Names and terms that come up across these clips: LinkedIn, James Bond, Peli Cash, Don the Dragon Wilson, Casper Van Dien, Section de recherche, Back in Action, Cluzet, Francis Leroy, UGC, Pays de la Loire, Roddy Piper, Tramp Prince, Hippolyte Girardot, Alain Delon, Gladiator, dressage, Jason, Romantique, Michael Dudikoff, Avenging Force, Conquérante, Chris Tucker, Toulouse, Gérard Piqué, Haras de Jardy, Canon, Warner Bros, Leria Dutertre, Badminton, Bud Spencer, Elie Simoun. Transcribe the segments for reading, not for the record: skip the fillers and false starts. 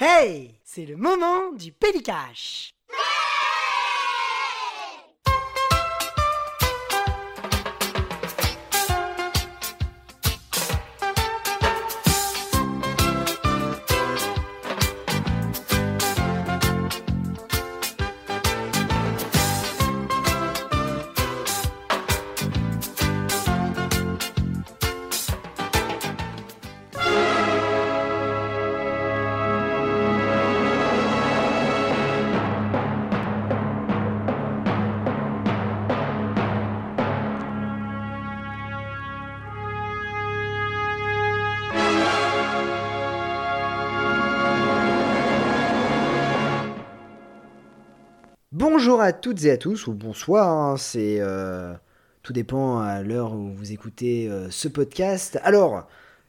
Hey, c'est le moment du Peli Cash. Bonjour à toutes et à tous, ou bonsoir, hein, tout dépend à l'heure où vous écoutez ce podcast. Alors,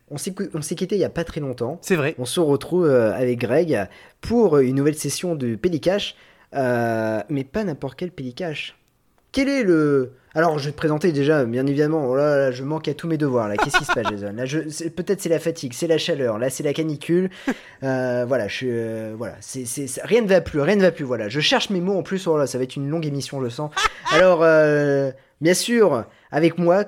on s'est quitté il n'y a pas très longtemps. C'est vrai. On se retrouve avec Greg pour une nouvelle session de Peli Cash, mais pas n'importe quel Peli Cash. Quel est le... Alors, je vais te présenter déjà, bien évidemment, oh là là, je manque à tous mes devoirs, là, qu'est-ce qui se passe, Jason? Là, peut-être c'est la fatigue, c'est la chaleur, là, c'est la canicule, voilà, rien ne va plus, voilà, je cherche mes mots en plus, oh là, ça va être une longue émission, je le sens. Alors, bien sûr, avec moi,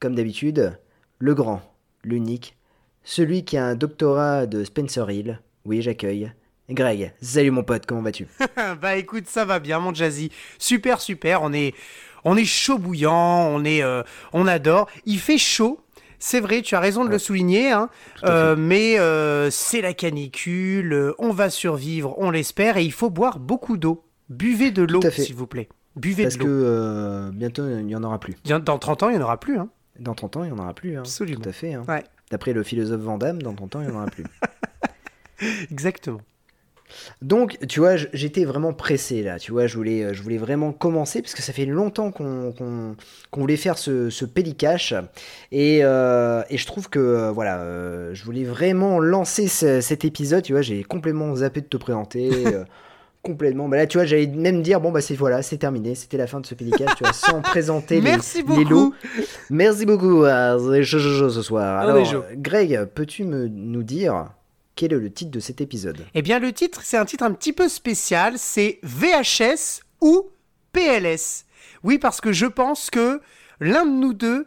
comme d'habitude, le grand, l'unique, celui qui a un doctorat de Spencer Hill, oui, j'accueille. Greg, salut mon pote, comment vas-tu? Bah écoute, ça va bien mon Jazzy, super, on est chaud bouillant, on adore, il fait chaud, c'est vrai, tu as raison de le souligner, hein. Mais c'est la canicule, on va survivre, on l'espère, et il faut boire beaucoup d'eau, buvez de l'eau s'il vous plaît, buvez de l'eau. Parce que bientôt il n'y en aura plus. Dans 30 ans il n'y en aura plus. Hein. Dans 30 ans il n'y en aura plus, hein. Absolument. Tout à fait, hein. Ouais. D'après le philosophe Van Damme, dans 30 ans il n'y en aura plus. Exactement. Donc, tu vois, j'étais vraiment pressé là, tu vois, je voulais vraiment commencer parce que ça fait longtemps qu'on voulait faire ce Peli Cash et je trouve que, voilà, je voulais vraiment lancer cet épisode, tu vois, j'ai complètement zappé de te présenter, complètement, bah là, tu vois, j'allais même dire, bon, bah c'est terminé, c'était la fin de ce Peli Cash, tu vois, sans présenter les lots. Merci beaucoup, c'est chaud ce soir. Alors, Greg, peux-tu nous dire... Quel est le titre de cet épisode? Eh bien, le titre, c'est un titre un petit peu spécial. C'est VHS ou PLS. Oui, parce que je pense que l'un de nous deux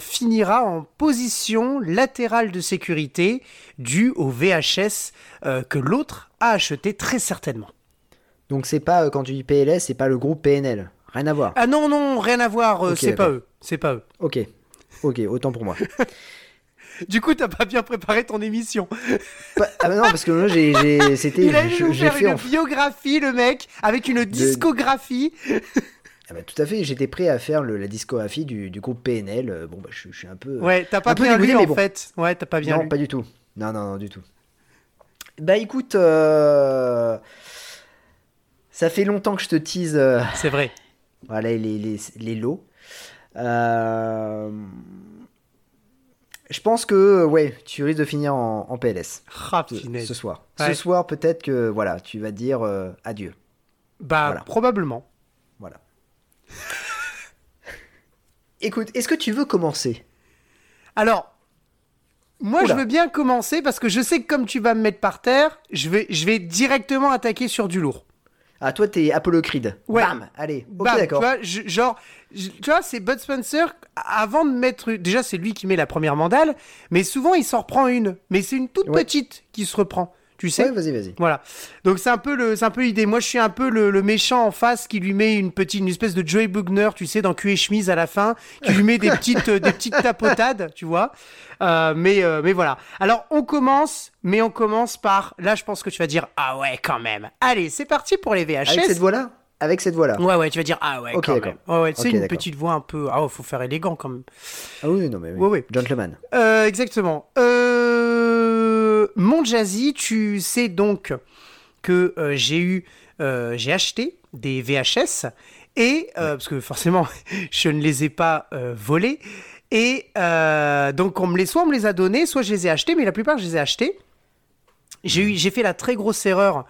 finira en position latérale de sécurité due au VHS que l'autre a acheté très certainement. Donc, c'est pas, quand tu dis PLS, c'est pas le groupe PNL. Rien à voir. Ah non, rien à voir. Okay, c'est pas eux. Ok, autant pour moi. Du coup, t'as pas bien préparé ton émission. Ah bah non, parce que moi, j'ai fait une biographie, le mec, avec une discographie. Ah bah tout à fait, j'étais prêt à faire la discographie du groupe PNL. Bon, bah je suis un peu... Ouais, t'as pas bien lu, en fait. Ouais, t'as pas bien lu. Non, pas du tout. Non, du tout. Bah écoute, ça fait longtemps que je te tease... C'est vrai. Voilà, les lots. Je pense que, ouais, tu risques de finir en PLS. Ce soir. Ouais. Ce soir, peut-être que, voilà, tu vas dire adieu. Bah, voilà. Probablement. Voilà. Écoute, est-ce que tu veux commencer? Alors, moi, je veux bien commencer parce que je sais que comme tu vas me mettre par terre, je vais directement attaquer sur du lourd. Ah, toi, t'es Apollo Creed. Ouais. Bam, allez. Ok, bam, d'accord. Tu vois, tu vois, c'est Bud Spencer, avant de mettre... Déjà, c'est lui qui met la première mandale, mais souvent, il s'en reprend une. Mais c'est une toute petite qui se reprend, tu sais. Ouais, vas-y. Voilà. Donc, c'est un peu l'idée. Moi, je suis un peu le méchant en face qui lui met une espèce de Joey Bugner, tu sais, dans Cul et Chemise à la fin, qui lui met des petites tapotades, tu vois. Mais voilà. Alors, on commence par... Là, je pense que tu vas dire « Ah ouais, quand même !» Allez, c'est parti pour les VHS. Avec cette voix-là. Ouais, tu vas dire « Ah ouais, okay, quand même !» Ouais, tu sais, une petite voix un peu... Ah ouais, faut faire élégant, quand même. Ah oui, non, mais oui. Ouais. Gentleman. Exactement. Mon Jazzy, tu sais donc que j'ai acheté des VHS, et... parce que forcément, je ne les ai pas volés. Et donc, soit on me les a donnés, soit je les ai achetés, mais la plupart, je les ai achetés. J'ai fait la très grosse erreur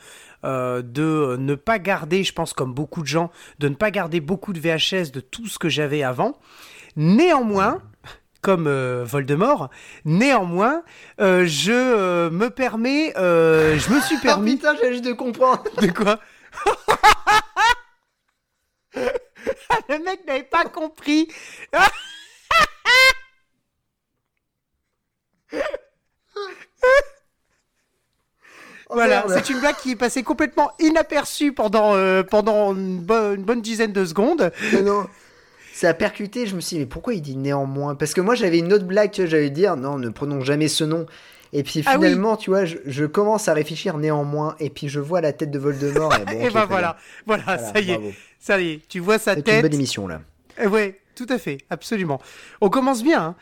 de ne pas garder, je pense comme beaucoup de gens, de ne pas garder beaucoup de VHS de tout ce que j'avais avant. Néanmoins, comme Voldemort. Néanmoins, je me suis permis... putain, j'ai juste de comprendre. De quoi? Le mec n'avait pas compris. Voilà, c'est une blague qui est passée complètement inaperçue pendant une bonne dizaine de secondes. Non, ça a percuté, je me suis dit, mais pourquoi il dit néanmoins ? Parce que moi, j'avais une autre blague, tu vois, j'allais dire, non, ne prenons jamais ce nom. Et puis finalement, tu vois, je commence à réfléchir néanmoins, et puis je vois la tête de Voldemort. Et, bon, et okay, ben voilà, ça y est, tu vois sa tête. C'est une bonne émission, là. Oui, tout à fait, absolument. On commence bien, hein.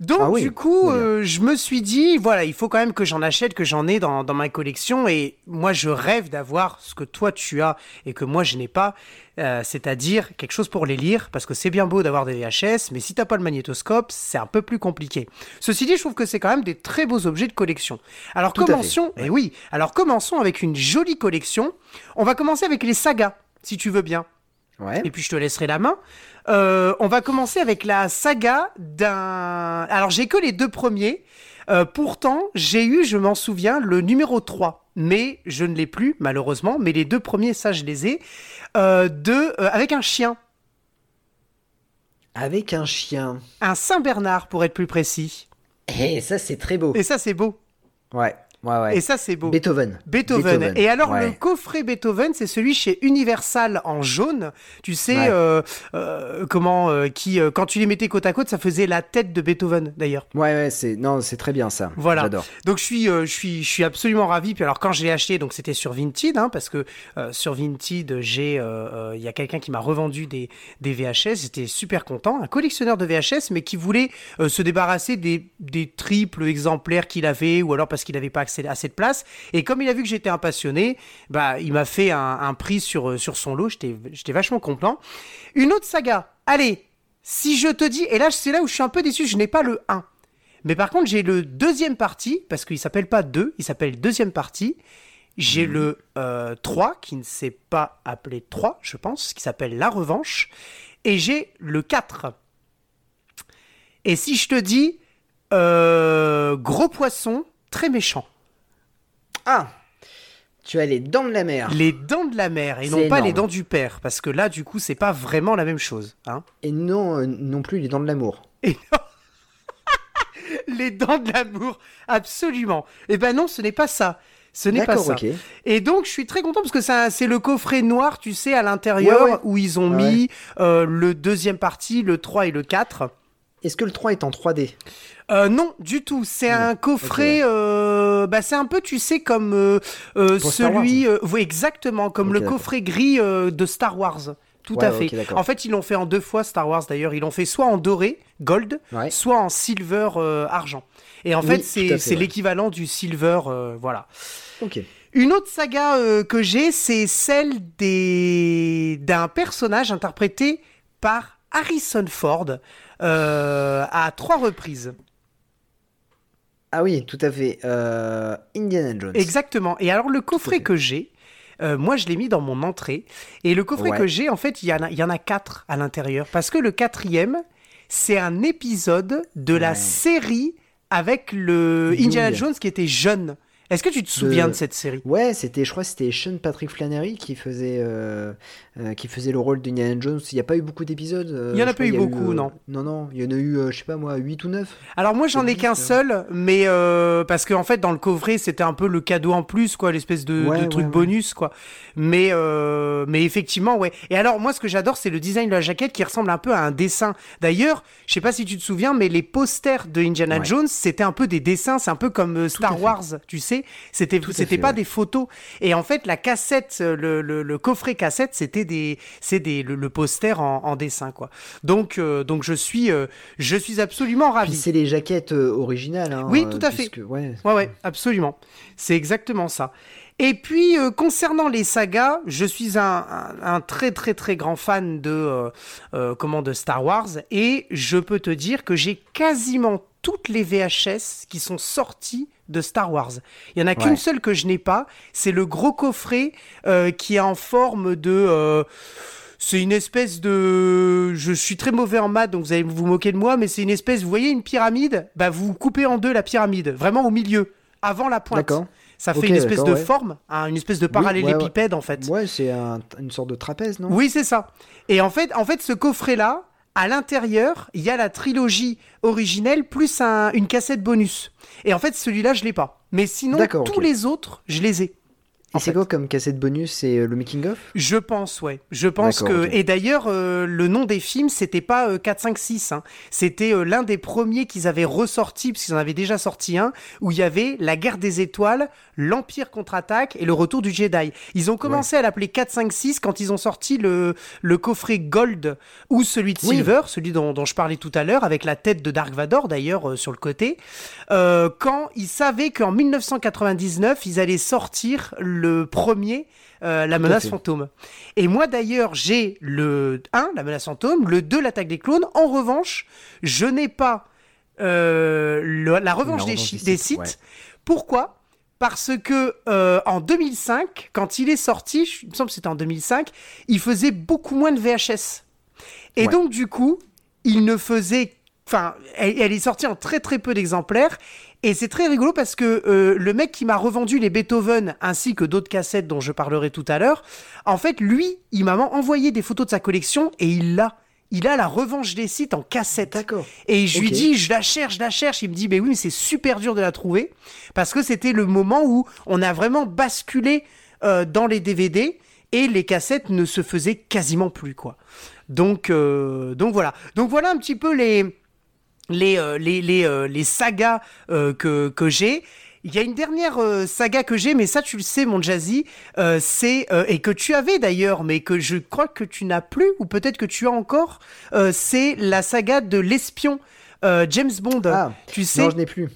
Donc, je me suis dit, voilà, il faut quand même que j'en achète, que j'en ai dans ma collection. Et moi, je rêve d'avoir ce que toi, tu as et que moi, je n'ai pas. C'est-à-dire quelque chose pour les lire. Parce que c'est bien beau d'avoir des VHS, mais si t'as pas le magnétoscope, c'est un peu plus compliqué. Ceci dit, je trouve que c'est quand même des très beaux objets de collection. Alors, commençons avec une jolie collection. On va commencer avec les sagas, si tu veux bien. Ouais. Et puis je te laisserai la main. On va commencer avec la saga d'un... Alors j'ai que les deux premiers. Pourtant j'ai eu, je m'en souviens, le numéro 3. Mais je ne l'ai plus malheureusement. Mais les deux premiers, ça je les ai. Avec un chien. Avec un chien. Un Saint-Bernard pour être plus précis. Et ça c'est très beau. Et ça c'est beau. Ouais. Ouais. Et ça, c'est beau. Beethoven. Et alors, le coffret Beethoven, c'est celui chez Universal en jaune. Tu sais, quand tu les mettais côte à côte, ça faisait la tête de Beethoven, d'ailleurs. Ouais, c'est très bien ça. Voilà. J'adore. Donc, je suis absolument ravi. Puis alors, quand je l'ai acheté, donc c'était sur Vinted, hein, parce que sur Vinted, il y a quelqu'un qui m'a revendu des VHS. J'étais super content. Un collectionneur de VHS, mais qui voulait se débarrasser des triples exemplaires qu'il avait, ou alors parce qu'il n'avait pas à cette place, et comme il a vu que j'étais un passionné, bah il m'a fait un prix sur son lot. J'étais vachement content. Une autre saga, allez, si je te dis, et là c'est là où je suis un peu déçu, je n'ai pas le 1, mais par contre j'ai le deuxième partie, parce qu'il s'appelle pas 2, il s'appelle deuxième partie. J'ai le 3, qui ne s'est pas appelé 3, je pense, qui s'appelle La Revanche, et j'ai le 4. Et si je te dis Gros Poisson Très Méchant. Ah, tu as Les Dents de la Mer. Les Dents de la Mer, et non pas Les Dents du Père, parce que là, du coup, c'est pas vraiment la même chose. Hein. Et non plus Les Dents de l'Amour. Et non. Les Dents de l'Amour, absolument. Eh ben non, ce n'est pas ça. Ce n'est pas ça. Okay. Et donc, je suis très content parce que c'est le coffret noir, tu sais, à l'intérieur, où ils ont mis le deuxième partie, le 3 et le 4. Est-ce que le 3 est en 3D ? Non, du tout. C'est un coffret... c'est un peu, tu sais, comme celui... oui, exactement, comme le coffret gris de Star Wars. Tout à fait. Okay, en fait, ils l'ont fait en 2 fois, Star Wars, d'ailleurs. Ils l'ont fait soit en doré, gold, soit en silver, argent. Et en fait, c'est l'équivalent du silver, voilà. Ok. Une autre saga que j'ai, c'est celle d'un personnage interprété par Harrison Ford... à 3 reprises. Ah oui, tout à fait. Indiana Jones. Exactement. Et alors, le coffret que j'ai, moi, je l'ai mis dans mon entrée. Et le coffret que j'ai, en fait, il y en a 4 à l'intérieur. Parce que le 4e, c'est un épisode de la série avec le Indiana Jones qui était jeune. Est-ce que tu te souviens de cette série ? Ouais, je crois que c'était Sean Patrick Flannery qui faisait le rôle d'Indiana Jones. Il n'y a pas eu beaucoup d'épisodes. Il n'y en a pas eu beaucoup, non. Non, il y en a eu, je sais pas moi, 8 ou 9. Alors moi, j'en ai qu'un seul, mais parce qu'en fait, dans le coffret, c'était un peu le cadeau en plus, quoi, l'espèce de truc bonus, quoi. Mais effectivement, ouais. Et alors, moi, ce que j'adore, c'est le design de la jaquette qui ressemble un peu à un dessin. D'ailleurs, je sais pas si tu te souviens, mais les posters de Indiana Jones, c'était un peu des dessins. C'est un peu comme Star Wars, tu sais. C'était pas des photos, et en fait la cassette, le coffret cassette, c'est le poster en dessin, quoi. Donc je suis absolument ravi. Puis c'est les jaquettes originales, hein, oui, tout à fait. Ouais, absolument, c'est exactement ça. Et puis concernant les sagas, je suis un très très très grand fan de Star Wars, et je peux te dire que j'ai quasiment toutes les VHS qui sont sorties de Star Wars. Il y en a qu'une seule que je n'ai pas, c'est le gros coffret qui est en forme de c'est une espèce de... Je suis très mauvais en maths, donc vous allez vous moquer de moi, mais c'est une espèce... Vous voyez une pyramide ? Bah, vous coupez en deux la pyramide, vraiment au milieu, avant la pointe. D'accord. Ça fait une espèce de forme, hein, une espèce de parallélépipède, en fait. Ouais, c'est une sorte de trapèze, non ? Oui, c'est ça. Et en fait ce coffret-là, à l'intérieur, il y a la trilogie originelle plus une cassette bonus. Et en fait, celui-là, je l'ai pas. Mais sinon, les autres, je les ai. Et c'est quoi comme cassette bonus ? C'est le making-of ? Je pense, ouais. Et d'ailleurs, le nom des films, c'était pas 4, 5, 6. Hein. C'était l'un des premiers qu'ils avaient ressorti, parce qu'ils en avaient déjà sorti un, où il y avait La Guerre des Étoiles, L'Empire contre-attaque et Le Retour du Jedi. Ils ont commencé à l'appeler 4, 5, 6 quand ils ont sorti le coffret Gold ou celui de Silver, celui dont je parlais tout à l'heure, avec la tête de Dark Vador, d'ailleurs, sur le côté. Quand ils savaient qu'en 1999, ils allaient sortir le premier, La Menace Fantôme. Et moi, d'ailleurs, j'ai le 1, La Menace Fantôme, le 2, L'Attaque des Clones. En revanche, je n'ai pas La Revanche des Sith. Ouais. Pourquoi ? Parce que en 2005, quand il est sorti, il me semble que c'était en 2005, il faisait beaucoup moins de VHS. Et donc, du coup, il ne faisait... Enfin, elle est sortie en très très peu d'exemplaires. Et c'est très rigolo parce que le mec qui m'a revendu les Beethoven ainsi que d'autres cassettes dont je parlerai tout à l'heure, en fait, lui, il m'a envoyé des photos de sa collection et il l'a. Il a La Revanche des Sith en cassette. D'accord. Et je lui dis, je la cherche. Il me dit, mais oui, mais c'est super dur de la trouver parce que c'était le moment où on a vraiment basculé dans les DVD et les cassettes ne se faisaient quasiment plus, quoi. Donc voilà. Donc voilà un petit peu les sagas que j'ai. Il y a une dernière saga que j'ai, mais ça tu le sais, mon Jazzy, et que tu avais d'ailleurs, mais que je crois que tu n'as plus, ou peut-être que tu as encore, c'est la saga de l'espion James Bond. Ah, tu sais, non, je n'ai plus.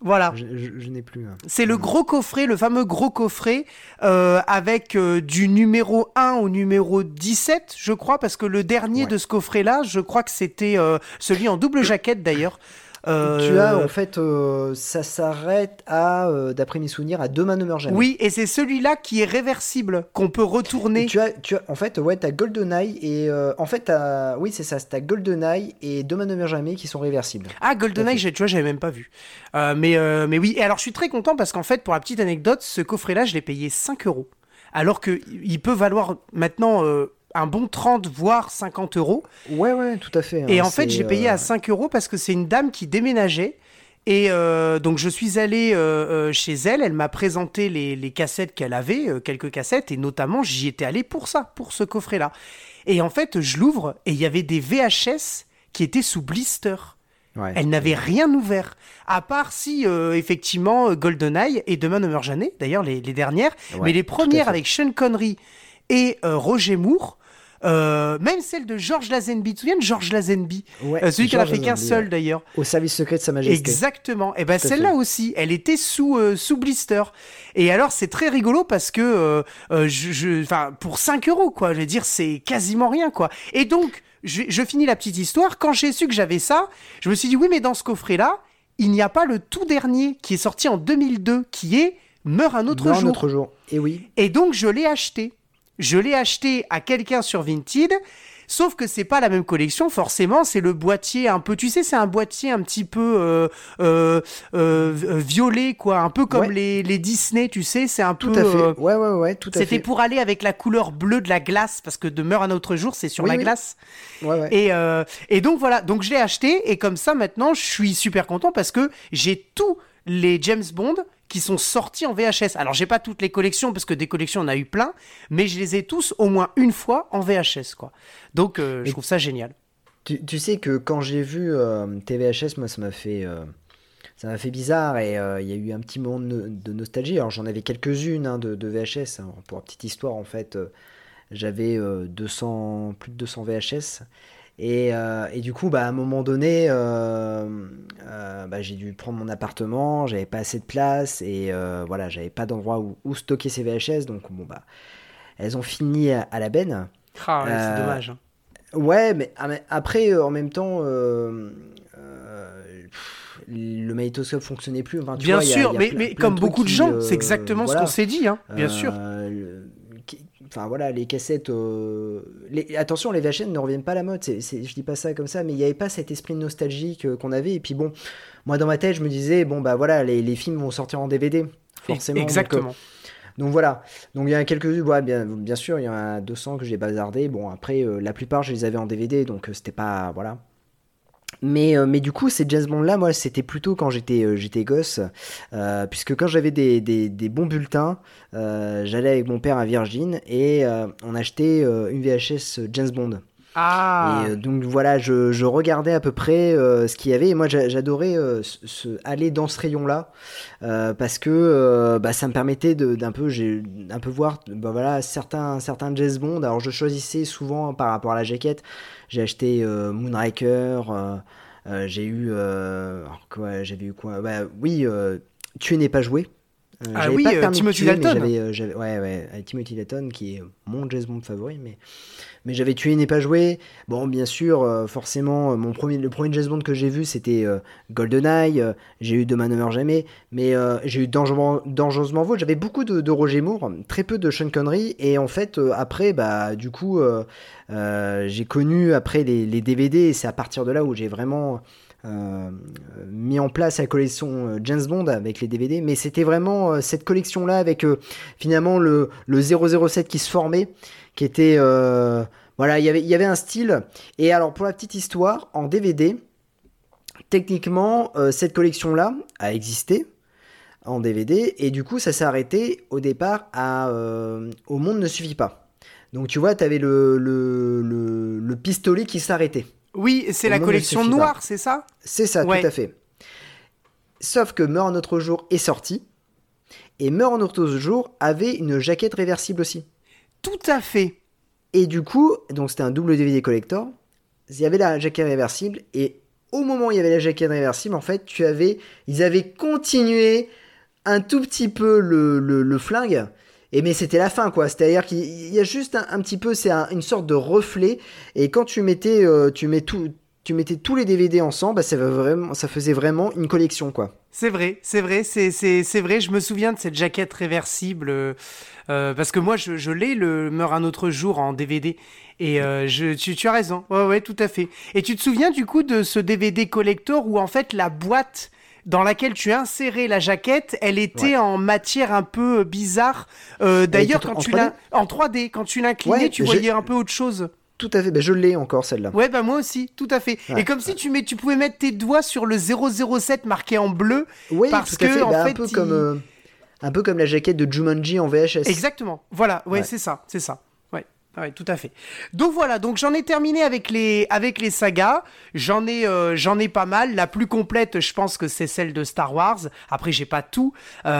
Voilà. Je n'ai plus. C'est le gros coffret, le fameux gros coffret, avec du numéro 1 au numéro 17, je crois, parce que le dernier de ce coffret-là, je crois que c'était celui en double jaquette d'ailleurs. Tu as en fait, ça s'arrête à, d'après mes souvenirs, à Demain ne meurt jamais. Oui, et c'est celui-là qui est réversible, qu'on peut retourner. Tu as en fait, t'as GoldenEye et en fait, t'as GoldenEye et Demain ne meurt jamais qui sont réversibles. Ah, GoldenEye, tu vois, j'avais même pas vu. Mais oui, et alors je suis très content parce qu'en fait, pour la petite anecdote, ce coffret-là, je l'ai payé 5€, alors que il peut valoir maintenant. Un bon 30 voire 50€. Ouais, tout à fait. Hein, et en fait, j'ai payé à 5€ parce que c'est une dame qui déménageait. Et donc, je suis allé chez elle. Elle m'a présenté les cassettes qu'elle avait, quelques cassettes. Et notamment, j'y étais allé pour ça, pour ce coffret-là. Et en fait, je l'ouvre et il y avait des VHS qui étaient sous blister. Ouais. Elle n'avait rien ouvert, à part si, effectivement, GoldenEye et Demain ne meurt jamais, d'ailleurs, les dernières. Ouais, mais les premières avec Sean Connery et Roger Moore, même celle de George Lazenby. Tu te souviens de George Lazenby, celui qui en a fait qu'un seul d'ailleurs. Au service secret de Sa Majesté. Exactement. Et ben celle-là aussi, elle était sous blister. Et alors c'est très rigolo parce que pour 5€, quoi, je veux dire, c'est quasiment rien, quoi. Et donc je finis la petite histoire. Quand j'ai su que j'avais ça, je me suis dit oui, mais dans ce coffret-là, il n'y a pas le tout dernier qui est sorti en 2002, qui est Meurt un autre jour. Et oui. Et donc je l'ai acheté. Je l'ai acheté à quelqu'un sur Vinted, sauf que c'est pas la même collection, forcément, c'est le boîtier un peu, tu sais, c'est un boîtier un petit peu violet, quoi, un peu comme les Disney, tu sais, c'est un peu... Tout à fait, tout à fait. C'était pour aller avec la couleur bleue de la glace, parce que Demeure un autre jour, c'est sur la glace. Ouais. Et donc, voilà, donc je l'ai acheté, et comme ça, maintenant, je suis super content, parce que j'ai tous les James Bond qui sont sortis en VHS. Alors, j'ai pas toutes les collections, parce que des collections, on a eu plein, mais je les ai tous au moins une fois en VHS, quoi. Donc, je trouve ça génial. Tu sais que quand j'ai vu tes VHS, moi, ça m'a fait bizarre, et il y a eu un petit moment de nostalgie. Alors, j'en avais quelques-unes de VHS. Hein. Pour la petite histoire, en fait, j'avais plus de 200 VHS. Et du coup, bah, à un moment donné, j'ai dû prendre mon appartement, j'avais pas assez de place et voilà, j'avais pas d'endroit où stocker ces VHS, donc bon, bah, elles ont fini à la benne. Ah ouais, c'est dommage. Hein. Ouais, mais après, en même temps, le magnétoscope fonctionnait plus. Enfin, bien sûr, mais comme beaucoup de gens, c'est exactement ce qu'on s'est dit, hein, bien sûr. Enfin voilà, les cassettes. Attention, les VHS ne reviennent pas à la mode. Je dis pas ça comme ça, mais il n'y avait pas cet esprit nostalgique qu'on avait. Et puis bon, moi dans ma tête, je me disais bon bah voilà, les films vont sortir en DVD, forcément. Exactement. Donc voilà, donc il y en a quelques-uns, ouais, bien sûr, il y en a 200 que j'ai bazardé. Bon, après, la plupart, je les avais en DVD, donc c'était pas, voilà. Mais du coup, ces jazz bands-là, moi, c'était plutôt quand j'étais gosse, puisque quand j'avais des bons bulletins, j'allais avec mon père à Virgin et on achetait une VHS jazz band. Ah. Et donc voilà, je regardais à peu près ce qu'il y avait et moi j'adorais aller dans ce rayon-là parce que ça me permettait d'un peu voir voilà, certains James Bond. Alors je choisissais souvent par rapport à la jaquette, j'ai acheté Moonraker, Tuer n'est pas joué. Ah oui, Timothy Dalton. J'avais Timothy Dalton qui est mon James Bond favori, mais j'avais tué n'est pas joué. Bon, bien sûr, forcément, le premier James Bond que j'ai vu, c'était GoldenEye. J'ai eu Demain ne meurt jamais, mais j'ai eu Dangereusement Vôtre. J'avais beaucoup de Roger Moore, très peu de Sean Connery, et en fait, après, du coup, j'ai connu après les DVD, et c'est à partir de là où j'ai vraiment mis en place la collection James Bond avec les DVD, mais c'était vraiment cette collection là avec finalement le 007 qui se formait, qui était voilà, il y avait un style. Et alors pour la petite histoire, en DVD techniquement cette collection là a existé en DVD et du coup ça s'est arrêté au départ à Au Monde ne suffit pas, donc tu vois t'avais le pistolet qui s'arrêtait. Oui, c'est la collection noire, c'est ça ? C'est ça, ouais. Tout à fait. Sauf que Meurt un autre jour est sorti, et Meurt un autre jour avait une jaquette réversible aussi. Tout à fait. Et du coup, donc c'était un double DVD collector, il y avait la jaquette réversible, et au moment où il y avait la jaquette réversible, en fait, ils avaient continué un tout petit peu le flingue. Et mais c'était la fin, quoi. C'est-à-dire qu'il y a juste un petit peu, c'est une sorte de reflet. Et quand tu mettais tous les DVD ensemble, ça faisait vraiment une collection, quoi. C'est vrai. Je me souviens de cette jaquette réversible parce que moi, je l'ai, le Meurt un autre jour en DVD. Et tu as raison. Ouais, tout à fait. Et tu te souviens du coup de ce DVD collector où en fait la boîte dans laquelle tu insérais la jaquette, elle était en matière un peu bizarre. D'ailleurs, quand tu l'as en 3D, quand tu l'inclinais, tu voyais un peu autre chose. Tout à fait, je l'ai encore celle-là. Ouais, moi aussi, tout à fait. Ouais. Et comme si tu pouvais mettre tes doigts sur le 007 marqué en bleu, oui, parce que fait. En fait, un peu comme la jaquette de Jumanji en VHS. Exactement. Voilà, ouais. C'est ça. Ouais, tout à fait. Donc voilà, donc j'en ai terminé avec les sagas. J'en ai pas mal. La plus complète, je pense que c'est celle de Star Wars. Après, j'ai pas tout,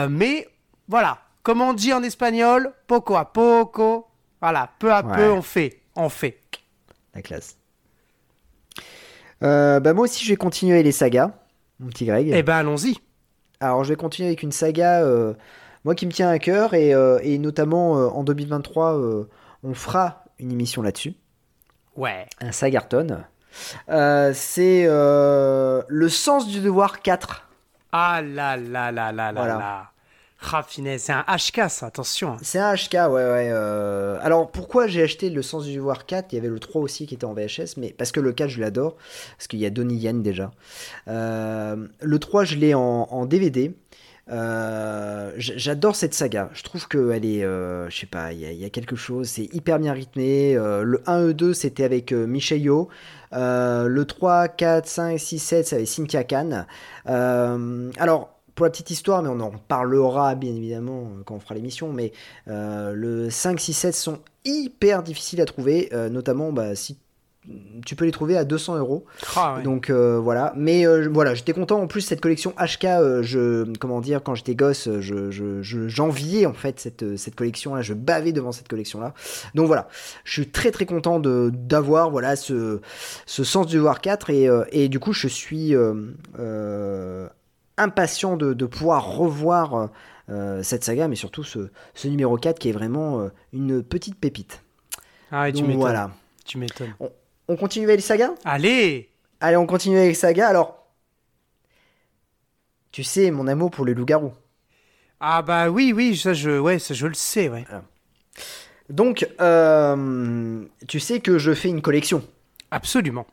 mais voilà. Comme on dit en espagnol, poco a poco. Voilà, peu à peu, on fait. La classe. Moi aussi, je vais continuer les sagas, mon petit Greg. Eh ben, allons-y. Alors, je vais continuer avec une saga, moi qui me tient à cœur et notamment en 2023. On fera une émission là-dessus. Ouais. Un sagarton. C'est Le sens du devoir 4. Ah là là là là voilà. Là. Raffinesse, c'est un HK ça, attention. C'est un HK, ouais. Alors pourquoi j'ai acheté Le sens du devoir 4 ? Il y avait le 3 aussi qui était en VHS, mais parce que le 4 je l'adore, parce qu'il y a Donnie Yen déjà. Le 3 je l'ai en DVD. J'adore cette saga. Je trouve qu'elle est, je sais pas, il y a quelque chose. C'est hyper bien rythmé. Le 1 et 2, c'était avec Michelle Yeoh. Le 3, 4, 5, 6, 7, c'est avec Cynthia Khan. Alors, pour la petite histoire, mais on en parlera bien évidemment quand on fera l'émission, mais le 5, 6, 7 sont hyper difficiles à trouver, notamment si tu peux les trouver à 200 €. Ah ouais. Donc voilà, mais voilà, j'étais content. En plus cette collection HK, quand j'étais gosse, j'enviais en fait cette collection là, je bavais devant cette collection là. Donc voilà, je suis très très content d'avoir voilà ce sens du devoir 4 et du coup je suis impatient de pouvoir revoir cette saga, mais surtout ce numéro 4 qui est vraiment une petite pépite. Ah ouais, donc, tu m'étonnes. Voilà. Tu m'étonnes. On continue avec les sagas ? Allez, on continue avec les sagas. Alors, tu sais mon amour pour les loups-garous. Ah bah oui, ça je le sais, ouais. Voilà. Donc, tu sais que je fais une collection. Absolument.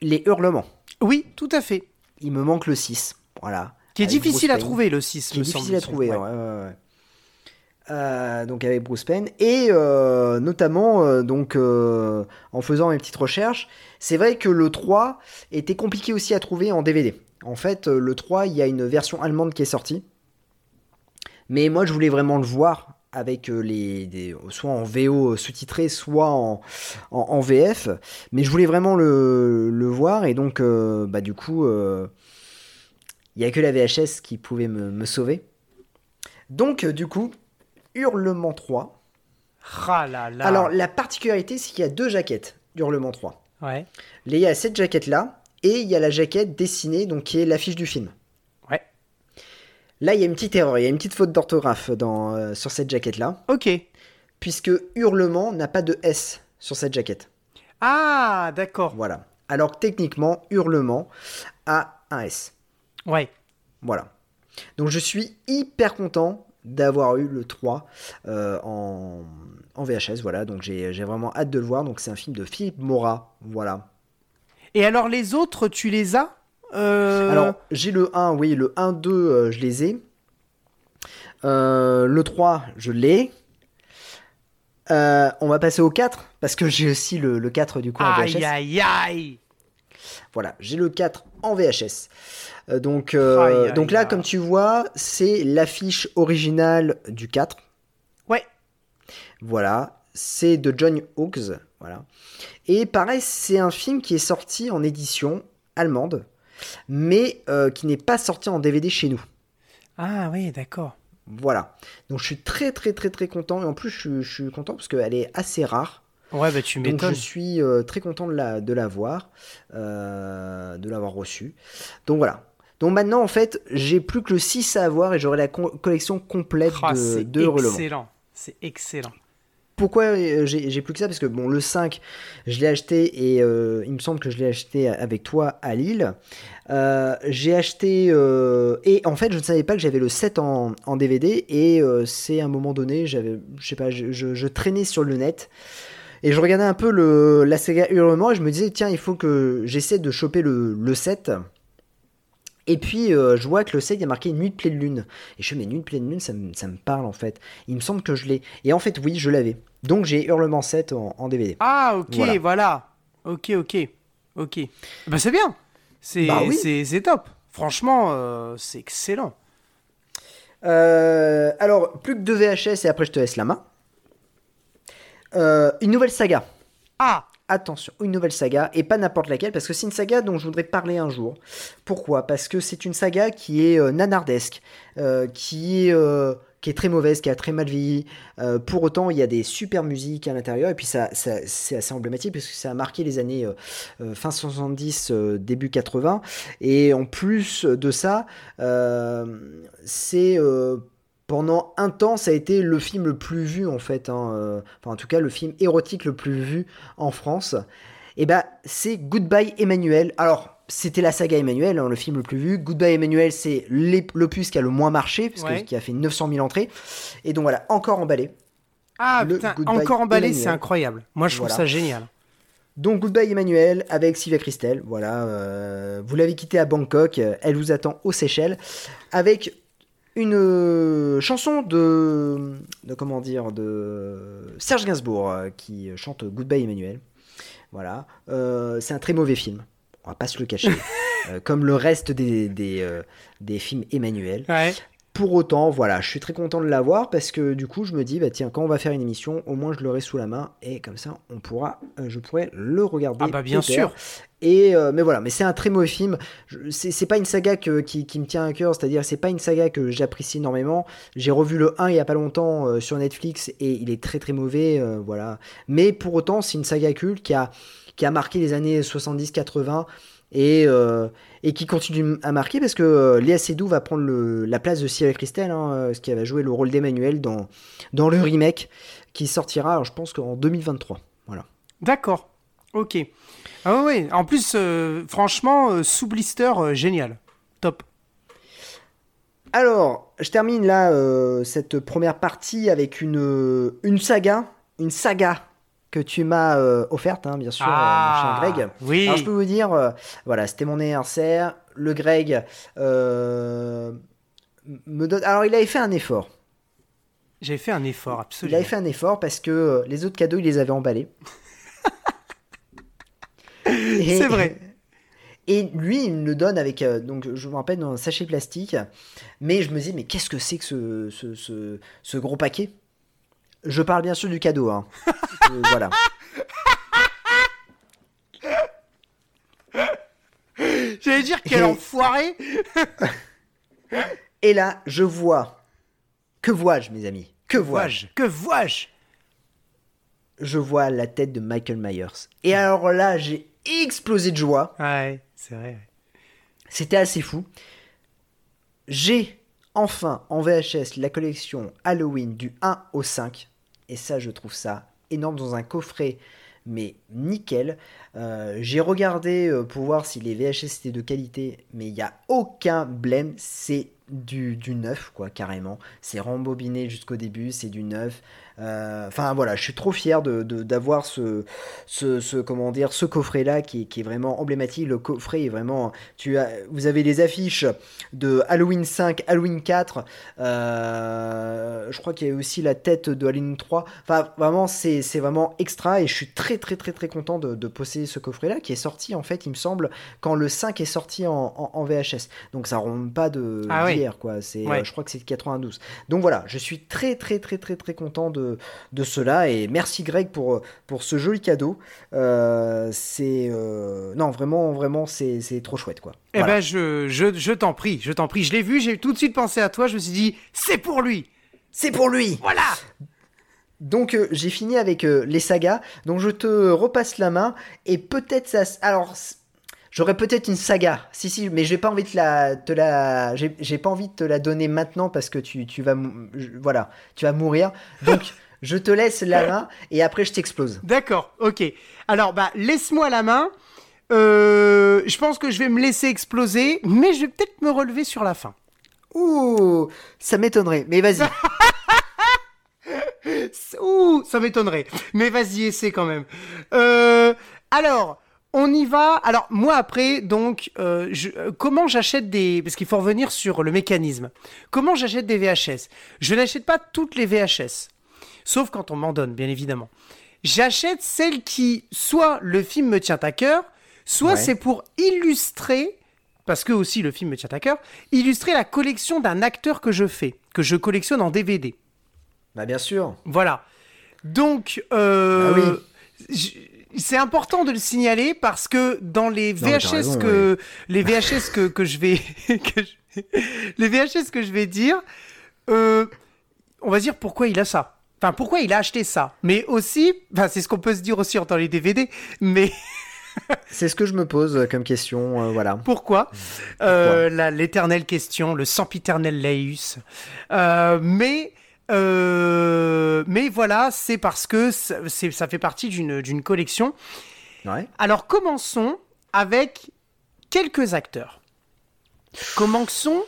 Les hurlements. Oui, tout à fait. Il me manque le 6, voilà. Qui est difficile à trouver, le 6, me semble. Qui est difficile à trouver, ouais, ouais, ouais. Donc avec Bruce Payne et notamment donc, en faisant mes petites recherches, c'est vrai que le 3 était compliqué aussi à trouver en DVD. En fait, le 3, il y a une version allemande qui est sortie, mais moi je voulais vraiment le voir avec soit en VO sous-titré, soit en VF, mais je voulais vraiment le voir et donc bah, du coup il n'y a que la VHS qui pouvait me sauver. Donc du coup, Hurlement 3. Ah là là. Alors, la particularité, c'est qu'il y a deux jaquettes d'Hurlement 3. Ouais. Il y a cette jaquette-là, et il y a la jaquette dessinée, donc qui est l'affiche du film. Ouais. Là, il y a une petite erreur, il y a une petite faute d'orthographe sur cette jaquette-là. Ok. Puisque Hurlement n'a pas de S sur cette jaquette. Ah, d'accord. Voilà. Alors, techniquement, Hurlement a un S. Ouais. Voilà. Donc, je suis hyper content d'avoir eu le 3 en VHS, voilà, donc j'ai vraiment hâte de le voir, donc c'est un film de Philippe Mora, voilà. Et alors les autres, tu les as Alors, j'ai le 1, oui, le 1, 2, je les ai. Le 3, je l'ai. On va passer au 4, parce que j'ai aussi le 4 du coup en VHS. Aïe, aïe, aïe. Voilà, j'ai le 4 en VHS. Donc là, comme tu vois, c'est l'affiche originale du 4. Ouais. Voilà, c'est de John Hughes. Voilà. Et pareil, c'est un film qui est sorti en édition allemande, mais qui n'est pas sorti en DVD chez nous. Ah oui, d'accord. Voilà. Donc je suis très très très très content. Et en plus, je suis content parce qu'elle est assez rare. Ouais, bah tu m'étonnes. Donc je suis très content de l'avoir reçu. Donc voilà. Donc maintenant, en fait, j'ai plus que le 6 à avoir et j'aurai la collection complète de Relevant. C'est excellent. Pourquoi j'ai plus que ça ? Parce que bon, le 5, je l'ai acheté et il me semble que je l'ai acheté avec toi à Lille. J'ai acheté... et en fait, je ne savais pas que j'avais le 7 en DVD et c'est à un moment donné, je traînais sur le net. Et je regardais un peu la saga Hurlement et je me disais, tiens, il faut que j'essaie de choper le 7. Et puis, je vois que le 7, il y a marqué Nuit de pleine lune. Et je me dis, mais Nuit de pleine lune, ça me parle en fait. Il me semble que je l'ai. Et en fait, oui, je l'avais. Donc, j'ai Hurlement 7 en DVD. Ah, ok, voilà. Ok. Bah, c'est bien. Oui. C'est top. Franchement, c'est excellent. Alors, plus que 2 VHS et après, je te laisse la main. Une nouvelle saga. Ah, attention, une nouvelle saga et pas n'importe laquelle parce que c'est une saga dont je voudrais parler un jour. Pourquoi ? Parce que c'est une saga qui est nanardesque, qui est très mauvaise, qui a très mal vieilli. Pour autant, il y a des super musiques à l'intérieur et puis ça c'est assez emblématique parce que ça a marqué les années fin 70, début 80. Et en plus de ça, c'est pendant un temps, ça a été le film le plus vu, en fait. Enfin, en tout cas, le film érotique le plus vu en France. Et bah, c'est Goodbye Emmanuel. Alors, c'était la saga Emmanuel, hein, le film le plus vu. Goodbye Emmanuel, c'est l'opus qui a le moins marché, parce qui a fait 900 000 entrées. Et donc, voilà, encore emballé. Ah, putain, encore emballé, Emmanuel. C'est incroyable. Moi, je trouve ça génial. Donc, Goodbye Emmanuel avec Sylvia Christel. Voilà, vous l'avez quitté à Bangkok. Elle vous attend aux Seychelles. Avec... une chanson de Serge Gainsbourg qui chante Goodbye Emmanuel. Voilà, c'est un très mauvais film. On va pas se le cacher, comme le reste des films Emmanuel. Ouais. Pour autant, voilà, je suis très content de l'avoir parce que du coup, je me dis, bah tiens, quand on va faire une émission, au moins je l'aurai sous la main et comme ça, je pourrai le regarder. Ah bah bien sûr. Et mais voilà, mais c'est un très mauvais film. C'est pas une saga qui me tient à cœur, c'est-à-dire c'est pas une saga que j'apprécie énormément. J'ai revu le 1 il y a pas longtemps sur Netflix et il est très très mauvais, voilà. Mais pour autant, c'est une saga culte qui a marqué les années 70-80. Et qui continue à marquer parce que Léa Seydoux va prendre la place de Sylvia Christel, parce qu'elle va jouer le rôle d'Emmanuel dans le remake qui sortira, alors, je pense, en 2023. Voilà. D'accord. Ok. Ah oui. En plus, franchement, sous blister, génial. Top. Alors, je termine là cette première partie avec une saga une saga que tu m'as offerte, hein, bien sûr, mon cher Greg. Oui. Alors, je peux vous dire, voilà, c'était mon anniversaire. Le Greg me donne... Alors, il avait fait un effort. J'avais fait un effort, absolument. Il avait fait un effort parce que les autres cadeaux, il les avait emballés. C'est vrai. Et lui, il me le donne avec, donc, je me rappelle, dans un sachet plastique. Mais je me dis, mais qu'est-ce que c'est que ce gros paquet ? Je parle bien sûr du cadeau, hein. Voilà. J'allais dire quel enfoiré. Et là, je vois. Que vois-je, mes amis ? Que vois-je ? Je vois la tête de Michael Myers. Et alors là, j'ai explosé de joie. Ouais, c'est vrai. C'était assez fou. J'ai enfin en VHS la collection Halloween du 1 au 5. Et ça, je trouve ça énorme dans un coffret, mais nickel. J'ai regardé pour voir si les VHS étaient de qualité, mais il n'y a aucun blême. C'est du neuf, quoi, carrément. C'est rembobiné jusqu'au début, c'est du neuf. Enfin, voilà, je suis trop fier d'avoir ce coffret-là qui est vraiment emblématique. Le coffret est vraiment... vous avez les affiches de Halloween 5, Halloween 4. Je crois qu'il y a aussi la tête de Halloween 3. Enfin, vraiment, c'est vraiment extra. Et je suis très, très, très, très content de posséder ce coffret-là qui est sorti, en fait, il me semble, quand le 5 est sorti en VHS. Donc, ça ne remonte pas de d'hier, quoi. C'est, ouais. Je crois que c'est de 92. Donc, voilà, je suis très, très, très, très, très content de cela, et merci Greg pour ce joli cadeau. Non, vraiment c'est trop chouette, quoi. Voilà. Eh ben je t'en prie, je l'ai vu, j'ai tout de suite pensé à toi, je me suis dit c'est pour lui, voilà. Donc j'ai fini avec les sagas, donc je te repasse la main, et peut-être ça, alors j'aurais peut-être une saga, si, mais j'ai pas envie de j'ai pas envie de te la donner maintenant parce que tu vas mourir. Donc je te laisse la main et après je t'explose. D'accord, ok. Alors bah laisse-moi la main. Je pense que je vais me laisser exploser, mais je vais peut-être me relever sur la fin. Ouh, ça m'étonnerait, mais vas-y. Ouh, ça m'étonnerait, mais vas-y, essaie quand même. Alors. On y va. Alors moi après, donc comment j'achète des, parce qu'il faut revenir sur le mécanisme. Comment j'achète des VHS ? Je n'achète pas toutes les VHS, sauf quand on m'en donne, bien évidemment. J'achète celles qui, soit le film me tient à cœur, soit c'est pour illustrer, parce que aussi le film me tient à cœur, illustrer la collection d'un acteur que je collectionne en DVD. Bah bien sûr. Voilà. Donc c'est important de le signaler parce que dans les VHS que je vais dire, on va dire pourquoi il a ça. Enfin, pourquoi il a acheté ça. Mais aussi, enfin, c'est ce qu'on peut se dire aussi en tant les DVD, mais... c'est ce que je me pose comme question, voilà. Pourquoi l'éternelle question, le sempiternel laïus. Mais voilà, c'est parce que ça fait partie d'une collection. Ouais. Alors, commençons avec quelques acteurs. Commençons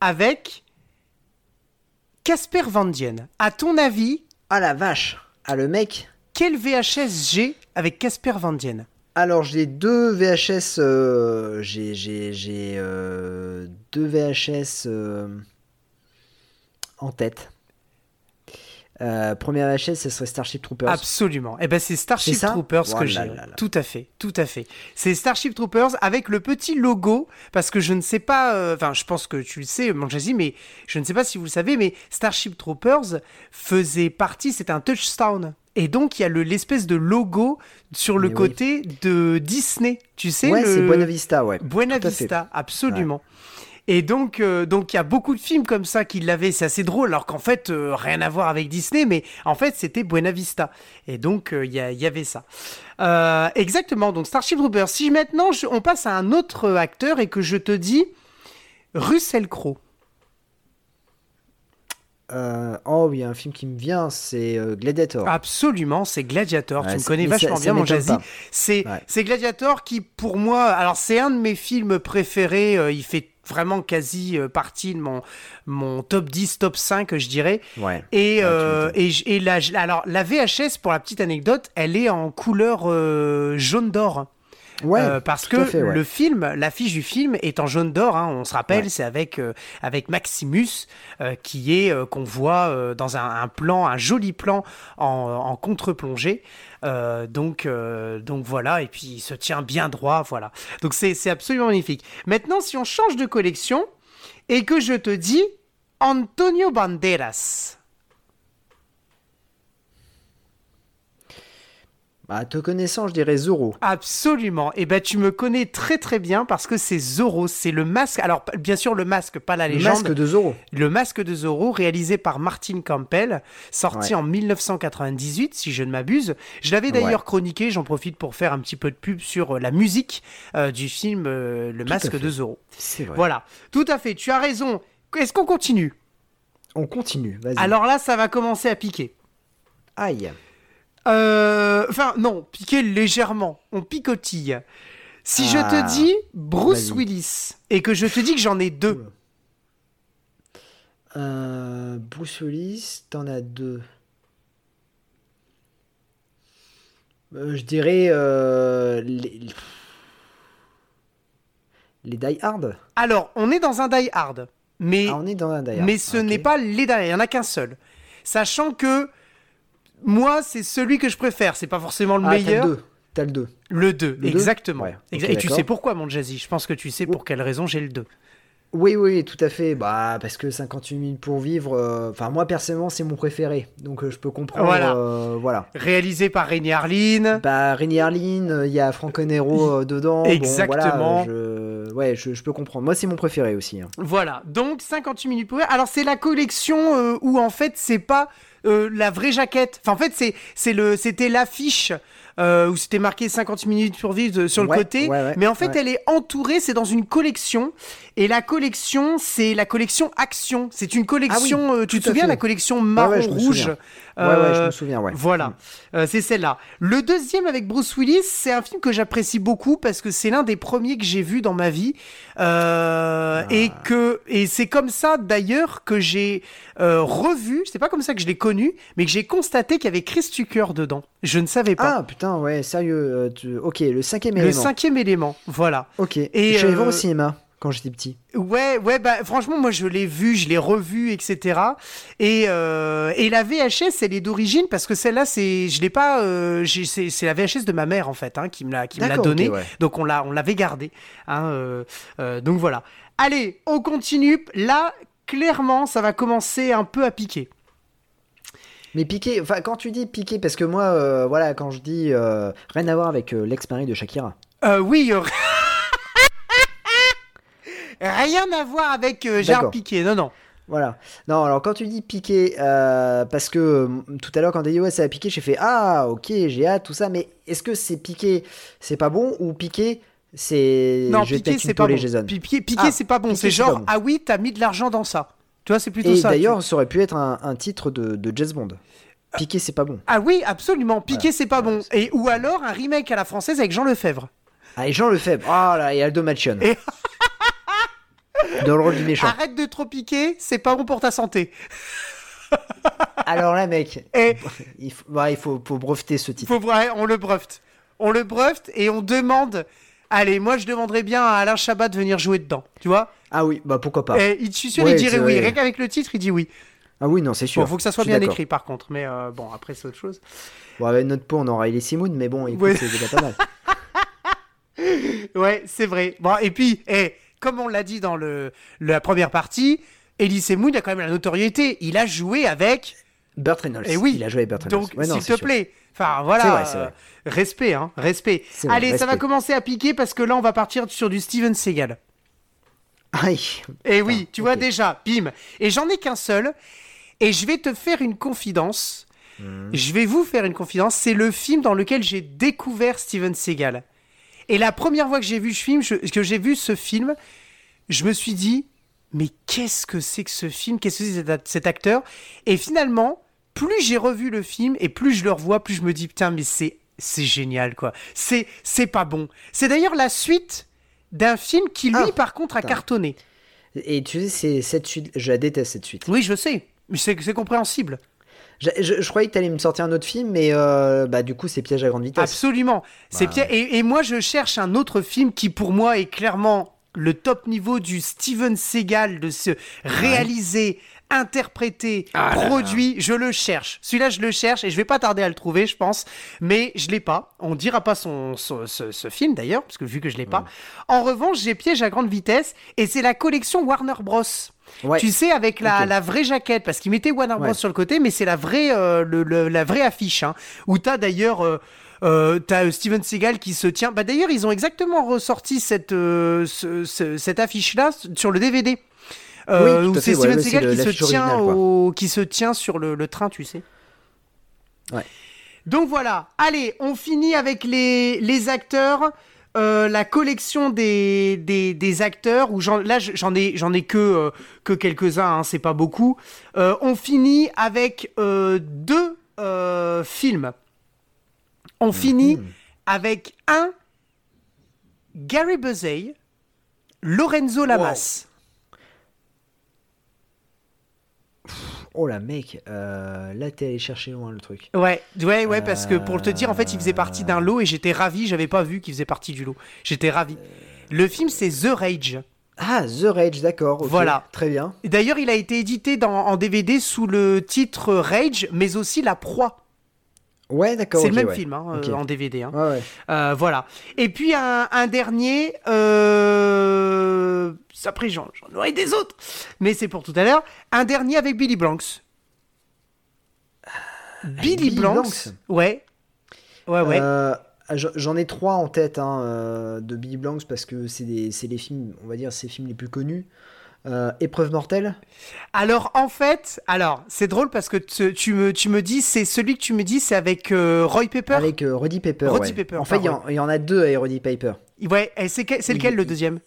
avec Casper Van Dien. À ton avis... Ah la vache, le mec. Quel VHS j'ai avec Casper Van Dien ? Alors, j'ai deux VHS... deux VHS... en tête. Première VHS, ce serait Starship Troopers. Absolument. Eh ben, c'est Starship Troopers que j'ai. Là. Tout à fait. C'est Starship Troopers avec le petit logo, parce que je ne sais pas, enfin, je pense que tu le sais, Manjasi, mais je ne sais pas si vous le savez, mais Starship Troopers faisait partie, c'était un touchstone. Et donc, il y a l'espèce de logo sur le côté de Disney, tu sais. Ouais, c'est Buena Vista, ouais. Buena Vista, absolument. Ouais. Et donc il y a beaucoup de films comme ça qui l'avaient, c'est assez drôle, alors qu'en fait, rien à voir avec Disney, mais en fait, c'était Buena Vista. Et donc, il y avait ça. Exactement, donc Starship Troopers. Si maintenant, on passe à un autre acteur et que je te dis Russell Crowe. Il y a un film qui me vient, c'est Gladiator. Absolument, c'est Gladiator. Ouais, tu me connais vachement bien, mon Jazzy. C'est Gladiator qui, pour moi, alors c'est un de mes films préférés. Il fait vraiment quasi partie de mon top 10, top 5, je dirais. Ouais. Et alors, la VHS, pour la petite anecdote, elle est en couleur jaune d'or. Ouais, parce que fait, ouais. Le film, l'affiche du film est en jaune d'or, hein, on se rappelle, ouais. C'est avec Maximus qui est qu'on voit dans un plan, un joli plan en contre-plongée. Donc voilà, et puis il se tient bien droit, voilà. Donc c'est absolument magnifique. Maintenant, si on change de collection et que je te dis Antonio Banderas. Bah, te connaissant, je dirais Zorro. Absolument. Et ben, tu me connais très très bien parce que c'est Zorro, c'est le masque. Alors bien sûr le masque, pas la légende. Le masque de Zorro. Le masque de Zorro, réalisé par Martin Campbell, sorti en 1998 si je ne m'abuse. Je l'avais d'ailleurs chroniqué. J'en profite pour faire un petit peu de pub sur la musique du film Le masque de Zorro. C'est vrai. Voilà. Tout à fait. Tu as raison. Est-ce qu'on continue ? On continue. Vas-y. Alors là, ça va commencer à piquer. Aïe. Enfin, non, piquer légèrement. On picotille. Si je te dis Bruce Willis et que je te dis que j'en ai deux. Bruce Willis, t'en as deux. Je dirais les Die Hard. Alors, on est dans un Die Hard. Mais, on est dans un Die Hard. Mais ce n'est pas les Die Hard. Il n'y en a qu'un seul. Sachant que moi, c'est celui que je préfère. C'est pas forcément le meilleur. T'as le 2. Le 2, exactement. Ouais. Okay, et tu sais pourquoi, mon Jazzy ? Je pense que tu sais pour quelle raison j'ai le 2. Oui, tout à fait. Bah, parce que 58 minutes pour vivre... Enfin, moi, personnellement, c'est mon préféré. Donc, je peux comprendre. Voilà. Réalisé par Renny Harlin. Bah, Renny Harlin, il y a Franco Nero dedans. Exactement. Bon, voilà, je peux comprendre. Moi, c'est mon préféré aussi. Hein. Voilà. Donc, 58 minutes pour vivre. Alors, c'est la collection où, en fait, c'est pas... la vraie jaquette. Enfin, en fait, c'était l'affiche où c'était marqué 50 minutes pour vivre sur le côté. Ouais, mais en fait, elle est entourée. C'est dans une collection. Et la collection, c'est la collection Action. C'est une collection. Tu te souviens la collection marron-rouge ? Je me souviens. Ouais. Voilà. C'est celle-là. Le deuxième avec Bruce Willis, c'est un film que j'apprécie beaucoup parce que c'est l'un des premiers que j'ai vu dans ma vie. Et c'est comme ça d'ailleurs que j'ai revu. C'est pas comme ça que je l'ai connu, mais que j'ai constaté qu'il y avait Chris Tucker dedans. Je ne savais pas. Ah putain, ouais, sérieux. Ok, le cinquième élément. Le cinquième élément, voilà. Ok. Et je l'ai vu au cinéma quand j'étais petit. Ouais, bah franchement, moi je l'ai vu, je l'ai revu, etc. Et la VHS, elle est d'origine parce que celle-là, c'est la VHS de ma mère en fait, hein, qui me l'a donnée. Okay, ouais. Donc on l'avait gardée. Hein, donc voilà. Allez, on continue. Là, clairement, ça va commencer un peu à piquer. Mais piqué, enfin quand tu dis piqué, parce que moi, voilà, quand je dis rien à voir avec l'ex-mari de Shakira. Rien à voir avec Gérard Piqué, non. Voilà. Non, alors quand tu dis piqué, parce que tout à l'heure quand t'as dit ouais ça a piqué, j'ai fait ok, j'ai hâte, tout ça, mais est-ce que c'est piqué, c'est pas bon, ou piqué, c'est... Non, piqué, c'est pas bon. Piqué, c'est pas bon, c'est genre ah oui, t'as mis de l'argent dans ça. Tu vois, c'est plutôt ça. Et d'ailleurs, ça aurait pu être un titre de James Bond. Piqué, c'est pas bon. Ah oui, absolument. Piqué, c'est pas bon. Et, ou alors un remake à la française avec Jean Lefebvre. Ah, et Jean Lefebvre. Oh là, et Aldo Macion. Et... dans le rôle du méchant. Arrête de trop piquer, c'est pas bon pour ta santé. Alors là, mec, il faut breveter ce titre. On le brevete et on demande... Allez, moi je demanderais bien à Alain Chabat de venir jouer dedans, tu vois ? Ah oui, bah pourquoi pas. Et je suis sûr, il dirait oui. Rien qu'avec le titre, il dit oui. Ah oui, non, c'est sûr. Bon, faut que ça soit bien écrit par contre, mais bon, après c'est autre chose. Bon, avec notre peau, on aura Elie Simoun, mais bon, écoute, c'est déjà pas mal. Ouais, c'est vrai. Bon, et puis, comme on l'a dit dans la première partie, Elie Simoun a quand même la notoriété. Il a joué avec Burt Reynolds. Et oui, il a joué avec Burt Reynolds. Donc, s'il te plaît. Enfin, voilà, c'est vrai. Respect, hein, respect. C'est Allez, vrai, ça respect. Va commencer à piquer parce que là, on va partir sur du Steven Seagal. Aïe. Et oui, tu vois déjà, bim. Et j'en ai qu'un seul. Et je vais te faire une confidence. Je vais vous faire une confidence. C'est le film dans lequel j'ai découvert Steven Seagal. Et la première fois que j'ai vu ce film, je me suis dit, mais qu'est-ce que c'est que ce film ? Qu'est-ce que c'est que cet acteur ? Et finalement... plus j'ai revu le film et plus je le revois, plus je me dis putain mais c'est génial quoi. C'est pas bon. C'est d'ailleurs la suite d'un film qui lui par contre a cartonné. Et tu sais, c'est cette suite, je la déteste cette suite. Oui, je sais, mais c'est compréhensible. Je croyais que t'allais me sortir un autre film, mais bah du coup c'est Piège à grande vitesse. Absolument, c'est bah... et moi je cherche un autre film qui pour moi est clairement le top niveau du Steven Seagal, de se réaliser, interprété, produit, je le cherche. Celui-là, je le cherche et je vais pas tarder à le trouver, je pense. Mais je l'ai pas. On dira pas ce film d'ailleurs, parce que vu que je l'ai pas. En revanche, j'ai Piège à grande vitesse et c'est la collection Warner Bros. Ouais. Tu sais, avec la vraie jaquette, parce qu'ils mettaient Warner Bros sur le côté, mais c'est la vraie, la vraie affiche, hein, où t'as d'ailleurs. T'as Steven Seagal qui se tient. Bah d'ailleurs, ils ont exactement ressorti cette affiche-là sur le DVD. Oui, où c'est Steven Seagal qui se tient sur le train, tu sais. Ouais. Donc voilà. Allez, on finit avec les acteurs. La collection des acteurs où j'en ai que quelques-uns, hein, c'est pas beaucoup. On finit avec deux films. On finit avec un Gary Busey, Lorenzo Lamas. Wow. Oh la mec, là t'es allé chercher loin le truc. Ouais, parce que pour te dire, en fait, il faisait partie d'un lot et j'étais ravi, j'avais pas vu qu'il faisait partie du lot. J'étais ravi. Le film, c'est The Rage. Ah, The Rage, d'accord. Okay. Voilà. Très bien. D'ailleurs, il a été édité en DVD sous le titre Rage, mais aussi La Proie. Ouais, d'accord. C'est le même film, hein, en DVD. Hein. Ouais. Voilà. Et puis un dernier. Après, j'en aurai des autres, mais c'est pour tout à l'heure. Un dernier avec Billy Blanks. Billy Blanks. Ouais. J'en ai trois en tête, hein, de Billy Blanks, parce que c'est les films, on va dire, c'est les films les plus connus. Épreuve mortelle. Alors en fait, c'est drôle parce que tu me dis, c'est celui que tu me dis, c'est avec Roy Pepper. Avec Roddy Piper. En fait, il y en a deux avec Roddy Piper. Ouais. Et c'est lequel le deuxième?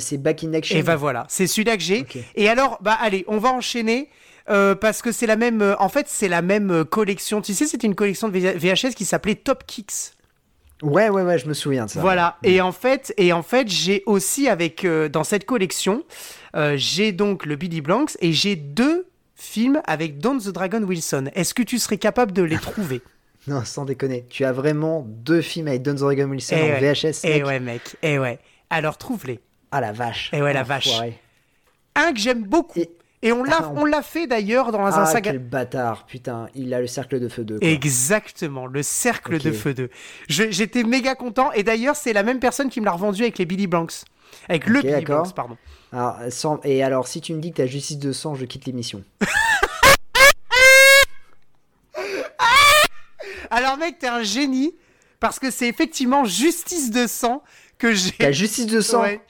C'est Back in Action. Et bah voilà, c'est celui-là que j'ai. Okay. Et alors, bah allez, on va enchaîner. Parce que c'est la même. En fait, c'est la même collection. Tu sais, c'était une collection de VHS qui s'appelait Top Kicks. Ouais, je me souviens de ça. Voilà, ouais. Et en fait, j'ai aussi avec dans cette collection, j'ai donc le Billy Blanks et j'ai deux films avec Don the Dragon Wilson. Est-ce que tu serais capable de les trouver? Non, sans déconner. Tu as vraiment deux films avec Don the Dragon Wilson VHS. Eh ouais, mec. Alors trouve-les. Ah la vache. Enfoiré. Un que j'aime beaucoup. Et on l'a fait d'ailleurs dans un saga. Ah quel bâtard, putain, il a le cercle de feu 2. Quoi. Exactement, le cercle de feu 2. J'étais méga content et d'ailleurs, c'est la même personne qui me l'a revendu avec les Billy Blanks. Avec le Billy Blanks, pardon. Alors, si tu me dis que t'as Justice de sang, je quitte l'émission. Alors mec, t'es un génie parce que c'est effectivement Justice de sang. Que j'ai... La Justice de sang. Ouais,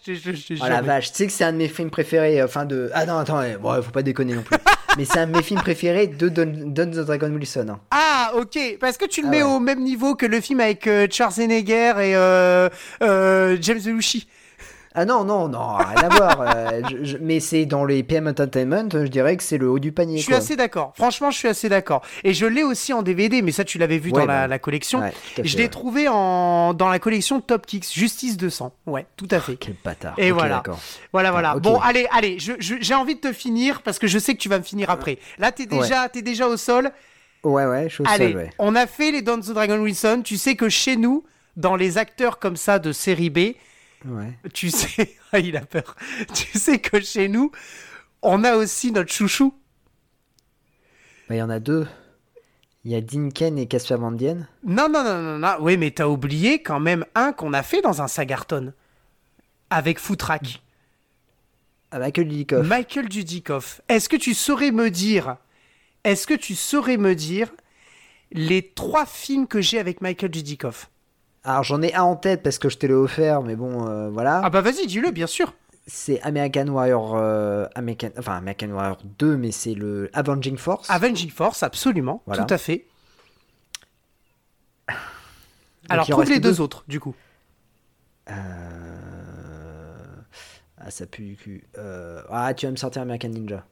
la vache, tu sais que c'est un de mes films préférés. Ah non, attends, faut pas déconner non plus. Mais c'est un de mes films préférés de Don the Dragon Wilson. Hein. Ah, ok. Parce que tu le mets au même niveau que le film avec Schwarzenegger et James Belushi. Ah non, rien à voir. Mais c'est dans les PM Entertainment, je dirais que c'est le haut du panier. Je suis assez d'accord. Franchement, je suis assez d'accord. Et je l'ai aussi en DVD, mais ça, tu l'avais vu dans la collection. Ouais, je l'ai trouvé dans la collection Top Kicks, Justice de sang. Ouais, tout à fait. Quel bâtard. Et voilà. Okay. Bon, allez, j'ai envie de te finir parce que je sais que tu vas me finir après. Là, t'es déjà au sol. Ouais, je suis au sol. Allez, on a fait les Don the Dragon Wilson. Tu sais que chez nous, dans les acteurs comme ça de série B... Ouais. Tu sais, il a peur. Tu sais que chez nous, on a aussi notre chouchou. Bah, il y en a deux. Il y a Dinken et Casper Van Dien. Non. Oui, mais t'as oublié quand même un qu'on a fait dans un Sagarton avec Footrack. Michael Dudikoff. Est-ce que tu saurais me dire les trois films que j'ai avec Michael Dudikoff? Alors j'en ai un en tête parce que je te l'ai offert, mais bon, voilà. Ah bah vas-y, dis-le, bien sûr. C'est American Warrior 2, mais c'est le Avenging Force. Avenging Force, absolument, voilà. Tout à fait. Alors trouve les deux autres, du coup. Ah ça pue du cul. Tu vas me sortir American Ninja.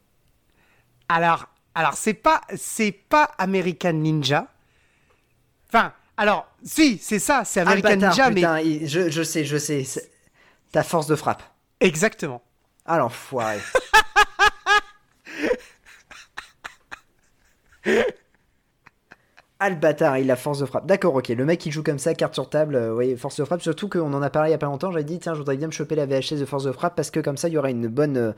Alors c'est pas American Ninja. Enfin. Alors, si, c'est ça, c'est American Ninja, mais... Putain, je sais, ta force de frappe. Exactement. Ah, l'enfoiré. Ah, le bâtard, il a force de frappe. D'accord, ok, le mec il joue comme ça, carte sur table, ouais, force de frappe, surtout qu'on en a parlé il y a pas longtemps, j'avais dit, tiens, je voudrais bien me choper la VHS de force de frappe, parce que comme ça, il y aura une bonne...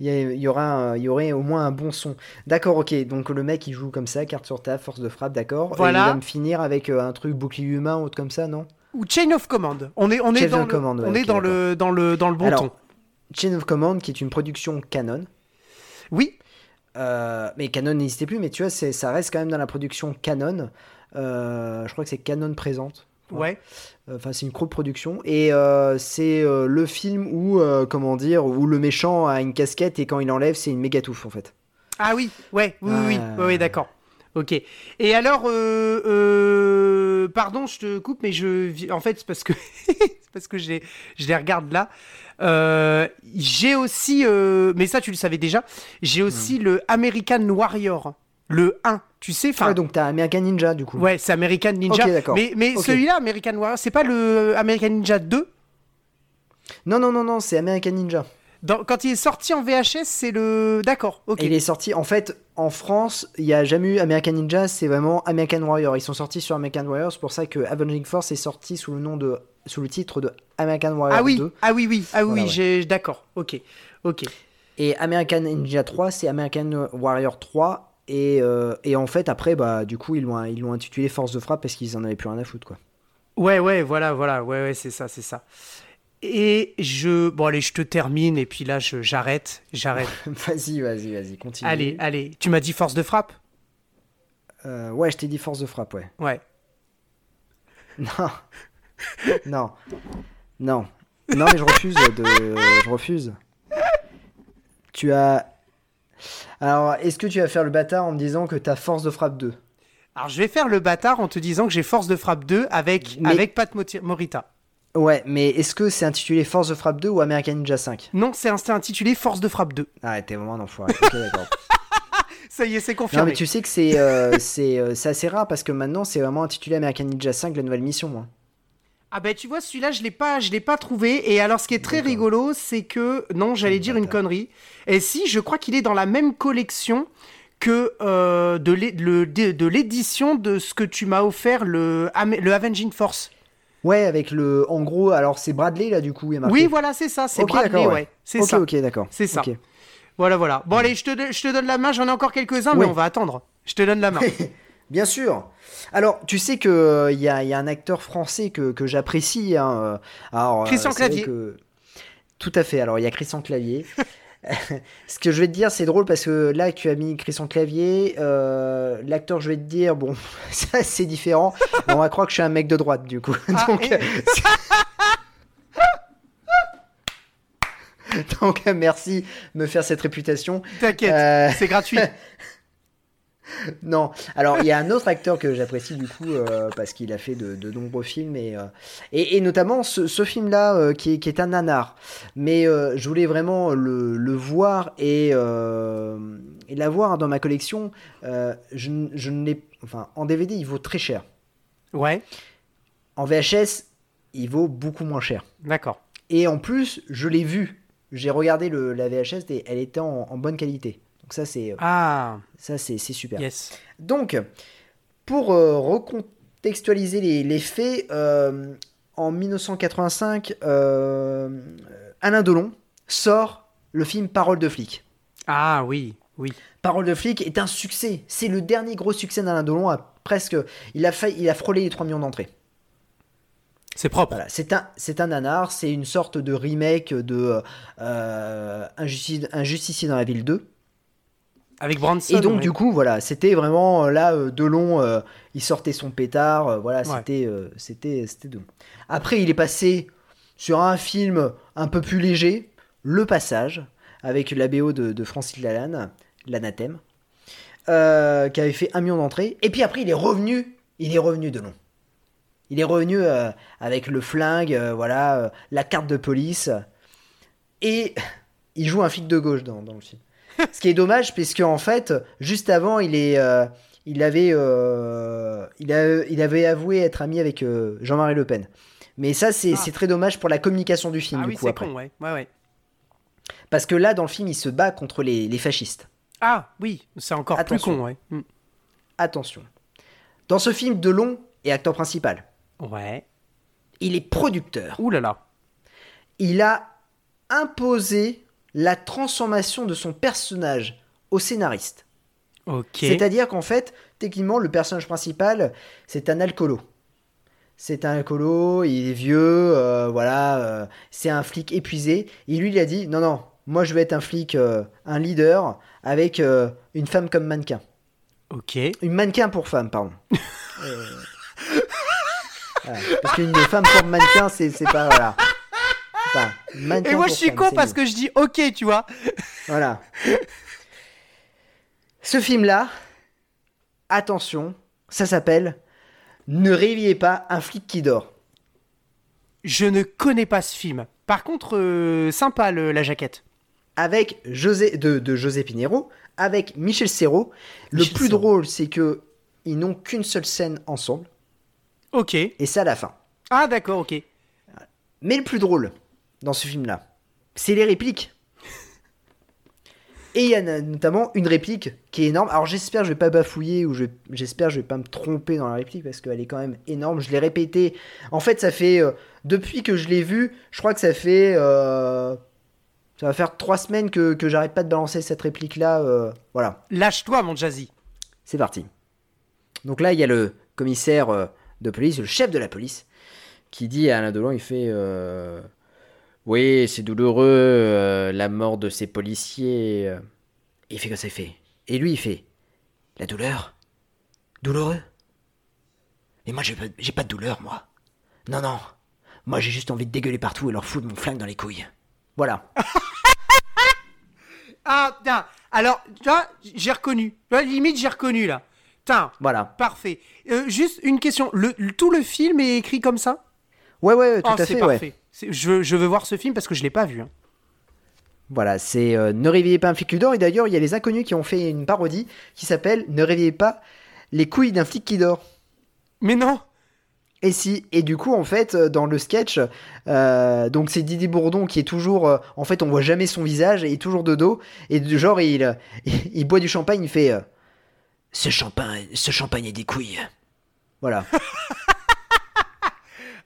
Il y aurait au moins un bon son. D'accord, ok, donc le mec il joue comme ça, carte sur table, force de frappe, d'accord. Voilà. Et il va me finir avec un truc bouclier humain ou autre comme ça, non ? Ou Chain of Command. On est dans le bon ton. Chain of Command, qui est une production Canon. Oui. Mais Canon n'existait plus, mais tu vois, ça reste quand même dans la production Canon. Je crois que c'est Canon présente. Ouais. Enfin, c'est une coproduction. Et c'est le film où le méchant a une casquette et quand il l'enlève, c'est une méga touffe en fait. Ah oui, ouais, oui, d'accord. Ok. Et alors, pardon, je te coupe, mais en fait, c'est parce que je les regarde là. J'ai aussi, mais ça tu le savais déjà, j'ai aussi le American Warrior, le 1, tu sais. Ah, donc t'as American Ninja du coup. Ouais, c'est American Ninja. Ok, d'accord. Mais okay. Celui-là, American Warrior, c'est pas le American Ninja 2 ? Non, c'est American Ninja. Quand il est sorti en VHS, c'est le... D'accord, ok. Et il est sorti, en fait, en France, il n'y a jamais eu American Ninja, c'est vraiment American Warrior. Ils sont sortis sur American Warrior, c'est pour ça que Avenging Force est sorti sous le titre de American Warrior 2. Ah oui, voilà. D'accord, ok. Et American Ninja 3, c'est American Warrior 3. Et en fait, après, bah, du coup, ils l'ont intitulé Force de frappe parce qu'ils n'en avaient plus rien à foutre, quoi. Ouais, voilà, c'est ça. Et bon allez, je te termine et puis là j'arrête. Vas-y, continue. Allez, tu m'as dit force de frappe ? Ouais, je t'ai dit force de frappe, ouais. Ouais. Non, mais je refuse. Tu as... Alors, est-ce que tu vas faire le bâtard en me disant que t'as force de frappe 2 ? Alors, je vais faire le bâtard en te disant que j'ai force de frappe 2 avec Pat Morita. Ouais, mais est-ce que c'est intitulé Force de frappe 2 ou American Ninja 5 ? Non, c'est intitulé Force de frappe 2. Ah, t'es vraiment un enfoiré. Ok, d'accord. Ça y est, c'est confirmé. Non, mais tu sais que c'est assez rare parce que maintenant, c'est vraiment intitulé American Ninja 5, la nouvelle mission. Hein. Ah bah, tu vois, celui-là, je l'ai pas trouvé. Et alors, ce qui est très rigolo, c'est que... Non, j'allais dire une connerie. Et si, je crois qu'il est dans la même collection que de l'édition de ce que tu m'as offert, le Avenging Force. Ouais, avec le... En gros, alors c'est Bradley, là, du coup, il est marqué. Oui, voilà, c'est ça, c'est okay, Bradley, ouais. C'est ça. Ok, d'accord. C'est ça. Okay. Voilà. Bon, allez, je te donne la main, j'en ai encore quelques-uns, mais on va attendre. Je te donne la main. Bien sûr. Alors, tu sais qu'il y a un acteur français que j'apprécie. Hein. Alors, Christian Clavier. Tout à fait. Alors, il y a Christian Clavier. Ce que je vais te dire, c'est drôle parce que là, tu as mis Christian Clavier. L'acteur, je vais te dire, bon, ça c'est différent. On va croire que je suis un mec de droite, du coup. Donc, merci de me faire cette réputation. T'inquiète, c'est gratuit. Non, alors il y a un autre acteur que j'apprécie du coup parce qu'il a fait de nombreux films et notamment ce film-là qui est un nanar. Mais je voulais vraiment le voir et l'avoir dans ma collection. Je ne l'ai, enfin, en DVD, il vaut très cher. Ouais. En VHS, il vaut beaucoup moins cher. D'accord. Et en plus, je l'ai vu. J'ai regardé la VHS et elle était en bonne qualité. Donc ça, c'est super. Yes. Donc, pour recontextualiser les faits, en 1985, Alain Delon sort le film Parole de flic. Ah oui. Parole de flic est un succès. C'est le dernier gros succès d'Alain Delon. Il a frôlé les 3 millions d'entrées. C'est propre. Voilà, c'est un nanar. C'est une sorte de remake de Un justicier dans la ville 2. Avec Branson. Et donc, du coup, voilà, c'était vraiment là, Delon, il sortait son pétard, voilà, c'était Delon. Après, il est passé sur un film un peu plus léger, Le Passage, avec la BO de Francis Lalanne, l'anathème, qui avait fait 1 million d'entrées. Et puis après, il est revenu Delon. Il est revenu avec le flingue, la carte de police, et il joue un flic de gauche dans le film. Ce qui est dommage, puisque en fait, juste avant, il avait avoué être ami avec Jean-Marie Le Pen. Mais ça, c'est très dommage pour la communication du film. Ah du coup, c'est après. Con, ouais. Parce que là, dans le film, il se bat contre les fascistes. Ah oui, c'est encore attention. Plus con, ouais. Mm. Attention. Dans ce film, Delon est acteur principal. Ouais. Il est producteur. Ouh là là. Il a imposé la transformation de son personnage au scénariste. Ok. C'est-à-dire qu'en fait, techniquement, le personnage principal, c'est un alcoolo. C'est un alcoolo, il est vieux, voilà, c'est un flic épuisé. Et lui, il a dit, non, non, moi je vais être un flic, un leader, avec une femme comme mannequin. Ok. Une mannequin pour femme, pardon. Voilà, parce qu'une femme pour mannequin, c'est pas... Voilà. Enfin, mannequin. Et moi je suis con parce que je dis ok, tu vois. Voilà. Ce film-là, attention, ça s'appelle... Ne réveillez pas un flic qui dort. Je ne connais pas ce film. Par contre, sympa la jaquette. Avec José de José Pinheiro, avec Michel Serrault. Le plus drôle, c'est que ils n'ont qu'une seule scène ensemble. Ok. Et ça à la fin. Ah d'accord, ok. Mais le plus drôle dans ce film-là, c'est les répliques. Et il y a notamment une réplique qui est énorme. Alors j'espère que je ne vais pas bafouiller ou j'espère que je ne vais pas me tromper dans la réplique parce qu'elle est quand même énorme. Je l'ai répétée. En fait, ça fait... depuis que je l'ai vue, je crois que ça fait... ça va faire 3 semaines que j'arrête pas de balancer cette réplique-là. Voilà. Lâche-toi, mon Jazzy. C'est parti. Donc là, il y a le commissaire de police, le chef de la police, qui dit à Alain Delon, il fait... oui, c'est douloureux, la mort de ces policiers. Il fait comme ça, il fait. Et lui, il fait. La douleur ? Douloureux ? Et moi, j'ai pas de douleur, moi. Non, non. Moi, j'ai juste envie de dégueuler partout et leur foutre mon flingue dans les couilles. Voilà. Ah, putain. Alors, là, j'ai reconnu. Là, limite, j'ai reconnu, là. Putain. Voilà. Parfait. Juste une question. Tout le film est écrit comme ça ? Ouais, tout à fait, parfait. Ouais. Je veux voir ce film parce que je ne l'ai pas vu. Hein. Voilà, c'est Ne réveillez pas un flic qui dort. Et d'ailleurs, il y a les inconnus qui ont fait une parodie qui s'appelle Ne réveillez pas les couilles d'un flic qui dort. Mais non. Et si. Et du coup, en fait, dans le sketch, donc c'est Didier Bourdon qui est toujours... en fait, on ne voit jamais son visage, il est toujours de dos. Et genre, il boit du champagne, il fait... ce champagne est des couilles. Voilà.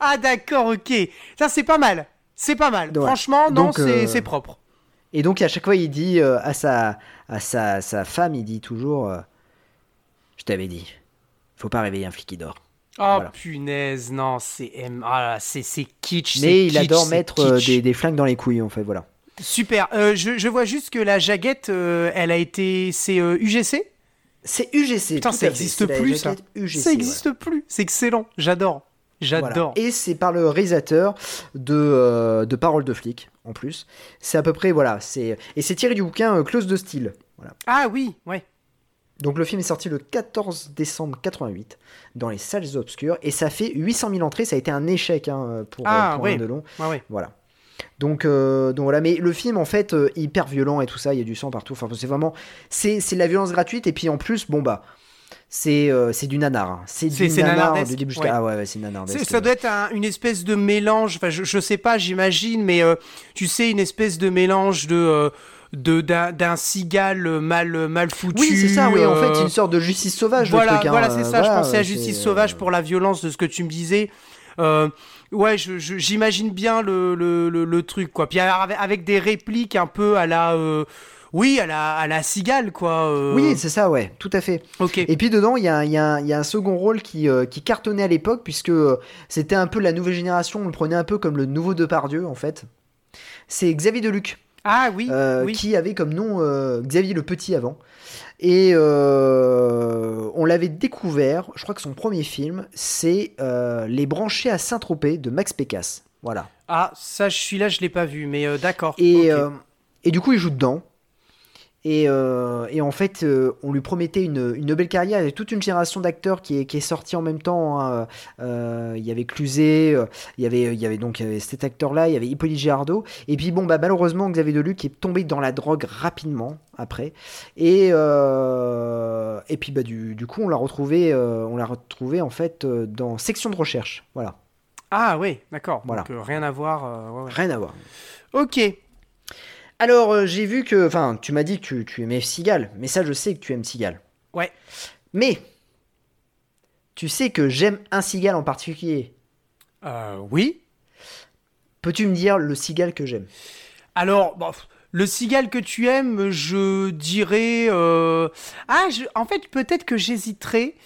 Ah d'accord, ok. Ça c'est pas mal. C'est pas mal. Ouais. Franchement, non, donc, c'est propre. Et donc à chaque fois il dit à sa femme, il dit toujours je t'avais dit, faut pas réveiller un flic qui dort. Oh voilà. Punaise, non, c'est kitsch. Mais il adore mettre des flingues dans les couilles en fait, voilà. Super. Je vois juste que la jaquette, elle a été, c'est UGC. C'est UGC. Putain, ça existe plus ça. UGC, ça existe plus. C'est excellent. J'adore. Voilà. Et c'est par le réalisateur de Paroles de flic, en plus. C'est à peu près, voilà. Et c'est tiré du bouquin Clause de style. Voilà. Ah oui, ouais. Donc le film est sorti le 14 décembre 88 dans les salles obscures. Et ça fait 800 000 entrées. Ça a été un échec pour Alain Delon. Ah oui. Voilà. Donc voilà. Mais le film, en fait, hyper violent et tout ça. Il y a du sang partout. Enfin, c'est vraiment... C'est de la violence gratuite. Et puis en plus, bon bah... c'est du nanar. Hein. C'est nanar du début jusqu'à... Ouais. Ah ouais, c'est nanar. Ça doit être une espèce de mélange. Enfin, je sais pas, j'imagine, mais tu sais, une espèce de mélange d'un Cigale mal foutu. Oui, c'est ça. Oui, en fait, c'est une sorte de Justice Sauvage. Voilà, le truc, hein. Voilà, c'est ça. Voilà, je pensais à Justice Sauvage pour la violence de ce que tu me disais. Ouais, j'imagine bien le truc, quoi. Puis avec des répliques un peu à la... Oui, à la Cigale, quoi. Oui, c'est ça, ouais, tout à fait. Okay. Et puis dedans, il y a un second rôle qui cartonnait à l'époque, puisque c'était un peu la nouvelle génération, on le prenait un peu comme le nouveau Depardieu, en fait. C'est Xavier Deluc. Ah oui, oui. Qui avait comme nom Xavier le Petit avant. Et on l'avait découvert, je crois que son premier film, c'est Les Branchés à Saint-Tropez de Max Pécasse. Voilà. Ah, ça, je l'ai pas vu, mais d'accord. Et, okay. Et du coup, il joue dedans. Et en fait, on lui promettait une belle carrière. Il y a toute une génération d'acteurs qui est sortie en même temps. Hein. Il y avait Cluzet, il y avait cet acteur-là, il y avait Hippolyte Girardot. Et puis bon, bah, malheureusement, Xavier Deluc est tombé dans la drogue rapidement après. Et puis bah, du coup, on l'a retrouvé en fait dans Section de recherche. Voilà. Ah oui, d'accord. Voilà. Donc rien à voir. Ouais. Rien à voir. Ok. Alors, j'ai vu que... Enfin, tu m'as dit que tu aimais Seagal, mais ça, je sais que tu aimes Seagal. Ouais. Mais, tu sais que j'aime un Seagal en particulier. Oui. Peux-tu me dire le Seagal que j'aime? Alors, bon, le Seagal que tu aimes, je dirais... en fait, peut-être que j'hésiterais.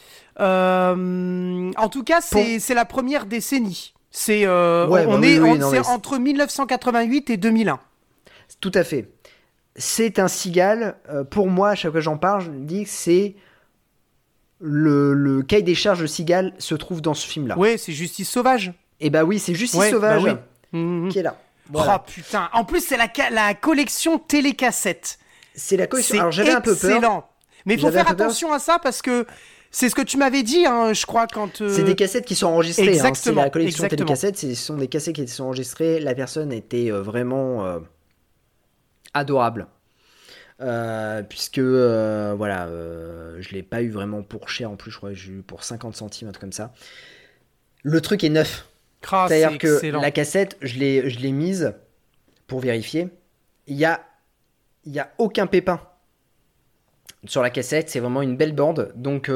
En tout cas, c'est la première décennie. C'est, ouais, on bah, est, oui, on, non, c'est entre 1988 et 2001. Tout à fait. C'est un Seagal. Pour moi, à chaque fois que j'en parle, je me dis que c'est le cahier des charges de Seagal se trouve dans ce film-là. Oui, c'est Justice Sauvage. Eh bah oui, c'est Justice Sauvage qui est là. Voilà. Oh putain. En plus, c'est la collection Télécassette. C'est la collection. C'est Alors j'avais excellent. Un peu peur. Excellent. Mais il faut faire attention à ça parce que c'est ce que tu m'avais dit, hein, je crois, quand... C'est des cassettes qui sont enregistrées. Exactement. Hein, c'est la collection Télécassette. Ce sont des cassettes qui sont enregistrées. La personne était vraiment... adorable, puisque voilà, je l'ai pas eu vraiment pour cher en plus, je crois que j'ai eu pour 50 centimes, un truc comme ça. Le truc est neuf, c'est-à-dire que la cassette, je l'ai mise pour vérifier. Il y a aucun pépin sur la cassette, c'est vraiment une belle bande, donc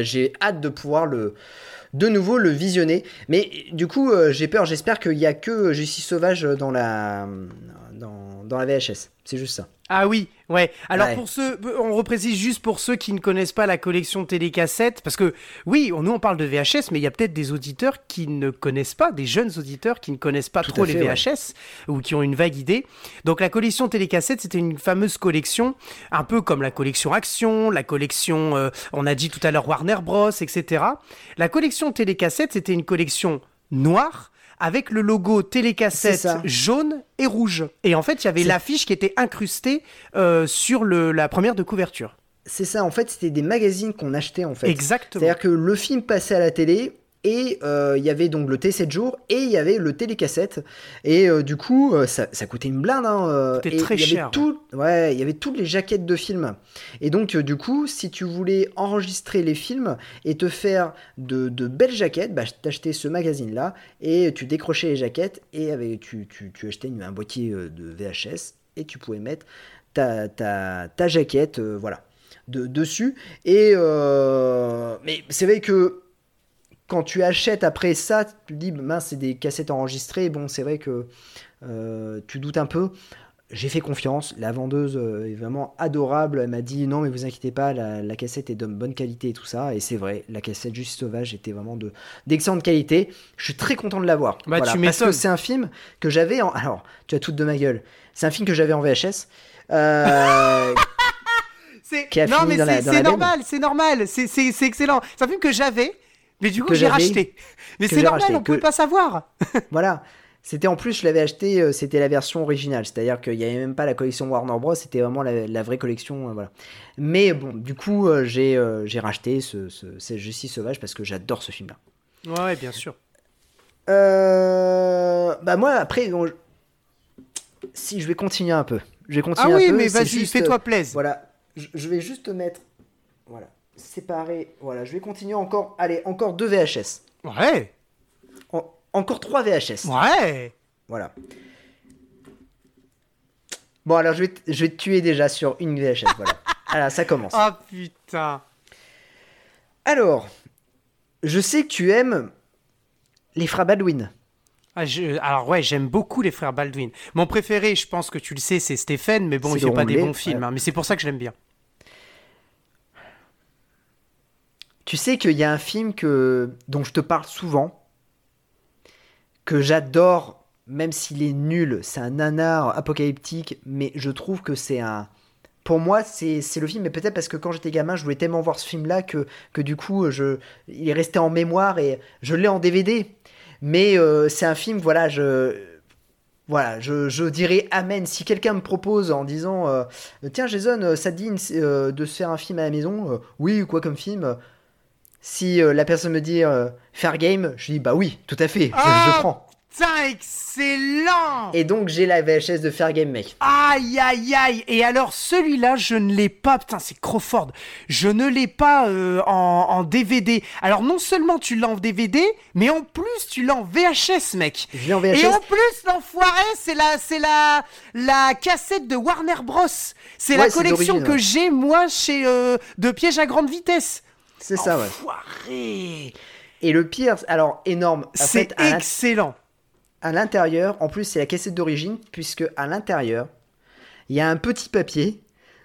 j'ai hâte de pouvoir de nouveau le visionner. Mais du coup, j'ai peur, j'espère qu'il y a que Justice Sauvage dans la VHS. C'est juste ça. Ah oui, ouais. Alors pour ceux, on reprécise juste pour ceux qui ne connaissent pas la collection Télécassette, parce que oui, nous on parle de VHS, mais il y a peut-être des auditeurs qui ne connaissent pas, des jeunes auditeurs qui ne connaissent pas trop les VHS ou qui ont une vague idée. Donc la collection Télécassette, c'était une fameuse collection, un peu comme la collection Action, la collection, on a dit tout à l'heure Warner Bros, etc. La collection Télécassette, c'était une collection noire, avec le logo Télécassette jaune et rouge. Et en fait, il y avait l'affiche qui était incrustée sur la première de couverture. C'est ça, en fait, c'était des magazines qu'on achetait, en fait. Exactement. C'est-à-dire que le film passait à la télé, et il y avait donc le T7 jours, et il y avait le Télécassette. Et du coup, ça coûtait une blinde. Hein, c'était très cher. Il y avait toutes les jaquettes de films. Et donc, du coup, si tu voulais enregistrer les films et te faire de belles jaquettes, t'achetais ce magazine-là, et tu décrochais les jaquettes, et tu achetais un boîtier de VHS, et tu pouvais mettre ta jaquette dessus. Et, mais c'est vrai que quand tu achètes après ça, tu te dis, mince, c'est des cassettes enregistrées. Bon, c'est vrai que tu doutes un peu. J'ai fait confiance. La vendeuse est vraiment adorable. Elle m'a dit, non, mais vous inquiétez pas, la cassette est de bonne qualité et tout ça. Et c'est vrai, la cassette Justice Sauvage était vraiment d'excellente qualité. Je suis très content de l'avoir. Bah, voilà, tu m'étonnes. Parce que c'est un film que j'avais en... Alors, tu as toute de ma gueule. C'est un film que j'avais en VHS. Non, mais c'est normal, c'est normal. C'est excellent. C'est un film que j'avais. Mais du coup, j'ai racheté. Mais c'est normal, on ne pouvait pas savoir. Voilà. C'était en plus, je l'avais acheté, c'était la version originale. C'est-à-dire qu'il n'y avait même pas la collection Warner Bros. C'était vraiment la vraie collection. Voilà. Mais bon, du coup, j'ai racheté ce Justice Sauvage parce que j'adore ce film-là. Ouais, bien sûr. Moi, après, si je vais continuer un peu. Mais vas-y, juste... fais-toi plaisir. Voilà. Je vais juste te mettre. Voilà. Séparé, voilà, je vais continuer encore 2 VHS. Ouais. Encore 3 VHS. Ouais. Voilà. Bon, alors je vais te tuer déjà sur une VHS, voilà. Alors, ça commence. Oh putain. Alors, je sais que tu aimes les frères Baldwin. Alors ouais, j'aime beaucoup les frères Baldwin. Mon préféré, je pense que tu le sais, c'est Stéphane, mais bon, il fait pas des bons films, hein, mais c'est pour ça que je l'aime bien. Tu sais qu'il y a un film dont je te parle souvent, que j'adore, même s'il est nul, c'est un nanar apocalyptique, mais je trouve que c'est un... Pour moi, c'est le film, mais peut-être parce que quand j'étais gamin, je voulais tellement voir ce film-là que du coup, il est resté en mémoire et je l'ai en DVD. Mais c'est un film, voilà, je dirais amen. Si quelqu'un me propose en disant « Tiens, Jason, ça te dit de se faire un film à la maison ?» Oui, quoi comme film ? Si la personne me dit Fair Game, je dis bah oui, tout à fait, je prends. Putain, excellent! Et donc, j'ai la VHS de Fair Game, mec. Aïe, aïe, aïe! Et alors, celui-là, je ne l'ai pas... Putain, c'est Crawford. Je ne l'ai pas en DVD. Alors, non seulement tu l'as en DVD, mais en plus, tu l'as en VHS, mec. Je l'ai en VHS. Et en plus, l'enfoiré, c'est la cassette de Warner Bros. C'est ouais, la collection que j'ai, moi, chez de Piège à grande vitesse. C'est ça, ouais. Enfoiré! Et le pire, alors, énorme. C'est excellent. À l'intérieur, en plus, c'est la cassette d'origine, puisque à l'intérieur, il y a un petit papier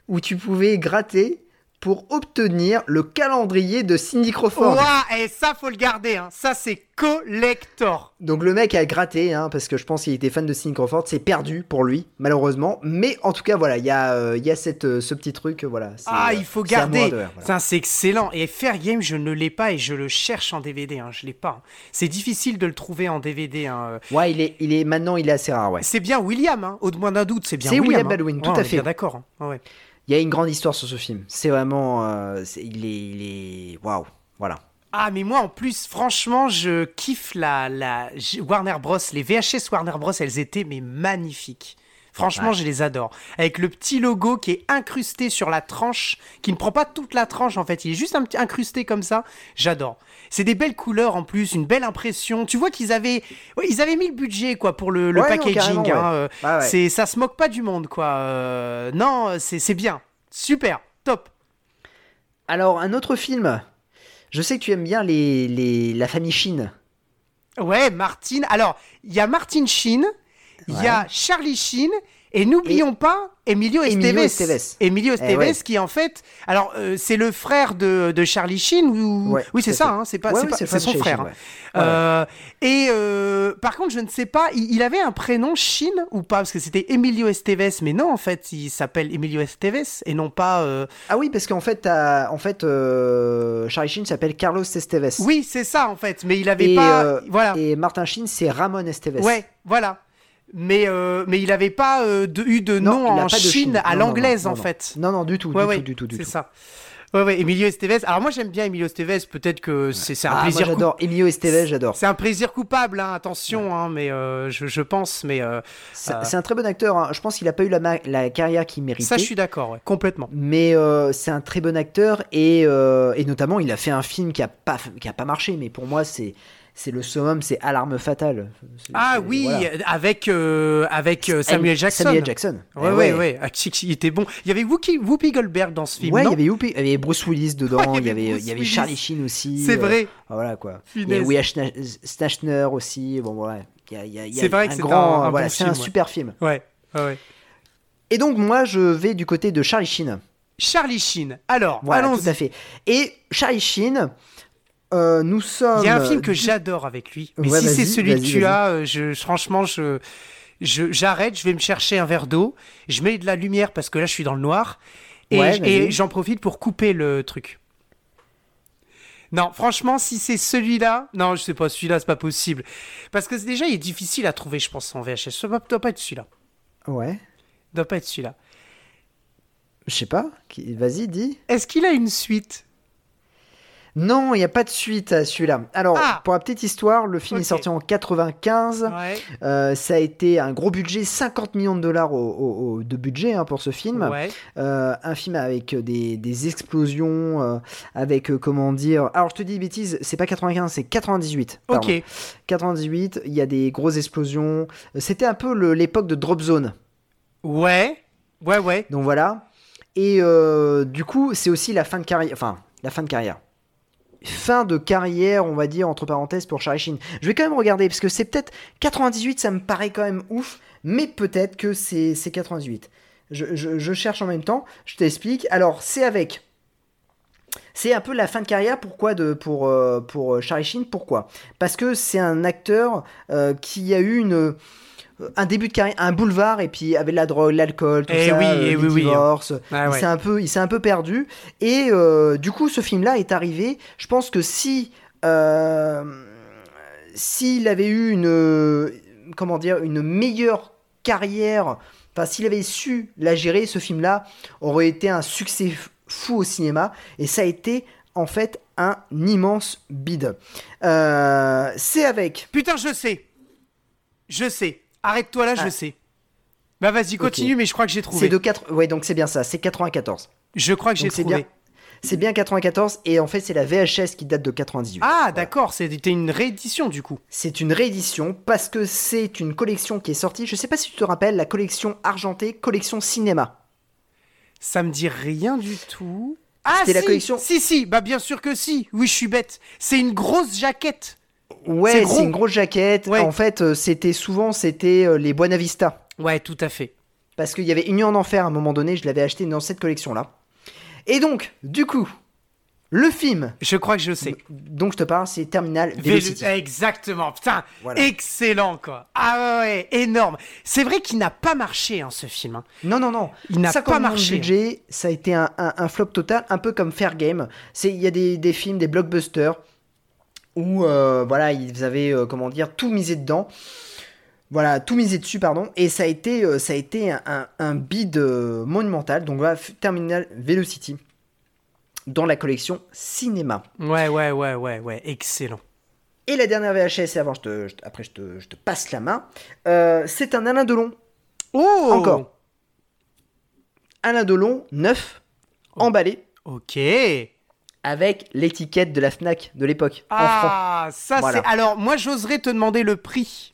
où tu pouvais gratter pour obtenir le calendrier de Cindy Crawford. Ouah, et ça, faut le garder, hein. Ça, c'est collector. Donc, le mec a gratté, hein, parce que je pense qu'il était fan de Cindy Crawford. C'est perdu pour lui, malheureusement. Mais en tout cas, voilà, il y a ce petit truc, voilà. Il faut garder. Voilà. Ça, c'est excellent. Et Fair Game, je ne l'ai pas et je le cherche en DVD, hein. Je l'ai pas. Hein. C'est difficile de le trouver en DVD, hein. Ouais, il est maintenant, il est assez rare, ouais. C'est bien William, hein. Au-delà d'un doute, c'est bien William. C'est William Baldwin, hein. Tout à fait. Bien d'accord, hein. Ouais. Il y a une grande histoire sur ce film. C'est vraiment... il est... Waouh, voilà. Ah, mais moi, en plus, franchement, je kiffe la Warner Bros. Les VHS Warner Bros, elles étaient mais magnifiques. Franchement, ouais. Je les adore. Avec le petit logo qui est incrusté sur la tranche, qui ne prend pas toute la tranche, en fait. Il est juste un petit incrusté comme ça. J'adore. C'est des belles couleurs, en plus, une belle impression. Tu vois qu'ils avaient... Ouais, ils avaient mis le budget, quoi, pour le packaging. Non, hein. Ouais. Ah, ouais. Ça se moque pas du monde, quoi. Non, c'est bien. Super. Top. Alors, un autre film. Je sais que tu aimes bien la famille Sheen. Ouais, Martine. Alors, il y a Martine Sheen... Il y a Charlie Sheen et n'oublions pas Emilio Estevez. Emilio Estevez qui en fait, alors c'est le frère de Charlie Sheen ou ouais, oui c'est ça, hein, c'est son frère. Sheen, hein. Et par contre je ne sais pas, il avait un prénom Sheen ou pas parce que c'était Emilio Estevez, mais non en fait il s'appelle Emilio Estevez et non pas. Ah oui parce qu'en fait Charlie Sheen s'appelle Carlos Estevez. Oui c'est ça en fait, mais il avait pas. Voilà. Et Martin Sheen c'est Ramon Estevez. Ouais voilà. Mais il n'avait pas eu de nom en Chine à l'anglaise en fait. Non, du tout, du tout. C'est ça. Ouais, Emilio Estevez. Alors moi j'aime bien Emilio Estevez, peut-être que c'est un plaisir. Moi j'adore Emilio Estevez, j'adore. C'est un plaisir coupable, hein, attention, hein, mais je pense, mais. C'est un très bon acteur. Hein. Je pense qu'il a pas eu la carrière qu'il méritait. Ça je suis d'accord, ouais, complètement. Mais c'est un très bon acteur et notamment il a fait un film qui a pas marché, mais pour moi c'est le summum, c'est Alarme Fatale. Avec Samuel Jackson. Samuel Jackson. Ouais. Ah, il était bon. Il y avait Whoopi Goldberg dans ce film. Ouais, il y avait Bruce Willis dedans. Il y avait Charlie Sheen aussi. C'est vrai. Voilà quoi. Finesse. Il y a William Shatner aussi. Bon voilà. C'est vrai que c'est un bon film. C'est un super film. Ouais. Et donc moi je vais du côté de Charlie Sheen. Charlie Sheen. Alors voilà, allons-y. Tout à fait. Et Charlie Sheen. Nous sommes... Il y a un film que j'adore avec lui, mais si c'est celui que tu as, franchement, j'arrête, je vais me chercher un verre d'eau, je mets de la lumière parce que là, je suis dans le noir, et j'en profite pour couper le truc. Non, franchement, si c'est celui-là... Non, je sais pas, celui-là, c'est pas possible. Parce que déjà, il est difficile à trouver, je pense, en VHS. Ça doit pas être celui-là. Ouais. Doit pas être celui-là. Je sais pas. Vas-y, dis. Est-ce qu'il a une suite ? Non, il n'y a pas de suite à celui-là. Alors, pour la petite histoire, le film est sorti en 1995. Ouais. Ça a été un gros budget, 50 millions de dollars de budget hein, pour ce film. Ouais. Un film avec des explosions, avec, comment dire... Alors, je te dis des bêtises, c'est pas 95, c'est 98. Pardon. Ok. 98, il y a des grosses explosions. C'était un peu l'époque de Drop Zone. Ouais. Donc, voilà. Et du coup, c'est aussi la fin de carrière... Enfin, la fin de carrière. Fin de carrière, on va dire, entre parenthèses, pour Charlie Sheen. Je vais quand même regarder, parce que c'est peut-être 98, ça me paraît quand même ouf, mais peut-être que c'est 98. Je cherche en même temps, je t'explique. Alors, c'est un peu la fin de carrière, pour Charlie Sheen, pourquoi ? Parce que c'est un acteur qui a eu un début de carrière, un boulevard, et puis avec la drogue, l'alcool, tout ça, les divorces. Il s'est un peu perdu. Et du coup, ce film-là est arrivé. Je pense que s'il avait eu une meilleure carrière, enfin, s'il avait su la gérer, ce film-là aurait été un succès fou au cinéma. Et ça a été, en fait, un immense bide. C'est avec... Putain, je sais. Je sais. Arrête-toi là, je sais. Bah vas-y, continue, mais je crois que j'ai trouvé. C'est de 4... Ouais, donc c'est bien ça, c'est 94. Je crois que donc j'ai trouvé. Bien... C'est bien 94, et en fait, c'est la VHS qui date de 98. Ah, voilà. D'accord, c'était une réédition, du coup. C'est une réédition, parce que c'est une collection qui est sortie, je sais pas si tu te rappelles, la collection argentée, collection cinéma. Ça me dit rien du tout. Ah, c'était la collection... si, bah bien sûr que si, oui, je suis bête. C'est une grosse jaquette. Ouais, c'est une grosse jaquette. Ouais. En fait, c'était les Buena Vista. Ouais, tout à fait. Parce qu'il y avait Union en Enfer à un moment donné, je l'avais acheté dans cette collection-là. Et donc, du coup, le film... Je crois que je sais. Donc, je te parle, c'est Terminal Velocity. Exactement, putain, voilà. Excellent, quoi. Ah ouais, énorme. C'est vrai qu'il n'a pas marché, hein, ce film. Hein. Non. Il n'a pas marché. Budget, ça a été un flop total, un peu comme Fair Game. Il y a des films, des blockbusters, où voilà, ils avaient, tout misé dedans. Voilà, tout misé dessus, pardon, et ça a été un bide monumental. Donc voilà, Terminal Velocity dans la collection cinéma. Ouais, excellent. Et la dernière VHS, avant, après je te passe la main, c'est un Alain Delon. Oh, encore. Alain Delon, neuf, emballé. Ok. Avec l'étiquette de la Fnac de l'époque. Ah, en francs. Ça voilà. C'est. Alors moi, j'oserais te demander le prix.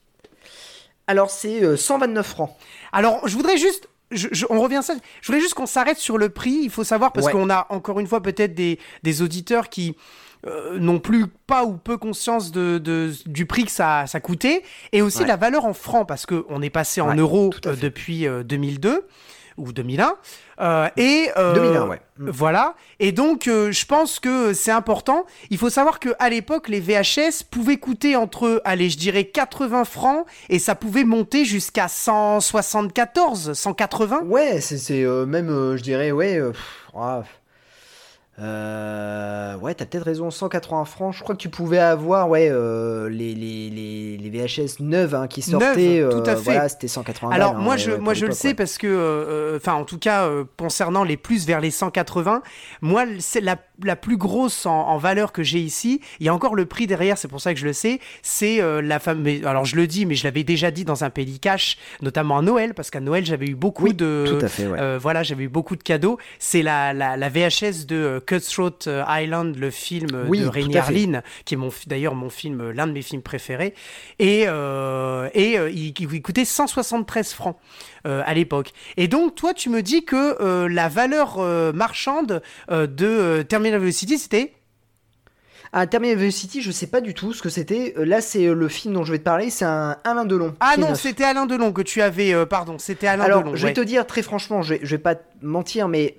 Alors, c'est 129 francs. Alors, je voudrais juste... on revient à ça. Je voudrais juste qu'on s'arrête sur le prix. Il faut savoir, parce qu'on a, encore une fois, peut-être des auditeurs qui n'ont plus pas ou peu conscience du prix que ça coûtait. Et aussi de la valeur en francs, parce qu'on est passé en euros depuis 2002 ou 2001. 2001, ouais. Voilà. Et donc, je pense que c'est important. Il faut savoir qu'à l'époque, les VHS pouvaient coûter entre, allez, je dirais 80 francs, et ça pouvait monter jusqu'à 174, 180. Ouais, c'est même, je dirais, t'as peut-être raison, 180 francs. Je crois que tu pouvais avoir, les VHS neuves, hein, qui sortaient. Tout à fait. Voilà, c'était 180. Alors balles, moi je le sais parce que, en tout cas, concernant les plus vers les 180, moi c'est la plus grosse en valeur que j'ai ici. Il y a encore le prix derrière, c'est pour ça que je le sais. C'est la fameuse. Alors je le dis, mais je l'avais déjà dit dans un Peli Cash, notamment à Noël, parce qu'à Noël j'avais eu beaucoup de. Tout à fait. Ouais. J'avais eu beaucoup de cadeaux. C'est la VHS de Cutthroat Island, le film de Renny Harlin, qui est d'ailleurs mon film, l'un de mes films préférés, et il coûtait 173 francs à l'époque. Et donc toi tu me dis que la valeur marchande de Terminal Velocity, c'était... Ah, Terminal Velocity, je sais pas du tout ce que c'était. Là, c'est le film dont je vais te parler, c'est un Alain Delon. Ah non, c'était Alain Delon que tu avais... c'était Alain Delon. Alors, je vais te dire, très franchement, je vais pas te mentir, mais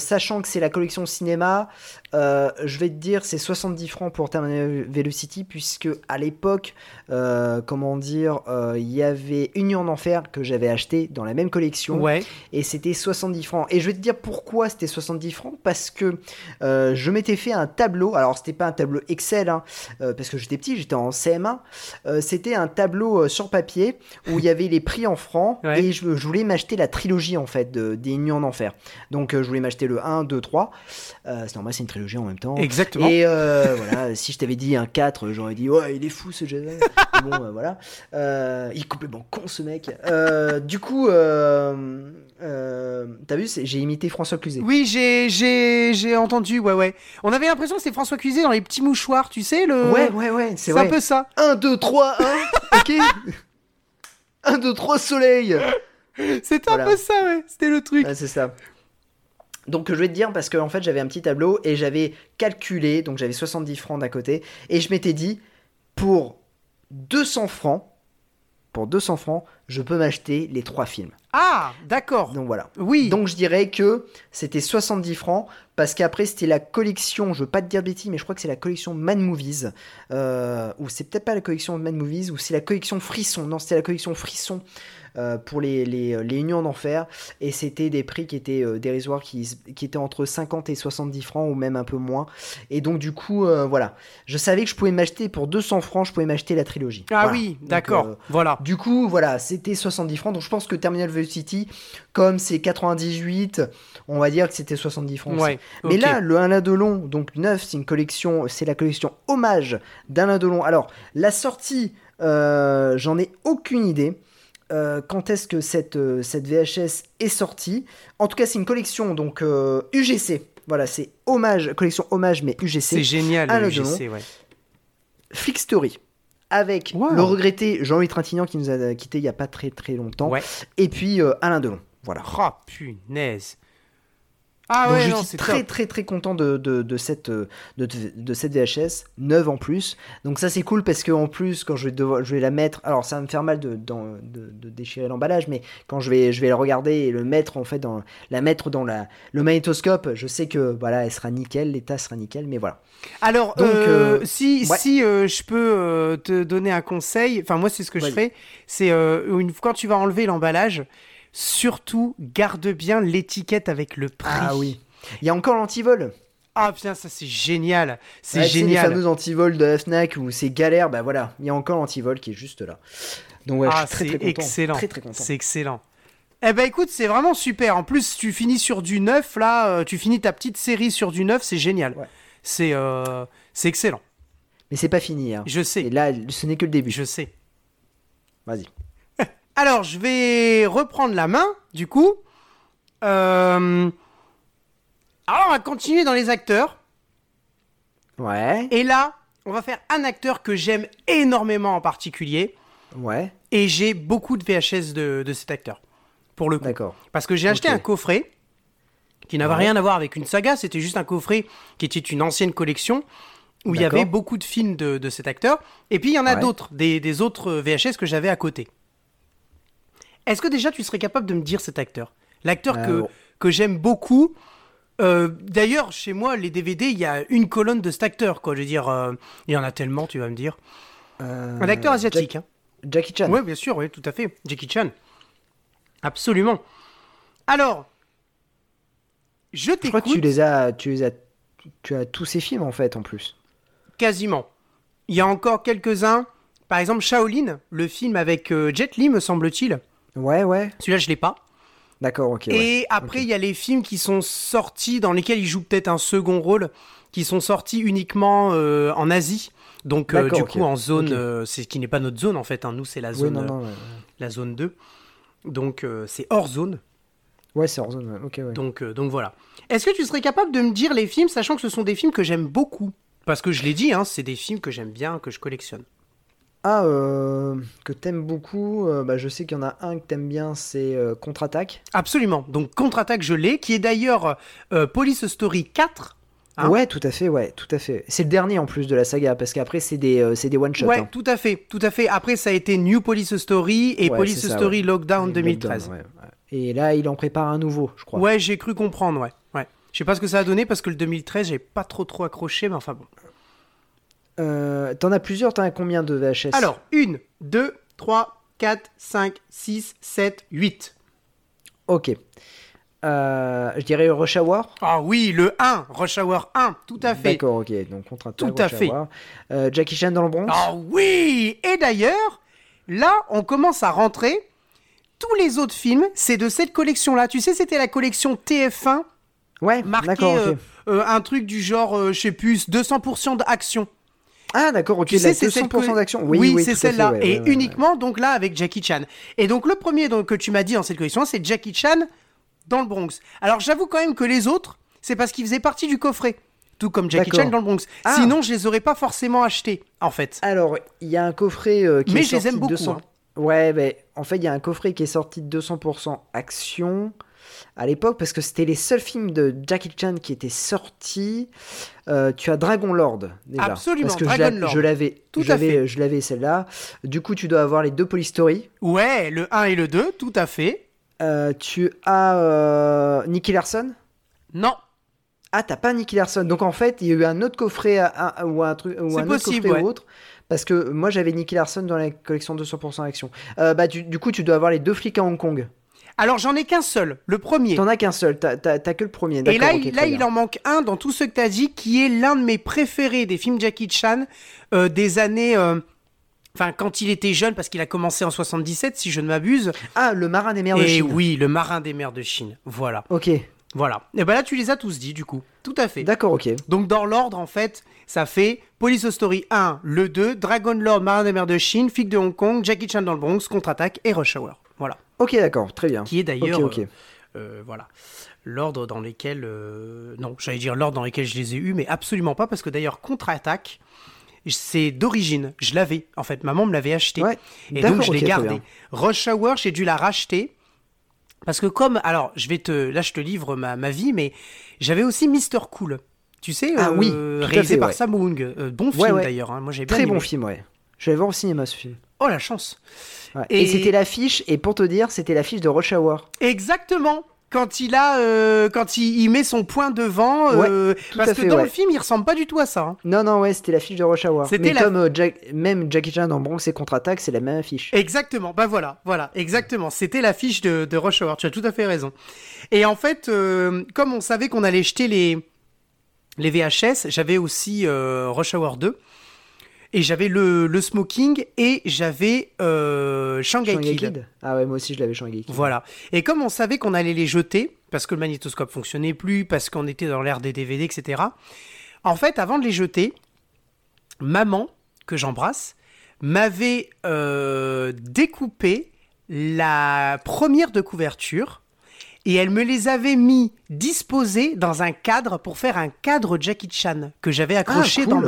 sachant que c'est la collection cinéma, je vais te dire, c'est 70 francs pour Terminal Velocity, puisque à l'époque, il y avait Union en Enfer que j'avais acheté dans la même collection, et c'était 70 francs. Et je vais te dire pourquoi c'était 70 francs, parce que je m'étais fait un tableau, alors c'était pas un tableau Excel, hein, parce que j'étais petit, j'étais en CM1, c'était un tableau sur papier où il y avait les prix en francs, et je voulais m'acheter la trilogie en fait des Unions en Enfer. Donc je voulais m'acheter le 1, 2, 3, c'est normal, c'est une trilogie en même temps. Exactement. Et voilà, si je t'avais dit un 4, j'aurais dit ouais, il est fou ce jeu. Bon, voilà, il est complètement con ce mec. Du coup, t'as vu, j'ai imité François Cluzet. Oui, j'ai entendu, ouais. On avait l'impression que c'est François Cluzet dans les petits mouchoirs, tu sais, le... Ouais, c'est vrai. C'est un peu ça. 1, 2, 3, 1, ok. 1, 2, 3, soleil. C'était un peu ça, ouais, c'était le truc. Ouais, c'est ça. Donc, je vais te dire, parce qu'en fait, j'avais un petit tableau et j'avais calculé, donc j'avais 70 francs d'un côté, et je m'étais dit, pour 200 francs, je peux m'acheter les 3 films. Ah, d'accord. Donc voilà. Oui. Donc je dirais que c'était 70 francs, parce qu'après c'était la collection, je veux pas te dire de bêtises, mais je crois que c'est la collection Mad Movies, ou c'est peut-être pas la collection Mad Movies, ou c'est la collection Frisson. Non, c'était la collection Frisson pour les Unions d'Enfer, et c'était des prix qui étaient dérisoires, qui étaient entre 50 et 70 francs, ou même un peu moins. Et donc du coup, voilà, je savais que je pouvais m'acheter pour 200 francs, je pouvais m'acheter la trilogie. Ah voilà. Oui, d'accord, donc, voilà. Du coup, voilà, c'était 70 francs, donc je pense que Terminal City, comme c'est 98, on va dire que c'était 70 francs. Ouais, okay. Mais là, le Alain Delon, donc 9, c'est la collection hommage d'Alain Delon. Alors, la sortie J'en ai aucune idée. Quand est-ce que cette VHS est sortie? En tout cas, c'est une collection donc UGC. Voilà, c'est hommage, collection hommage, mais UGC. C'est génial, le UGC, ouais. Flickstory. Avec le regretté Jean-Louis Trintignant qui nous a quitté il n'y a pas très très longtemps. Ouais. Et puis Alain Delon. Voilà. Oh punaise. Ah donc ouais, je suis très, très très content de cette VHS, neuve en plus. Donc ça c'est cool parce que en plus quand je vais la mettre, alors ça va me faire mal de déchirer l'emballage, mais quand je vais la regarder et le mettre en fait dans le magnétoscope, je sais que voilà, elle sera nickel, l'état sera nickel, mais voilà. Alors donc, si je peux te donner un conseil, enfin moi c'est ce que je fais, c'est quand tu vas enlever l'emballage, surtout, garde bien l'étiquette avec le prix. Ah oui. Il y a encore l'antivol. Ah putain, ça c'est génial. C'est génial. C'est les fameux antivol de la Fnac où c'est galère. Bah voilà, il y a encore l'antivol qui est juste là. Donc ouais, je suis très, très content. Excellent. Très, très content. C'est excellent. Eh ben écoute, c'est vraiment super. En plus, tu finis sur du neuf là. Tu finis ta petite série sur du neuf, c'est génial. Ouais. C'est excellent. Mais c'est pas fini. Hein. Je sais. Et là, ce n'est que le début. Je sais. Vas-y. Alors, je vais reprendre la main, du coup. Alors, on va continuer dans les acteurs. Ouais. Et là, on va faire un acteur que j'aime énormément en particulier. Ouais. Et j'ai beaucoup de VHS de cet acteur, pour le coup. D'accord. Parce que j'ai acheté un coffret qui n'avait rien à voir avec une saga. C'était juste un coffret qui était une ancienne collection où il y avait beaucoup de films de cet acteur. Et puis, il y en a d'autres, des autres VHS que j'avais à côté. Est-ce que déjà tu serais capable de me dire cet acteur? L'acteur que j'aime beaucoup. D'ailleurs, chez moi, les DVD, il y a une colonne de cet acteur, quoi. Je veux dire, il y en a tellement, tu vas me dire. Un acteur asiatique. Jackie Chan. Oui, bien sûr, oui, tout à fait. Jackie Chan. Absolument. Alors, je t'écoute. Je crois que tu as tous ces films, en fait, en plus. Quasiment. Il y a encore quelques-uns. Par exemple, Shaolin, le film avec Jet Li, me semble-t-il. Ouais. Celui-là, je l'ai pas. D'accord, ok. Et après, il y a les films qui sont sortis, dans lesquels il joue peut-être un second rôle, qui sont sortis uniquement en Asie. Donc, du coup, en zone... c'est ce qui n'est pas notre zone, en fait. Hein. Nous, c'est la zone, la zone 2. Donc, c'est hors zone. Ouais, c'est hors zone. Ouais. Ok, ouais. Donc, voilà. Est-ce que tu serais capable de me dire les films, sachant que ce sont des films que j'aime beaucoup? Parce que je l'ai dit, hein, c'est des films que j'aime bien, que je collectionne. Ah, que t'aimes beaucoup, je sais qu'il y en a un que t'aimes bien, c'est Contre-Attaque. Absolument, donc Contre-Attaque je l'ai, qui est d'ailleurs Police Story 4. Hein. Ouais, tout à fait. C'est le dernier en plus de la saga, parce qu'après c'est des one-shots. Ouais, hein. tout à fait. Après ça a été New Police Story et Police Story Lockdown 2013. Ouais. Et là il en prépare un nouveau, je crois. Ouais, j'ai cru comprendre, ouais. Je sais pas ce que ça a donné, parce que le 2013 j'ai pas trop accroché, mais enfin bon. T'en as plusieurs, t'en as combien de VHS? Alors, 1, 2, 3, 4, 5, 6, 7, 8. Ok. Je dirais Rush Hour. Ah oui, le 1, Rush Hour 1, tout à fait. D'accord, ok, donc contre-attaque, tout à fait. Jackie Chan dans le Bronx. Ah oui. Et d'ailleurs, là, on commence à rentrer. Tous les autres films, c'est de cette collection-là. Tu sais, c'était la collection TF1. Ouais, marquée, d'accord, ok. Un truc du genre, je sais plus, 200% d'action. Ah d'accord, ok, tu sais, c'est 200% d'action. Oui, c'est celle-là, et uniquement donc là avec Jackie Chan. Et donc le premier que tu m'as dit dans cette collection, c'est Jackie Chan dans le Bronx. Alors j'avoue quand même que les autres, c'est parce qu'ils faisaient partie du coffret, tout comme Jackie Chan dans le Bronx. Ah. Sinon je les aurais pas forcément achetés, en fait. Alors il y a un coffret qui mais est sorti de 200%. Mais je les aime beaucoup. 200... Hein. Ouais, mais en fait il y a un coffret qui est sorti de 200% action. À l'époque, parce que c'était les seuls films de Jackie Chan qui étaient sortis. Tu as Dragon Lord déjà. Absolument, parce que Dragon Lord. Je l'avais celle-là. Du coup, tu dois avoir les deux Police Story. Ouais, le 1 et le 2, tout à fait. Tu as Nicky Larson. Non. Ah, t'as pas Nicky Larson. Donc en fait, il y a eu un autre coffret ou un autre coffret ou autre. Parce que moi, j'avais Nicky Larson dans la collection 200% Action. Du coup, tu dois avoir les deux flics à Hong Kong. Alors, j'en ai qu'un seul, le premier. T'en as qu'un seul, t'as que le premier. D'accord, et là, il en manque un dans tout ce que t'as dit, qui est l'un de mes préférés des films Jackie Chan des années... Enfin, quand il était jeune, parce qu'il a commencé en 77, si je ne m'abuse. Ah, Le Marin des mers de Chine. Oui, Le Marin des mers de Chine, voilà. Ok. Voilà. Et ben là, tu les as tous dit, du coup. Tout à fait. D'accord, ok. Donc, dans l'ordre, en fait, ça fait Police Story 1, le 2, Dragon Lord, Marin des mers de Chine, Flic de Hong Kong, Jackie Chan dans le Bronx, Contre-attaque et Rush Hour. Voilà. Ok, d'accord, très bien. Qui est d'ailleurs... Ok, ok. Voilà. L'ordre dans lequel... Non, j'allais dire l'ordre dans lequel je les ai eus, mais absolument pas, parce que d'ailleurs, Contre-attaque... C'est d'origine, je l'avais, en fait, maman me l'avait acheté, ouais, et donc je l'ai gardé. Rush Hour, j'ai dû la racheter, parce que comme, alors, là je te livre ma vie, mais j'avais aussi Mr. Cool, tu sais, oui, réalisé par Sam Woung, bon film d'ailleurs, hein. Moi j'ai bien aimé. Très bon film, ouais, je vais voir au cinéma ce film. Oh la chance, ouais. Et c'était l'affiche, et pour te dire, c'était l'affiche de Rush Hour. Exactement. Quand il met son poing devant, ouais, parce que dans le film, il ressemble pas du tout à ça. Hein. Non, ouais, c'était l'affiche de Rush Hour. C'était comme même Jackie Chan dans Bronx et Contre-attaque, c'est la même affiche. Exactement, bah voilà, exactement. C'était l'affiche de Rush Hour, tu as tout à fait raison. Et en fait, comme on savait qu'on allait jeter les VHS, j'avais aussi Rush Hour 2, et j'avais le Smoking, et j'avais Shanghai Kid. Ah ouais, moi aussi je l'avais Shanghai Kid. Voilà. Et comme on savait qu'on allait les jeter, parce que le magnétoscope fonctionnait plus, parce qu'on était dans l'ère des DVD, etc. En fait, avant de les jeter, maman, que j'embrasse, m'avait découpé la première de couverture, et elle me les avait disposés dans un cadre pour faire un cadre Jackie Chan, que j'avais accroché cool.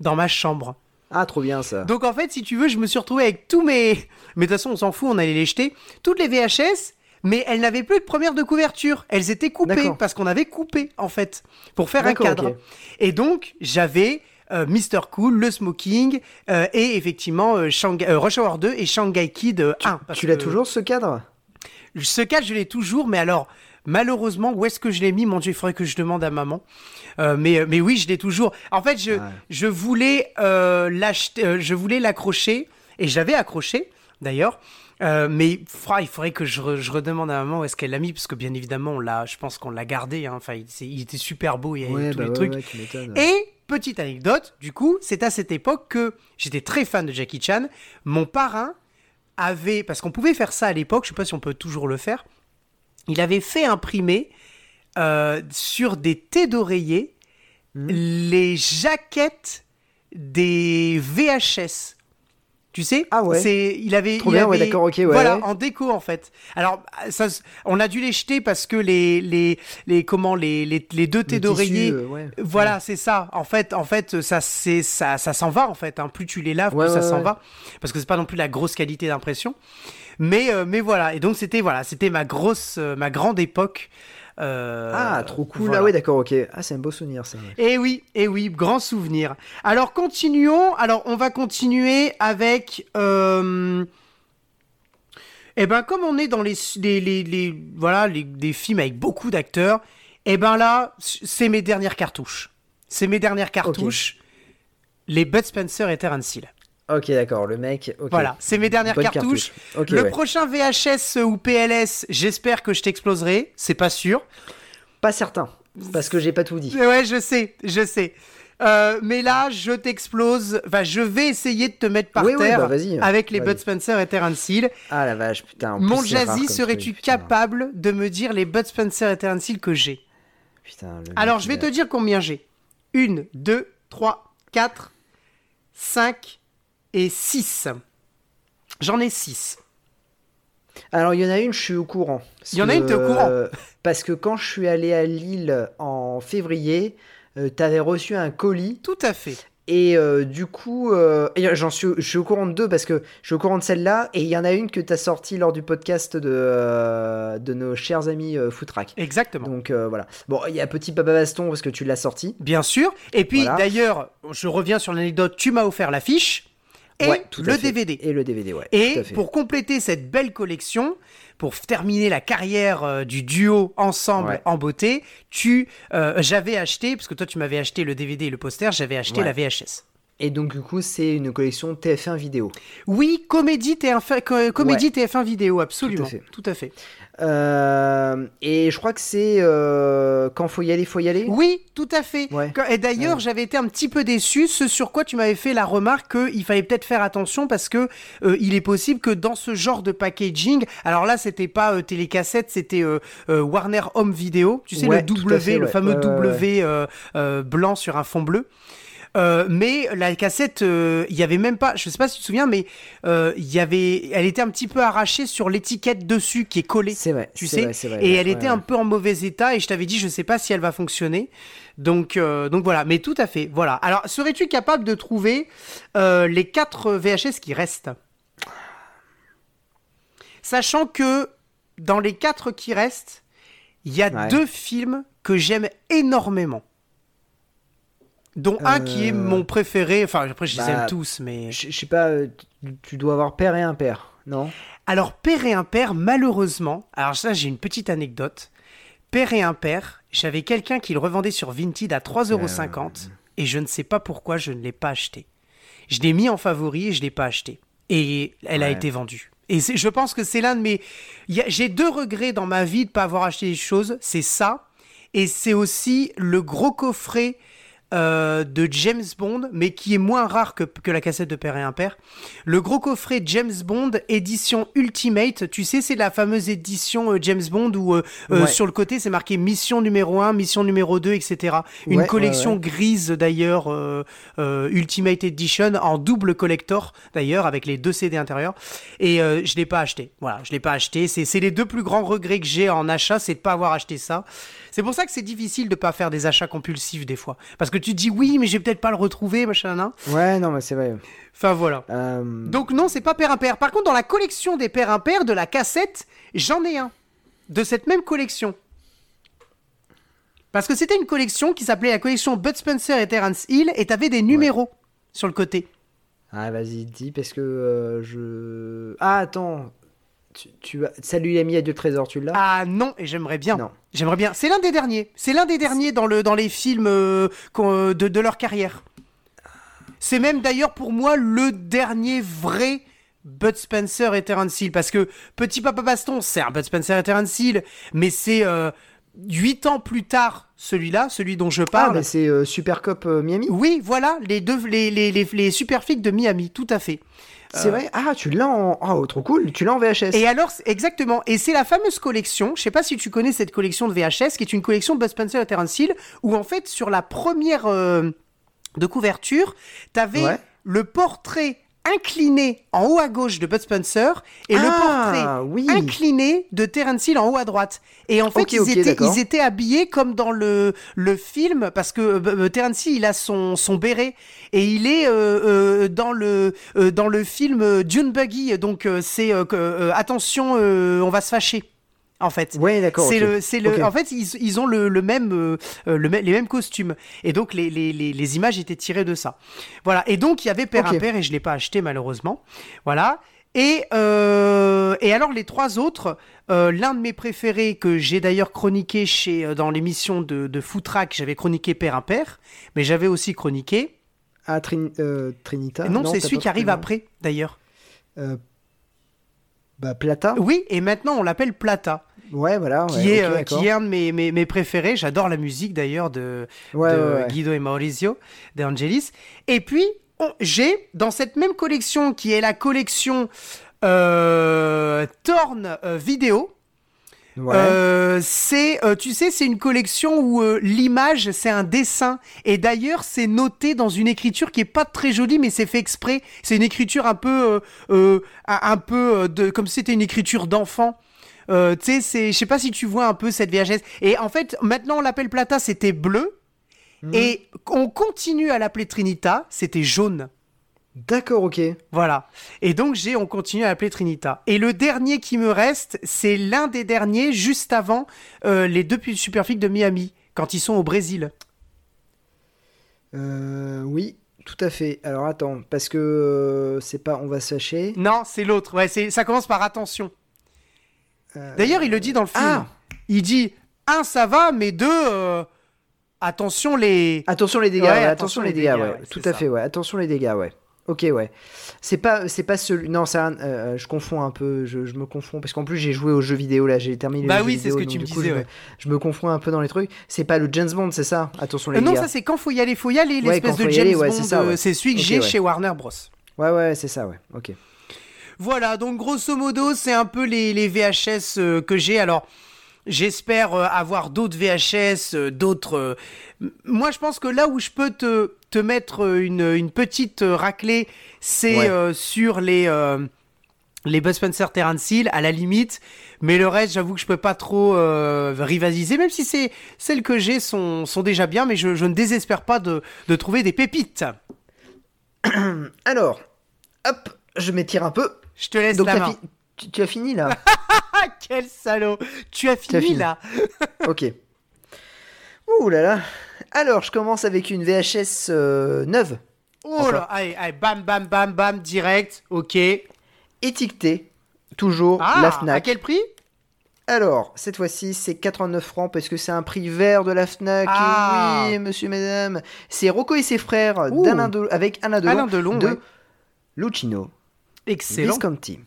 dans ma chambre. Ah, trop bien ça. Donc en fait, si tu veux, je me suis retrouvé avec tous mes... Mais de toute façon, on s'en fout, on allait les jeter. Toutes les VHS, mais elles n'avaient plus de première de couverture. Elles étaient coupées, parce qu'on avait coupé, en fait, pour faire un cadre. Okay. Et donc, j'avais Mr. Cool, le Smoking, et effectivement Rush Hour 2 et Shanghai Kid 1. Tu l'as toujours, ce cadre ? Ce cadre, je l'ai toujours, mais alors... Malheureusement, où est-ce que je l'ai mis ? Mon Dieu, il faudrait que je demande à maman. Mais oui, je l'ai toujours. En fait, je voulais l'acheter, je voulais l'accrocher, et j'avais accroché d'ailleurs. Mais il faudrait que je redemande à maman où est-ce qu'elle l'a mis, parce que bien évidemment, je pense qu'on l'a gardé. Hein. Enfin, il était super beau, il y avait tous les trucs. Ouais, et petite anecdote, du coup, c'est à cette époque que j'étais très fan de Jackie Chan. Mon parrain avait, parce qu'on pouvait faire ça à l'époque, je ne sais pas si on peut toujours le faire. Il avait fait imprimer sur des tais d'oreiller les jaquettes des VHS. Tu sais ? Ah ouais. Il avait d'accord, ok, ouais. Voilà, en déco en fait. Alors ça, on a dû les jeter parce que les deux tais d'oreiller. Voilà, c'est ça. En fait, ça s'en va en fait. Hein. Plus tu les laves, plus ça s'en va. Parce que c'est pas non plus la grosse qualité d'impression. Mais voilà. Et donc c'était ma grande époque. Ah, trop cool. Voilà. Ah ouais, d'accord, ok. Ah, c'est un beau souvenir, ça. Eh oui, grand souvenir. Alors, continuons. Alors, on va continuer avec... Eh ben, comme on est dans des films avec beaucoup d'acteurs, eh ben là, c'est mes dernières cartouches. Les Bud Spencer et Terence Hill. Ok, d'accord, le mec... Okay. Voilà, c'est mes dernières cartouches. Okay, le prochain VHS ou PLS, j'espère que je t'exploserai, c'est pas sûr. Pas certain, parce que j'ai pas tout dit. Ouais, je sais. Mais là, je t'explose, enfin, je vais essayer de te mettre par terre vas-y, avec les Bud Spencer et Terence Hill. Ah la vache, putain, en plus, mon Jazzy, serais-tu capable de me dire les Bud Spencer et Terence Hill que j'ai ? Putain, le mec. Alors, je vais te dire combien j'ai. 1, 2, 3, 4, 5... Et 6. J'en ai 6. Alors, il y en a une, je suis au courant. Il y en a une, t'es au courant. Parce que quand je suis allé à Lille en février, t'avais reçu un colis. Tout à fait. Et du coup, je suis au courant de deux, parce que je suis au courant de celle-là, et il y en a une que t'as sortie lors du podcast de nos chers amis Footrack. Exactement. Donc voilà. Bon, il y a Petit Papa Baston, parce que tu l'as sorti. Bien sûr. Et puis, d'ailleurs, je reviens sur l'anecdote, tu m'as offert l'affiche. Et le DVD, ouais. Et pour compléter cette belle collection, pour terminer la carrière du duo ensemble en beauté, j'avais acheté, parce que toi tu m'avais acheté le DVD et le poster, j'avais acheté la VHS. Et donc, du coup, c'est une collection TF1 vidéo. Oui, comédie comédie TF1 vidéo, absolument. Tout à fait. Et je crois que c'est quand faut y aller. Oui, tout à fait. Ouais. Et d'ailleurs, j'avais été un petit peu déçu, ce sur quoi tu m'avais fait la remarque qu'il fallait peut-être faire attention parce que il est possible que dans ce genre de packaging, alors là, c'était pas Télécassette, c'était Warner Home Video, tu sais, le W, le fameux W blanc sur un fond bleu. Mais la cassette, il y avait même pas, je sais pas si tu te souviens, mais il y avait, elle était un petit peu arrachée sur l'étiquette dessus qui est collée. C'est vrai. Tu sais, c'est vrai, elle était un peu en mauvais état et je t'avais dit, je sais pas si elle va fonctionner. Donc voilà, mais tout à fait, voilà. Alors, serais-tu capable de trouver les 4 VHS qui restent, sachant que dans les 4 qui restent, il y a 2 films que j'aime énormément. Dont un qui est mon préféré. Enfin, après, je les aime tous, mais... Je sais pas, tu dois avoir Père et Impère, non ? Alors, Père et Impère, malheureusement... Alors ça, j'ai une petite anecdote. Père et Impère, j'avais quelqu'un qui le revendait sur Vinted à 3,50 €. Et je ne sais pas pourquoi je ne l'ai pas acheté. Je l'ai mis en favori et je ne l'ai pas acheté. Et elle a été vendue. Et je pense que c'est l'un de mes... J'ai 2 regrets dans ma vie de ne pas avoir acheté des choses. C'est ça. Et c'est aussi le gros coffret... de James Bond, mais qui est moins rare que la cassette de Père et Impère. Le gros coffret James Bond édition Ultimate, tu sais, c'est la fameuse édition James Bond où sur le côté c'est marqué mission numéro 1, mission numéro 2, etc. Une collection grise d'ailleurs, Ultimate Edition en double collector d'ailleurs avec les 2 CD intérieurs. Et je l'ai pas acheté. Voilà, je l'ai pas acheté. C'est les 2 plus grands regrets que j'ai en achat, c'est de pas avoir acheté ça. C'est pour ça que c'est difficile de pas faire des achats compulsifs des fois, parce que tu te dis oui, mais je vais peut-être pas le retrouver, machin, hein. Ouais, non, mais c'est vrai. Enfin voilà. Donc non, c'est pas Père Impère. Par contre, dans la collection des Père Impère de la cassette, j'en ai un de cette même collection. Parce que c'était une collection qui s'appelait la collection Bud Spencer et Terence Hill, et t'avais des numéros sur le côté. Ah vas-y, dis parce que je. Ah attends. Salut l'ami à 2 trésors, tu l'as ? Ah non, et j'aimerais bien. Non. J'aimerais bien. C'est l'un des derniers. C'est l'un des derniers dans les films de leur carrière. C'est même d'ailleurs pour moi le dernier vrai Bud Spencer et Terence Hill. Parce que Petit Papa Baston, c'est un Bud Spencer et Terence Hill. Mais c'est 8 ans plus tard, celui dont je parle. Ah, mais c'est Super Cop Miami ? Oui, voilà, les Super Flics de Miami, tout à fait. C'est vrai ? Ah, tu l'as en... Oh, trop cool, tu l'as en VHS. Et alors, exactement. Et c'est la fameuse collection, je sais pas si tu connais cette collection de VHS, qui est une collection de Bud Spencer et Terence Hill, où en fait, sur la première de couverture, t'avais le portrait incliné en haut à gauche de Bud Spencer et le portrait incliné de Terence Hill en haut à droite. Et en fait, ils étaient habillés comme dans le film, parce que Terence Hill, il a son béret et il est dans le film Dune Buggy. Donc c'est attention, on va se fâcher. En fait, en fait, ils ont le même, les mêmes costumes. Et donc, les images étaient tirées de ça. Voilà. Et donc, il y avait Père Impère et je l'ai pas acheté malheureusement. Voilà. Et alors, les 3 autres, l'un de mes préférés que j'ai d'ailleurs chroniqué dans l'émission de Footrack, j'avais chroniqué Père Impère, mais j'avais aussi chroniqué. Ah, Trinita. Non, c'est celui qui arrive après, d'ailleurs. Plata. Oui, et maintenant on l'appelle Plata. Ouais, voilà. Qui est un de mes préférés. J'adore la musique d'ailleurs de Guido et Maurizio De Angelis. Et puis j'ai dans cette même collection qui est la collection Torn Vidéo. Ouais. Tu sais, c'est une collection où l'image, c'est un dessin. Et d'ailleurs, c'est noté dans une écriture qui est pas très jolie, mais c'est fait exprès. C'est une écriture un peu comme si c'était une écriture d'enfant. Tu sais, je sais pas si tu vois un peu cette VHS. Et en fait, maintenant, on l'appelle Plata, c'était bleu. Et on continue à l'appeler Trinita, c'était jaune. D'accord, ok. Voilà. Et donc, on continue à l'appeler Trinita. Et le dernier qui me reste, c'est l'un des derniers juste avant les 2 Superflics de Miami, quand ils sont au Brésil. Oui, tout à fait. Alors, attends, parce que c'est pas on va se fâcher. Non, c'est l'autre. Ouais, ça commence par attention. D'ailleurs, il le dit dans le film. Il dit, 1, ça va, mais 2... Attention les dégâts, tout à fait, ouais. Attention les dégâts, ouais. Ok, ouais. C'est pas celui. Non, c'est un. Je confonds un peu. Je me confonds parce qu'en plus j'ai joué aux jeux vidéo là. J'ai terminé. Bah oui, c'est ce que tu me disais. Ouais. Je me confonds un peu dans les trucs. C'est pas le James Bond, c'est ça. Attention les gars. Non, ça c'est quand faut y aller. L'espèce de James Bond, c'est celui que j'ai chez Warner Bros. Ouais, c'est ça, ouais. Ok. Voilà, donc grosso modo, c'est un peu les VHS que j'ai. Alors, j'espère avoir d'autres VHS, d'autres... Moi, je pense que là où je peux te mettre une petite raclée, c'est sur les Bud Spencer Terence Hill, à la limite. Mais le reste, j'avoue que je peux pas trop rivaliser, même si celles que j'ai sont déjà bien. Mais je ne désespère pas de trouver des pépites. Alors, hop, je m'étire un peu. Je te laisse. Donc, la main. Tu as fini là. Quel salaud. Tu as fini là. Ok. Ouh là là. Alors, je commence avec une VHS neuve. Oh là, allez, bam, direct. Ok. Étiqueté. Toujours la Fnac. À quel prix ? Alors, cette fois-ci, c'est 89 francs, parce que c'est un prix vert de la Fnac. Ah. Et oui, monsieur, madame. C'est Rocco et ses frères avec Alain Delon de Lucchino. Excellent. Visconti.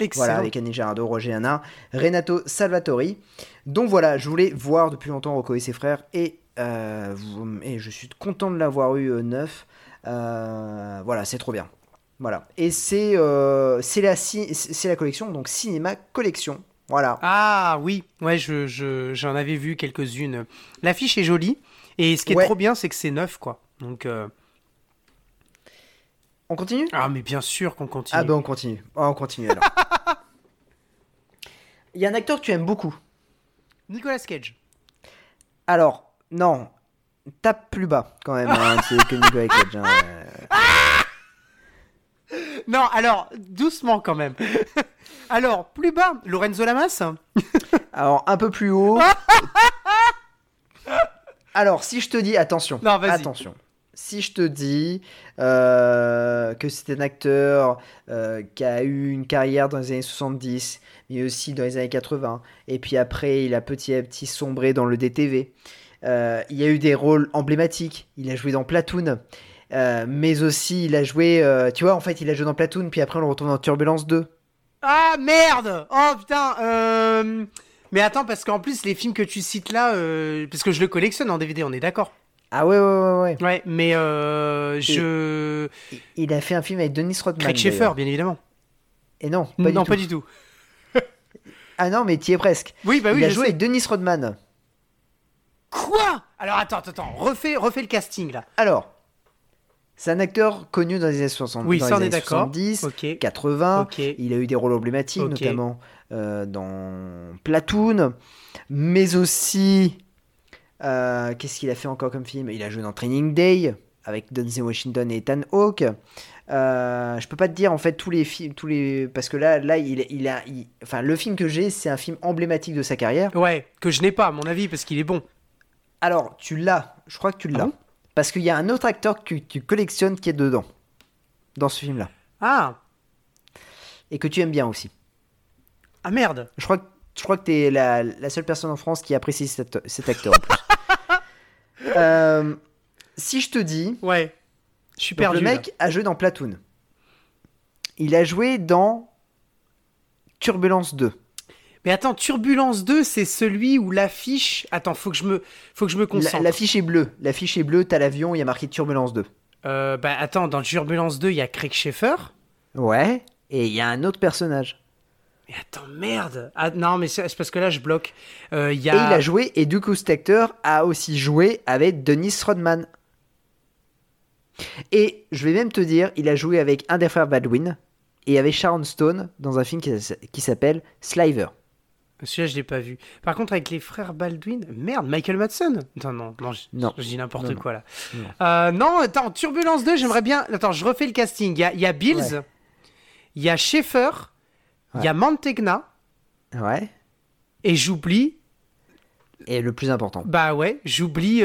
Excellent. Voilà, avec Annie Girardot, Roger Hanna, Renato Salvatori. Donc voilà, je voulais voir depuis longtemps Rocco et ses frères, et je suis content de l'avoir eu neuf. Voilà, c'est trop bien. Voilà. Et c'est la collection, donc Cinéma Collection. Voilà. Ah oui, ouais, j'en avais vu quelques-unes. L'affiche est jolie, et ce qui est trop bien, c'est que c'est neuf, quoi. Donc... On continue ? Ah, mais bien sûr qu'on continue. Ah, ben on continue alors. Il y a un acteur que tu aimes beaucoup. Nicolas Cage. Alors, non. Tape plus bas quand même. Hein, c'est que Nicolas Cage. Non, alors, doucement quand même. Alors, plus bas, Lorenzo Lamas. Alors, un peu plus haut. Alors, si je te dis, attention. Non, vas-y. Attention. Si je te dis que c'est un acteur qui a eu une carrière dans les années 70, mais aussi dans les années 80, et puis après il a petit à petit sombré dans le DTV, il y a eu des rôles emblématiques, il a joué dans Platoon, mais aussi il a joué, il a joué dans Platoon, puis après on le retrouve dans Turbulence 2. Ah merde ! Oh putain Mais attends, parce qu'en plus les films que tu cites là, parce que je le collectionne en DVD, on est d'accord ? Ah ouais. Ouais, mais il a fait un film avec Dennis Rodman. Craig Schaeffer, bien évidemment. Et non, pas du tout. Ah non, mais t'y es presque. Oui, bah oui. Il a joué avec Dennis Rodman. Quoi ? Alors attends, refais le casting là. Alors, c'est un acteur connu dans les années 70. Oui, ça on est d'accord. 70, okay. 80. Okay. Il a eu des rôles emblématiques, notamment dans Platoon, mais aussi. Qu'est-ce qu'il a fait encore comme film ? Il a joué dans Training Day avec Denzel Washington et Ethan Hawke. Je peux pas te dire en fait tous les films, parce que là il a le film que j'ai, c'est un film emblématique de sa carrière. Ouais, que je n'ai pas à mon avis parce qu'il est bon. Alors tu l'as, je crois que tu l'as, parce qu'il y a un autre acteur que tu collectionnes qui est dedans, dans ce film-là. Ah. Et que tu aimes bien aussi. Ah merde. Je crois que t'es la seule personne en France qui apprécie cet acteur en plus. Si je te dis... Ouais, je suis perdu. Le mec a joué dans Platoon. Il a joué dans Turbulence 2. Mais attends, Turbulence 2, c'est celui où l'affiche... Attends, faut que je me concentre. L'affiche est bleue. T'as l'avion, il y a marqué Turbulence 2. Dans Turbulence 2, il y a Craig Schaeffer. Ouais, et il y a un autre personnage. Mais attends, merde! Ah non, mais c'est parce que là, je bloque. Et il a joué, et du coup, cet acteur a aussi joué avec Dennis Rodman. Et je vais même te dire, il a joué avec un des frères Baldwin et avec Sharon Stone dans un film qui s'appelle Sliver. Celui-là, je ne l'ai pas vu. Par contre, avec les frères Baldwin, merde, Michael Madsen? Non, je dis n'importe quoi là. Non, Turbulence 2, j'aimerais bien. Attends, je refais le casting. Il y a Bills, il y a Schaeffer. Il y a Mantegna. Ouais. Et j'oublie. Et le plus important. Bah ouais, j'oublie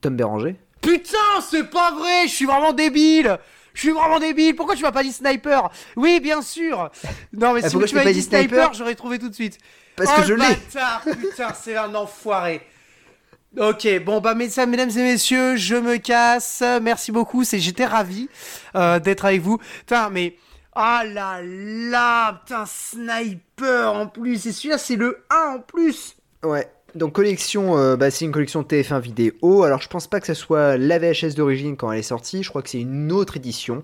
Tom Béranger. Putain, c'est pas vrai, je suis vraiment débile. Je suis vraiment débile. Pourquoi tu m'as pas dit sniper? Oui, bien sûr. Non, mais si tu m'avais dit sniper, j'aurais trouvé tout de suite. Parce que je l'ai. Bâtard, putain, c'est un enfoiré. Ok, bon bah mesdames et messieurs, je me casse. Merci beaucoup. J'étais ravi d'être avec vous. Putain, mais ah là là, putain, sniper en plus. Et celui-là, c'est le 1 en plus. Ouais. Donc collection, c'est une collection TF1 vidéo. Alors je pense pas que ça soit la VHS d'origine quand elle est sortie. Je crois que c'est une autre édition.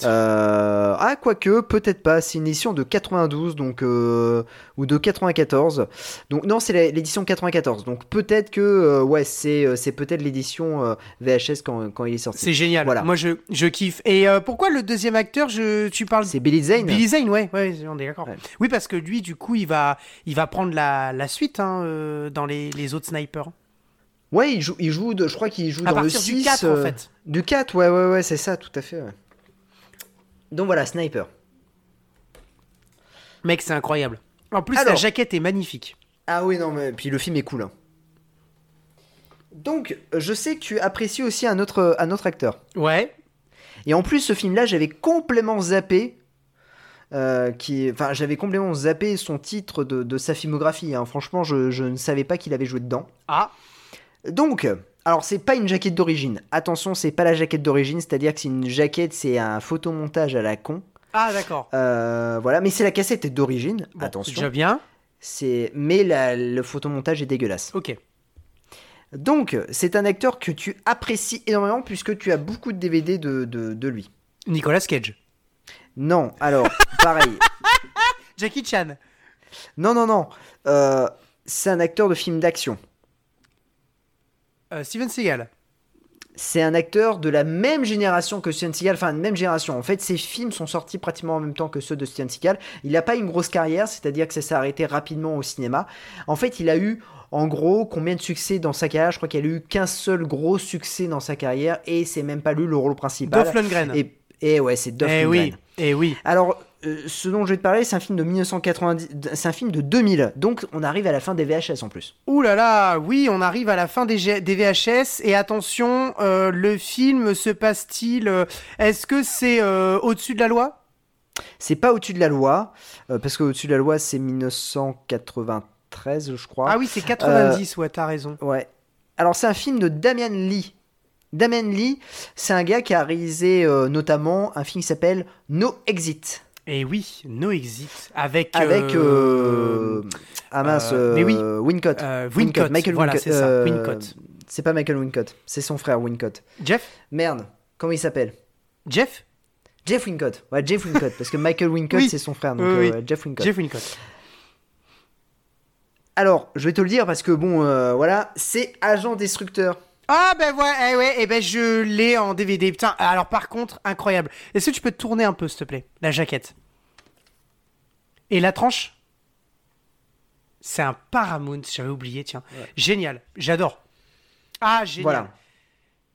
Quoique, peut-être pas. C'est une édition de 92, donc ou de 94. Donc non, c'est l'édition 94. Donc peut-être que c'est peut-être l'édition VHS quand il est sorti. C'est génial. Voilà. Moi je kiffe. Et pourquoi le deuxième acteur, tu parles? C'est Billy Zane. Billy Zane, ouais, on est d'accord. Ouais. Oui, parce que lui, du coup, il va prendre la suite dans les autres snipers. Ouais, il joue je crois qu'il joue dans le 6. À partir du 4 en fait. Du 4, ouais, c'est ça, tout à fait. Ouais. Donc voilà, sniper. Mec, c'est incroyable. En plus, la jaquette est magnifique. Ah oui, non, mais puis le film est cool. Hein. Donc, je sais que tu apprécies aussi un autre acteur. Ouais. Et en plus, ce film-là, j'avais complètement zappé... j'avais complètement zappé son titre de sa filmographie, hein. Franchement je ne savais pas qu'il avait joué dedans. Donc alors c'est pas une jaquette d'origine, attention, c'est pas la jaquette d'origine, c'est-à-dire que c'est une jaquette, c'est un photomontage à la con. D'accord. Voilà, mais c'est la cassette d'origine, bon, attention. Déjà bien. Mais le photomontage est dégueulasse. Ok. Donc c'est un acteur que tu apprécies énormément puisque tu as beaucoup de DVD de lui. Nicolas Cage. Non, alors, pareil. Jackie Chan. Non. C'est un acteur de film d'action. Steven Seagal. C'est un acteur de la même génération que Steven Seagal, enfin, de même génération. En fait, ses films sont sortis pratiquement en même temps que ceux de Steven Seagal. Il n'a pas une grosse carrière, c'est-à-dire que ça s'est arrêté rapidement au cinéma. En fait, il a eu, en gros, combien de succès dans sa carrière? Je crois qu'il a eu qu'un seul gros succès dans sa carrière et c'est même pas lui le rôle principal. Dolph Lundgren. Et ouais, c'est Dolph Lundgren. Eh oui. Alors, ce dont je vais te parler, c'est un film de 1990, c'est un film de 2000. Donc, on arrive à la fin des VHS en plus. Ouh là là, oui, on arrive à la fin des VHS. Et attention, le film se passe-t-il... est-ce que c'est au-dessus de la loi ? C'est pas au-dessus de la loi, parce que au-dessus de la loi, c'est 1993, je crois. Ah oui, c'est 90, ouais, t'as raison. Ouais. Alors, c'est un film de Damien Lee. Damien Lee, c'est un gars qui a réalisé notamment un film qui s'appelle No Exit. Eh oui, No Exit. Wincott. Wincott. Michael voilà, Wincott. C'est ça, Wincott. C'est pas Michael Wincott, c'est son frère Wincott. Jeff ? Merde, comment il s'appelle ? Jeff Wincott. Ouais, Jeff Wincott, parce que Michael Wincott, oui. C'est son frère, donc oui. Jeff Wincott. Alors, je vais te le dire parce que c'est Agent Destructeur. Ah ben ouais, je l'ai en DVD. Putain, alors par contre, incroyable. Est-ce que tu peux te tourner un peu, s'il te plaît, la jaquette? Et la tranche? C'est un Paramount, j'avais oublié, tiens. Ouais. Génial, j'adore. Ah, génial. Voilà.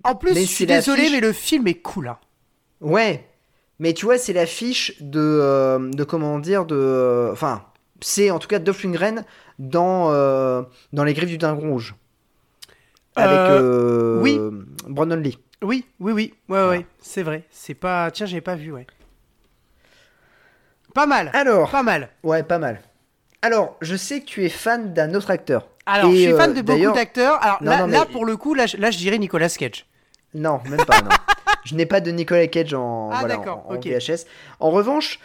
En plus, je suis désolé, mais le film est cool, hein. Ouais, mais tu vois, c'est l'affiche c'est en tout cas Dolph Lundgren dans Les Griffes du Dindon Rouge. Avec oui. Brandon Lee. Oui. Ouais, c'est vrai. C'est pas... Tiens, j'avais pas vu, ouais. Pas mal. Ouais, pas mal. Alors, je sais que tu es fan d'un autre acteur. Alors, je suis fan de beaucoup d'acteurs. Alors, pour le coup, là, je dirais Nicolas Cage. Non, même pas, non. Je n'ai pas de Nicolas Cage en VHS. En revanche,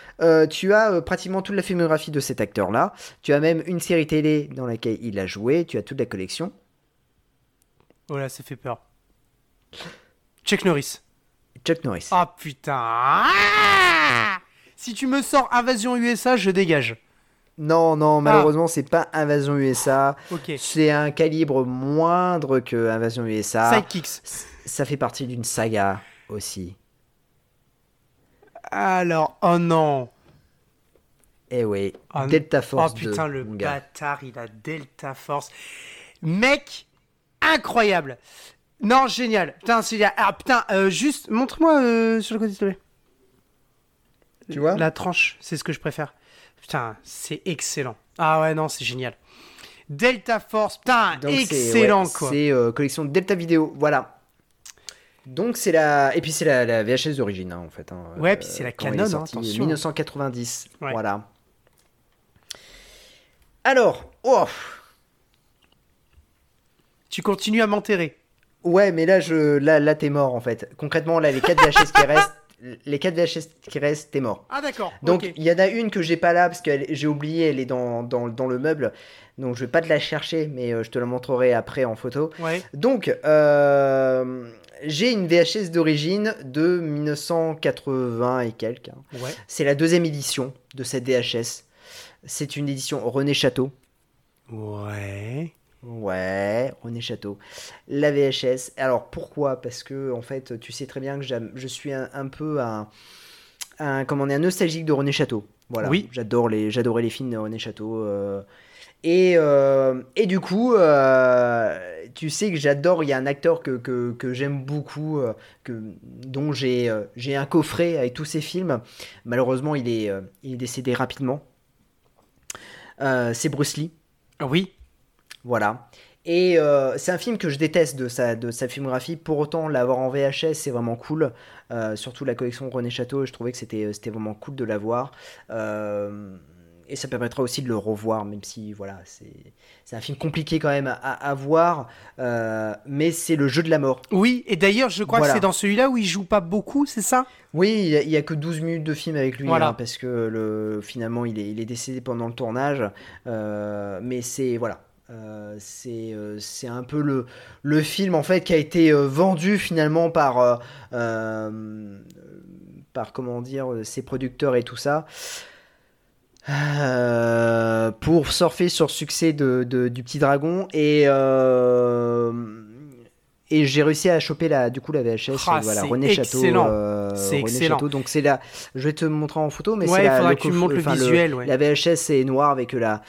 tu as pratiquement toute la filmographie de cet acteur-là. Tu as même une série télé dans laquelle il a joué. Tu as toute la collection. Oh là, ça fait peur. Chuck Norris. Oh putain. Si tu me sors Invasion USA, je dégage. Non, malheureusement, c'est pas Invasion USA. Okay. C'est un calibre moindre que Invasion USA. Sidekicks. Ça fait partie d'une saga aussi. Alors, oh non. Eh oui, oh, Delta Force. Oh putain, le bâtard, il a Delta Force. Mec... Incroyable! Non, génial! Putain, c'est génial! Ah, putain, juste, montre-moi sur le côté, s'il te plaît. Tu vois? La tranche, c'est ce que je préfère. Putain, c'est excellent. Ah ouais, non, c'est génial. Delta Force, putain, donc excellent, c'est collection Delta Vidéo, voilà. Donc c'est la, et puis c'est la VHS d'origine hein, en fait. Hein, ouais, puis c'est la Canon, attention. 1990, ouais. Voilà. Alors, oh. Tu continues à m'enterrer. Ouais, mais là là t'es mort en fait. Concrètement, là les 4 VHS qui restent. Les 4 VHS qui restent, t'es mort. Ah d'accord. Donc okay. Il y en a une que j'ai pas là parce que j'ai oublié, elle est dans le meuble. Donc je vais pas te la chercher, mais je te la montrerai après en photo. Ouais. Donc j'ai une VHS d'origine de 1980 et quelques. Hein. Ouais. C'est la deuxième édition de cette VHS. C'est une édition René Château. Ouais. Ouais, René Château. La VHS. Alors pourquoi ? Parce que en fait, tu sais très bien que je suis un peu un nostalgique de René Château. Voilà. Oui. J'adorais les films de René Château. Et du coup, tu sais que j'adore. Il y a un acteur que j'aime beaucoup, dont j'ai un coffret avec tous ses films. Malheureusement, il est décédé rapidement. C'est Bruce Lee. Ah oui. Voilà. Et c'est un film que je déteste de sa filmographie. Pour autant, l'avoir en VHS, c'est vraiment cool. Surtout la collection René Château, je trouvais que c'était vraiment cool de l'avoir. Et ça permettra aussi de le revoir, même si voilà, c'est un film compliqué quand même à voir. Mais c'est le jeu de la mort. Oui, et d'ailleurs, je crois que c'est dans celui-là où il joue pas beaucoup, c'est ça ? Oui, il y a que 12 minutes de film avec lui, hein, parce que finalement, il est décédé pendant le tournage. Mais c'est... voilà. C'est un peu le film en fait qui a été vendu finalement par comment dire ses producteurs et tout ça pour surfer sur le succès du Petit Dragon et j'ai réussi à choper la VHS. Ah, voilà, René Château. C'est René excellent. Château, donc c'est là. Je vais te montrer en photo, mais ouais, c'est il faudra que tu me montres le visuel. Ouais. La VHS est noire avec la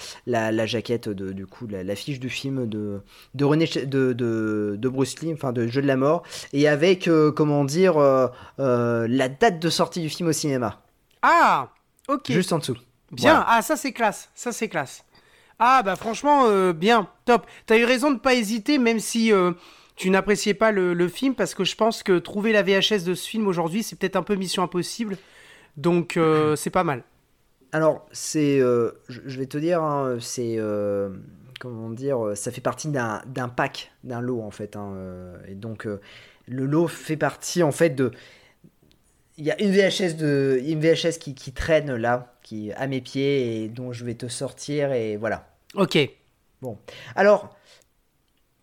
jaquette l'affiche du film de René de Bruce Lee, enfin de Jeu de la Mort, et avec la date de sortie du film au cinéma. Ah, ok. Juste en dessous. Bien. Voilà. Ah, ça c'est classe. Ah bah franchement, bien, top. T'as eu raison de pas hésiter, même si. Tu n'appréciais pas le film parce que je pense que trouver la VHS de ce film aujourd'hui, c'est peut-être un peu mission impossible. Donc, c'est pas mal. Alors, je vais te dire, hein, ça fait partie d'un pack, d'un lot en fait. Hein, et donc, le lot fait partie en fait de... Il y a une VHS qui traîne là, qui à mes pieds et dont je vais te sortir et voilà. Ok. Bon, alors...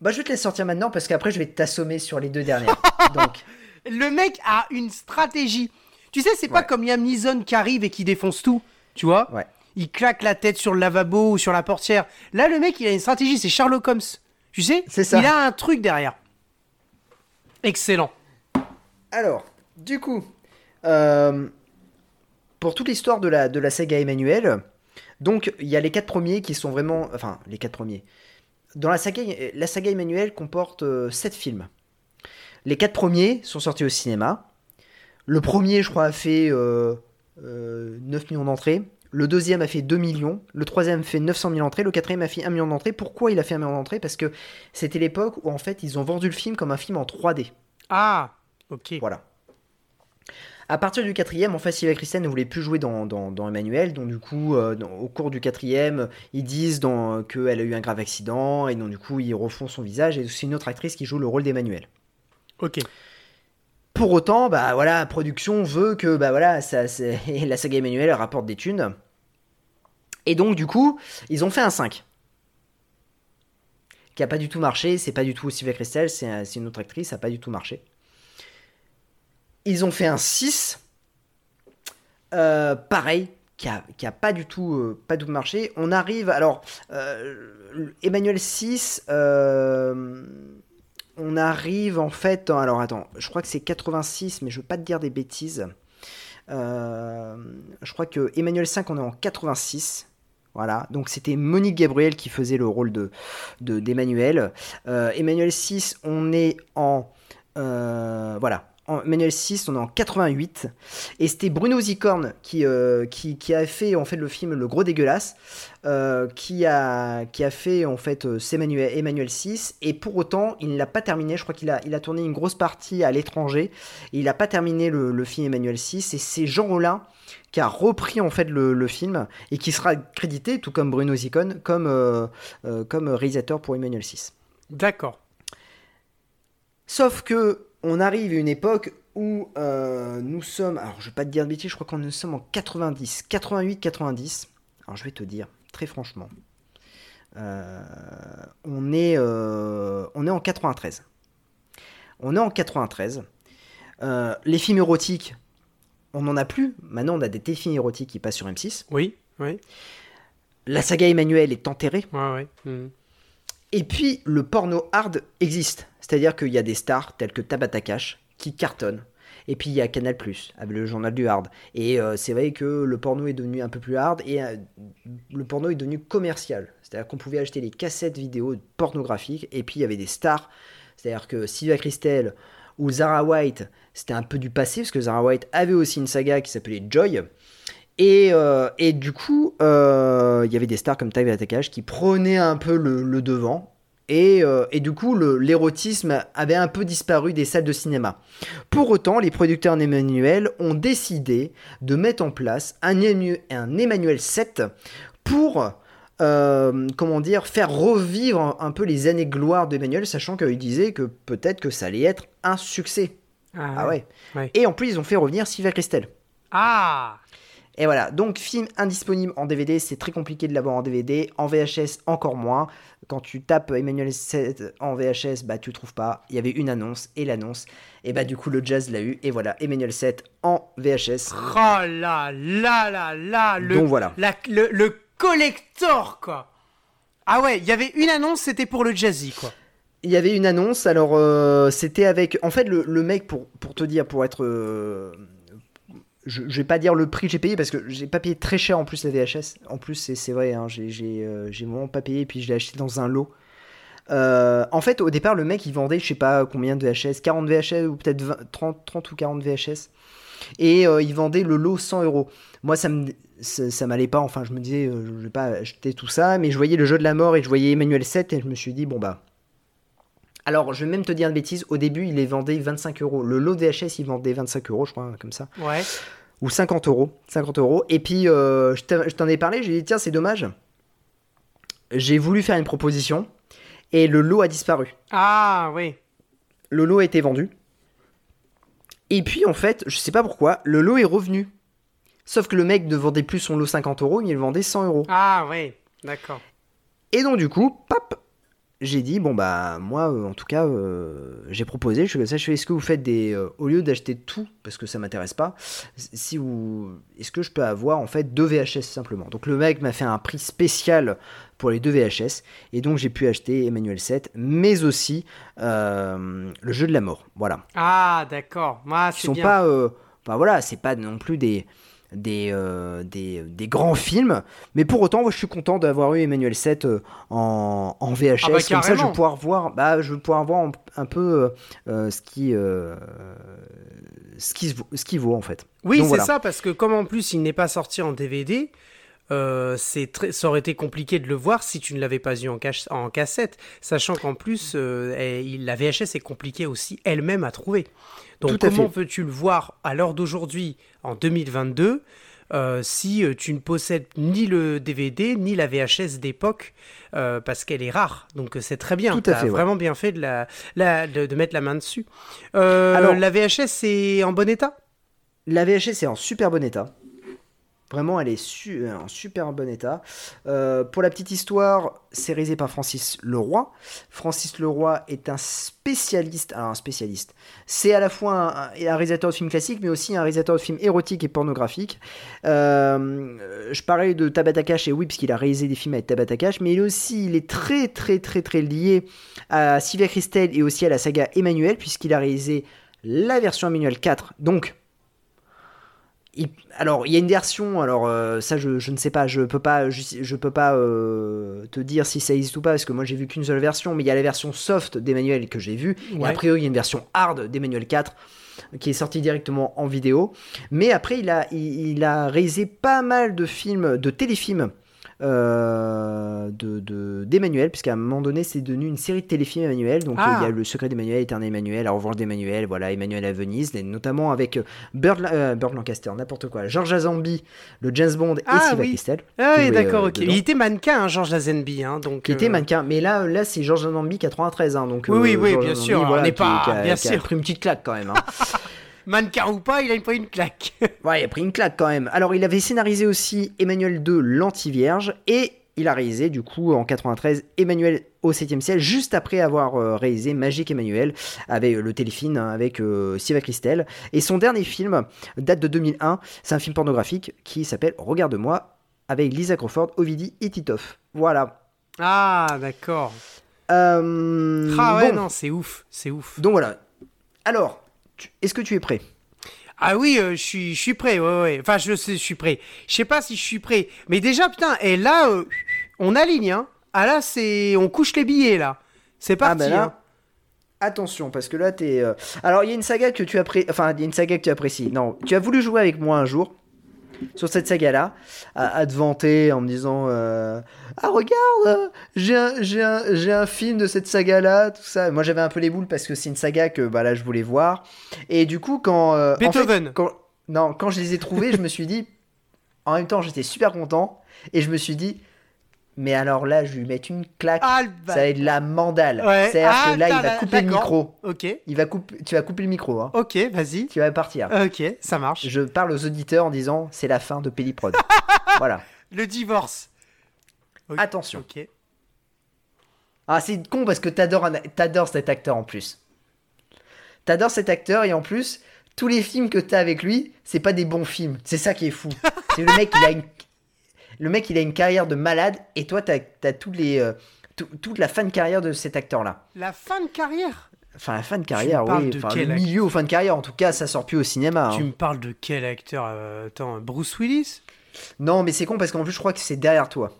Bah, je vais te les sortir maintenant parce qu'après, je vais t'assommer sur les 2 dernières. Donc. Le mec a une stratégie. Tu sais, c'est pas comme Liam Neeson qui arrive et qui défonce tout, tu vois. Ouais. Il claque la tête sur le lavabo ou sur la portière. Là, le mec, il a une stratégie. C'est Sherlock Holmes. Tu sais, c'est ça. Il a un truc derrière. Excellent. Alors, du coup, pour toute l'histoire de la saga Emmanuel, donc, il y a les 4 premiers qui sont vraiment... Enfin, les 4 premiers... Dans la saga Emmanuel comporte 7 films. Les 4 premiers sont sortis au cinéma. Le premier, je crois, a fait 9 millions d'entrées. Le deuxième a fait 2 millions. Le troisième fait 900 000 entrées. Le quatrième a fait 1 million d'entrées. Pourquoi il a fait 1 million d'entrées ? Parce que c'était l'époque où, en fait, ils ont vendu le film comme un film en 3D. Ah, ok. Voilà. À partir du quatrième, en fait, Sylvia Christian ne voulait plus jouer dans Emmanuel, donc du coup, au cours du quatrième, ils disent qu'elle a eu un grave accident, et donc du coup, ils refont son visage, et c'est une autre actrice qui joue le rôle d'Emmanuel. Ok. Pour autant, bah voilà, production veut que bah voilà, la saga Emmanuel rapporte des thunes, et donc du coup, ils ont fait un 5. Qui a pas du tout marché, c'est pas du tout Sylvia Christian, c'est une autre actrice, ça a pas du tout marché. Ils ont fait un 6, pareil, qui a pas du tout marché. On arrive, alors, Emmanuel 6, on arrive en fait, alors attends, je crois que c'est 86, mais je veux pas te dire des bêtises. Je crois que Emmanuel 5, on est en 86. Voilà, donc c'était Monique Gabriel qui faisait le rôle d'Emmanuel. Emmanuel 6, on est en... voilà, en Manuel 6, on est en 88, et c'était Bruno Zicorne qui a fait en fait le film Le Gros Dégueulasse, qui a fait en fait Emmanuel 6, et pour autant il ne l'a pas terminé. Je crois qu'il a tourné une grosse partie à l'étranger, et il n'a pas terminé le film Emmanuel 6, et c'est Jean Rollin qui a repris en fait le film et qui sera crédité, tout comme Bruno Zicorne, comme réalisateur pour Emmanuel 6. D'accord. Sauf que on arrive à une époque où nous sommes... Alors, je ne vais pas te dire de bêtises, je crois qu'on nous sommes en 90, 88, 90. Alors, je vais te dire, très franchement, on est en 93. On est en 93. Les films érotiques, on n'en a plus. Maintenant, on a des films érotiques qui passent sur M6. Oui, oui. La saga Emmanuel est enterrée. Ouais, ouais. Mmh. Et puis, le porno hard existe. C'est-à-dire qu'il y a des stars telles que Tabata Cash qui cartonnent. Et puis, il y a Canal+, avec le journal du hard. Et c'est vrai que le porno est devenu un peu plus hard et le porno est devenu commercial. C'est-à-dire qu'on pouvait acheter les cassettes vidéo pornographiques et puis il y avait des stars. C'est-à-dire que Sylvia Kristel ou Zara White, c'était un peu du passé parce que Zara White avait aussi une saga qui s'appelait Joy. Et du coup, il y avait des stars comme Tabata Cash qui prenaient un peu le devant. Et du coup, l'érotisme avait un peu disparu des salles de cinéma. Pour autant, les producteurs d'Emmanuel ont décidé de mettre en place un Emmanuel 7 pour faire revivre un peu les années gloires d'Emmanuel, sachant qu'ils disaient que peut-être que ça allait être un succès. Ah ouais. Et en plus, ils ont fait revenir Sylvia Kristel. Ah. Et voilà, donc film indisponible en DVD, c'est très compliqué de l'avoir en DVD, en VHS encore moins. Quand tu tapes Emmanuel 7 en VHS, bah tu le trouves pas, il y avait une annonce, et l'annonce, et bah du coup le jazz l'a eu, et voilà, Emmanuel 7 en VHS. Oh là là là là, le collector quoi. Ah ouais, il y avait une annonce, c'était pour le jazzy quoi. Il y avait une annonce, alors c'était avec, en fait le mec pour te dire, pour être... Je vais pas dire le prix que j'ai payé parce que j'ai pas payé très cher en plus la VHS. En plus, c'est vrai, hein, j'ai vraiment pas payé et puis je l'ai acheté dans un lot. En fait, au départ, le mec il vendait je sais pas combien de VHS, 40 VHS ou peut-être 30 ou 40 VHS. Et il vendait le lot 100 euros. Moi, ça m'allait pas. Enfin, je me disais, je vais pas acheter tout ça, mais je voyais le jeu de la mort et je voyais Emmanuel 7 et je me suis dit, bon bah. Alors, je vais même te dire une bêtise, au début, il les vendait 25 euros. Le lot VHS, il vendait 25 euros, je crois, comme ça. Ouais. Ou 50 euros. Et puis, je t'en ai parlé, j'ai dit, tiens, c'est dommage. J'ai voulu faire une proposition et le lot a disparu. Ah, oui. Le lot a été vendu. Et puis, en fait, je sais pas pourquoi, le lot est revenu. Sauf que le mec ne vendait plus son lot 50 euros, mais il vendait 100 euros. Ah, oui, d'accord. Et donc, du coup, pop. J'ai dit, bon, bah, moi, en tout cas, j'ai proposé, je suis comme ça, je fais, est-ce que vous faites des... au lieu d'acheter tout, parce que ça m'intéresse pas, si vous... Est-ce que je peux avoir, en fait, 2 VHS, simplement. Donc, le mec m'a fait un prix spécial pour les 2 VHS, et donc, j'ai pu acheter Emmanuel 7, mais aussi le jeu de la mort, voilà. Ah, d'accord. Ah, c'est bien. Ils sont pas... Enfin, voilà, c'est pas non plus des grands films, mais pour autant moi, je suis content d'avoir eu Emmanuel 7 en VHS. Ah bah, comme ça je vais pouvoir voir un peu ce qui vaut en fait. Oui. Donc, c'est voilà. Ça parce que comme en plus il n'est pas sorti en DVD, ça aurait été compliqué de le voir si tu ne l'avais pas eu en cassette, sachant qu'en plus la VHS est compliquée aussi elle-même à trouver. Donc comment peux-tu le voir à l'heure d'aujourd'hui, en 2022, si tu ne possèdes ni le DVD ni la VHS d'époque, parce qu'elle est rare. Donc c'est très bien, tu as vraiment bien fait de mettre la main dessus. Alors, la VHS est en bon état ? La VHS est en super bon état. Vraiment, elle est en super bon état. Pour la petite histoire, c'est réalisé par Francis Leroy. Francis Leroy est un spécialiste. Alors, un spécialiste. C'est à la fois un réalisateur de films classiques, mais aussi un réalisateur de films érotiques et pornographiques. Je parlais de Tabata Cash, et oui, parce qu'il a réalisé des films avec Tabata Cash, mais il est très, très, très, très lié à Sylvia Kristel et aussi à la saga Emmanuel, puisqu'il a réalisé la version Emmanuel 4. Donc, alors, il y a une version, alors ça je ne sais pas, je peux pas te dire si ça existe ou pas, parce que moi j'ai vu qu'une seule version, mais il y a la version soft d'Emmanuel que j'ai vue, ouais. Et a priori il y a une version hard d'Emmanuel 4, qui est sorti directement en vidéo. Mais après, il a réalisé pas mal de films, de téléfilms d'Emmanuel, puisqu'à un moment donné c'est devenu une série de téléfilms Emmanuel, donc il y a Le Secret d'Emmanuel, Éternel Emmanuel, La Revanche d'Emmanuel, voilà, Emmanuel à Venise, notamment avec Burt Lancaster, n'importe quoi, George Lazenby, le James Bond, et Sylvia Kestel. Ah oui, d'accord, ok. Il était mannequin, hein, George Lazenby, hein, donc. Il était mannequin, mais là c'est George Lazenby 93, hein, donc. Oui, bien Lazenby, sûr, voilà, on n'est pas, bien sûr. Il a pris une petite claque quand même. Hein. Mannequin ou pas, il a pris une claque. Ouais, il a pris une claque quand même. Alors, il avait scénarisé aussi Emmanuel II, l'Antivierge, et il a réalisé, du coup, en 93, Emmanuel au 7e ciel, juste après avoir réalisé Magique Emmanuel, avec le téléfilm avec Sylvia Kristel. Et son dernier film date de 2001, c'est un film pornographique qui s'appelle Regarde-moi, avec Lisa Crawford, Ovidi et Titoff. Voilà. Ah, d'accord. Non, c'est ouf. Donc voilà. Alors... Est-ce que tu es prêt ? Ah oui, je suis prêt, ouais. Enfin, je suis prêt. Je sais pas si je suis prêt. Mais déjà, putain, et là, on aligne, hein. Ah là, on couche les billets, là. C'est parti, hein. Attention, parce que là, t'es... Alors, il y a une saga que tu apprécies... Enfin, il y a une saga que tu apprécies. Non, tu as voulu jouer avec moi un jour, sur cette saga-là, à te vanter en me disant... Ah, regarde, j'ai un film de cette saga-là, tout ça. Moi, j'avais un peu les boules parce que c'est une saga que là, je voulais voir. Et du coup, quand... Beethoven. En fait, quand je les ai trouvés, je me suis dit... En même temps, j'étais super content. Et je me suis dit... Mais alors là, je vais lui mettre une claque. Ah, ça va être la mandale. Ouais. C'est-à-dire que là, il va couper le micro. Ok. Tu vas couper le micro. Hein. Ok, vas-y. Tu vas partir. Ok, ça marche. Je parle aux auditeurs en disant... C'est la fin de Péliprod. Voilà. Le divorce. Okay. Attention. Okay. Ah, c'est con parce que t'adores cet acteur en plus. T'adores cet acteur et en plus, tous les films que t'as avec lui, c'est pas des bons films. C'est ça qui est fou. C'est le mec, il a une carrière de malade et toi, t'as toute la fin de carrière de cet acteur-là. La fin de carrière ? Enfin, la fin de carrière, oui. De enfin, le milieu ou fin de carrière, en tout cas, ça sort plus au cinéma. Tu me parles de quel acteur ? Attends, Bruce Willis ? Non, mais c'est con parce qu'en plus, je crois que c'est derrière toi.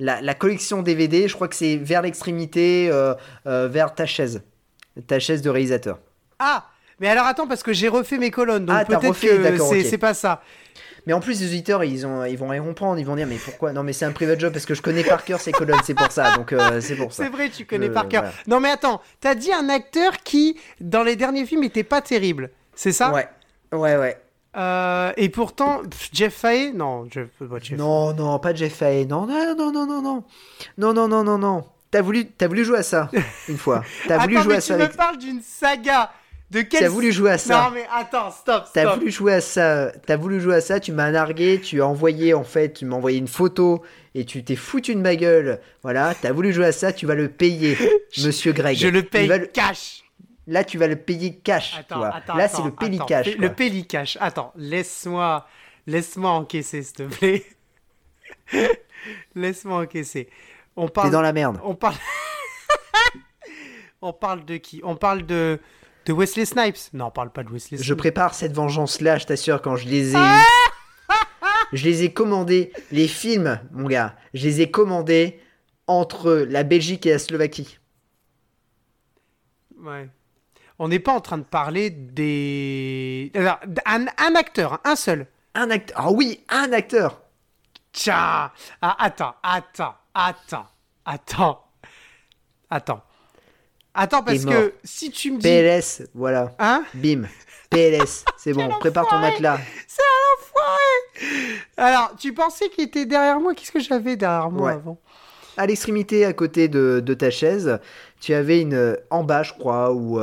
La collection DVD, je crois que c'est vers l'extrémité, vers ta chaise de réalisateur. Ah, mais alors attends, parce que j'ai refait mes colonnes, donc peut-être que c'est pas ça. Mais en plus, les auditeurs, ils vont les comprendre, ils vont dire, mais pourquoi ? Non, mais c'est un private job, parce que je connais par cœur ces colonnes, c'est pour ça, donc c'est pour ça. C'est vrai, tu connais par cœur. Voilà. Non, mais attends, t'as dit un acteur qui, dans les derniers films, était pas terrible, c'est ça ? Ouais. Et pourtant, Jeff Fahey, non, pas Jeff Fahey, non. T'as voulu jouer à ça une fois. Tu me parles d'une saga de quelle... T'as voulu jouer à ça. Non mais attends, stop. T'as voulu jouer à ça. Tu m'as nargué, tu m'as envoyé une photo et tu t'es foutu de ma gueule. Voilà, t'as voulu jouer à ça, tu vas le payer, Monsieur Greg. Je le paye cash. Là, tu vas le payer cash. Attends, c'est le Peli Cash. Le Peli Cash. Attends, laisse-moi encaisser, s'il te plaît. Laisse-moi encaisser. T'es dans la merde. On parle de qui ? On parle de Wesley Snipes. Non, on parle pas de Wesley Snipes. Je prépare cette vengeance-là, je t'assure, quand je les ai commandés. Les films, mon gars, je les ai commandés entre la Belgique et la Slovaquie. Ouais. On n'est pas en train de parler des... Alors, un acteur, un seul. Un acteur. Ah oui, un acteur. Tiens. Ah, attends, parce que si tu me dis... PLS, voilà. Hein ? Bim. PLS, c'est bon, prépare ton matelas. C'est un enfoiré. Alors, tu pensais qu'il était derrière moi ? Qu'est-ce que j'avais derrière moi avant ? À l'extrémité, à côté de ta chaise, tu avais en bas, je crois, où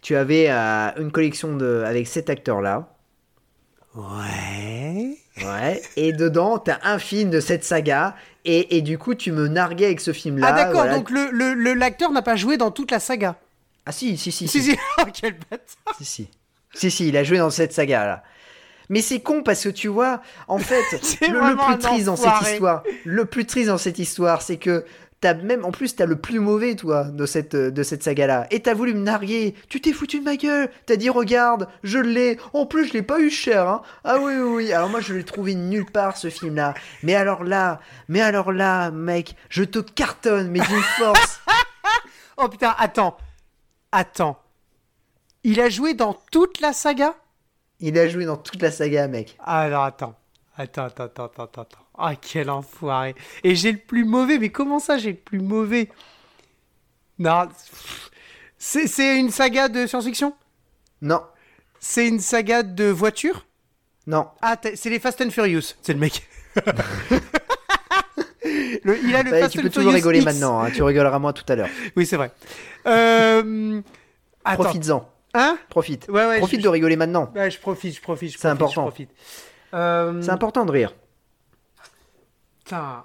tu avais une collection avec cet acteur-là. Ouais. Et dedans, t'as un film de cette saga. Et du coup, tu me narguais avec ce film-là. Ah d'accord, voilà. Donc l'acteur n'a pas joué dans toute la saga. Ah si. Oh, quel bâtard. Si, il a joué dans cette saga-là. Mais c'est con parce que tu vois, en fait, le plus triste dans cette histoire, c'est que t'as le plus mauvais, toi, de cette saga-là. Et t'as voulu me narguer. Tu t'es foutu de ma gueule. T'as dit, regarde, je l'ai. En plus, je l'ai pas eu cher, hein. Ah oui. Alors moi, je l'ai trouvé nulle part, ce film-là. Mais alors là, mec, je te cartonne, mais d'une force. Oh putain, attends. Il a joué dans toute la saga ? Il a joué dans toute la saga, mec. Alors, attends. Ah, quel enfoiré. Et j'ai le plus mauvais. Mais comment ça, j'ai le plus mauvais ? Non. C'est une saga de science-fiction ? Non. C'est une saga de voiture ? Non. Ah, c'est les Fast and Furious. C'est le mec. Il a le Fast and Furious. Tu peux toujours rigoler X. Maintenant. Hein, tu rigoleras moins tout à l'heure. Oui, c'est vrai. Attends. Profites-en. Hein ? Profite. Ouais, profite de rigoler maintenant. Ouais, je profite. C'est important. C'est important de rire. Putain.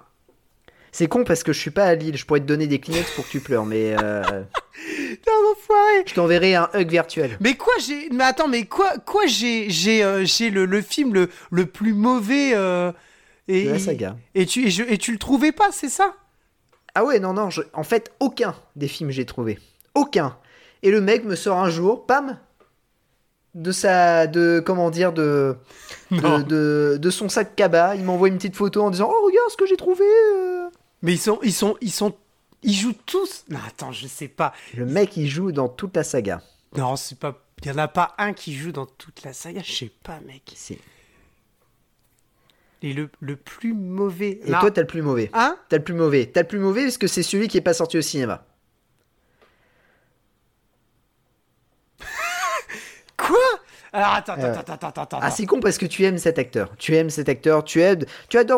C'est con parce que je suis pas à Lille. Je pourrais te donner des Kleenex pour que tu pleures, mais. Putain, enfoiré. Je t'enverrai un hug virtuel. Mais quoi, j'ai. Mais attends, mais quoi, j'ai le film le plus mauvais. De la saga. Et tu le trouvais pas, c'est ça ? Ah ouais, non. En fait, aucun des films j'ai trouvé. Aucun. Et le mec me sort un jour, pam, de son sac cabas, il m'envoie une petite photo en disant, oh regarde ce que j'ai trouvé. Mais ils jouent tous. Non attends, je sais pas. Le mec il joue dans toute la saga. Non c'est pas, il y en a pas un qui joue dans toute la saga, je sais pas mec. Si. Et le plus mauvais. Et là... toi t'as le plus mauvais. Hein ? T'as le plus mauvais parce que c'est celui qui est pas sorti au cinéma. Alors attends. Ah, c'est con parce que tu aimes cet acteur, tu adores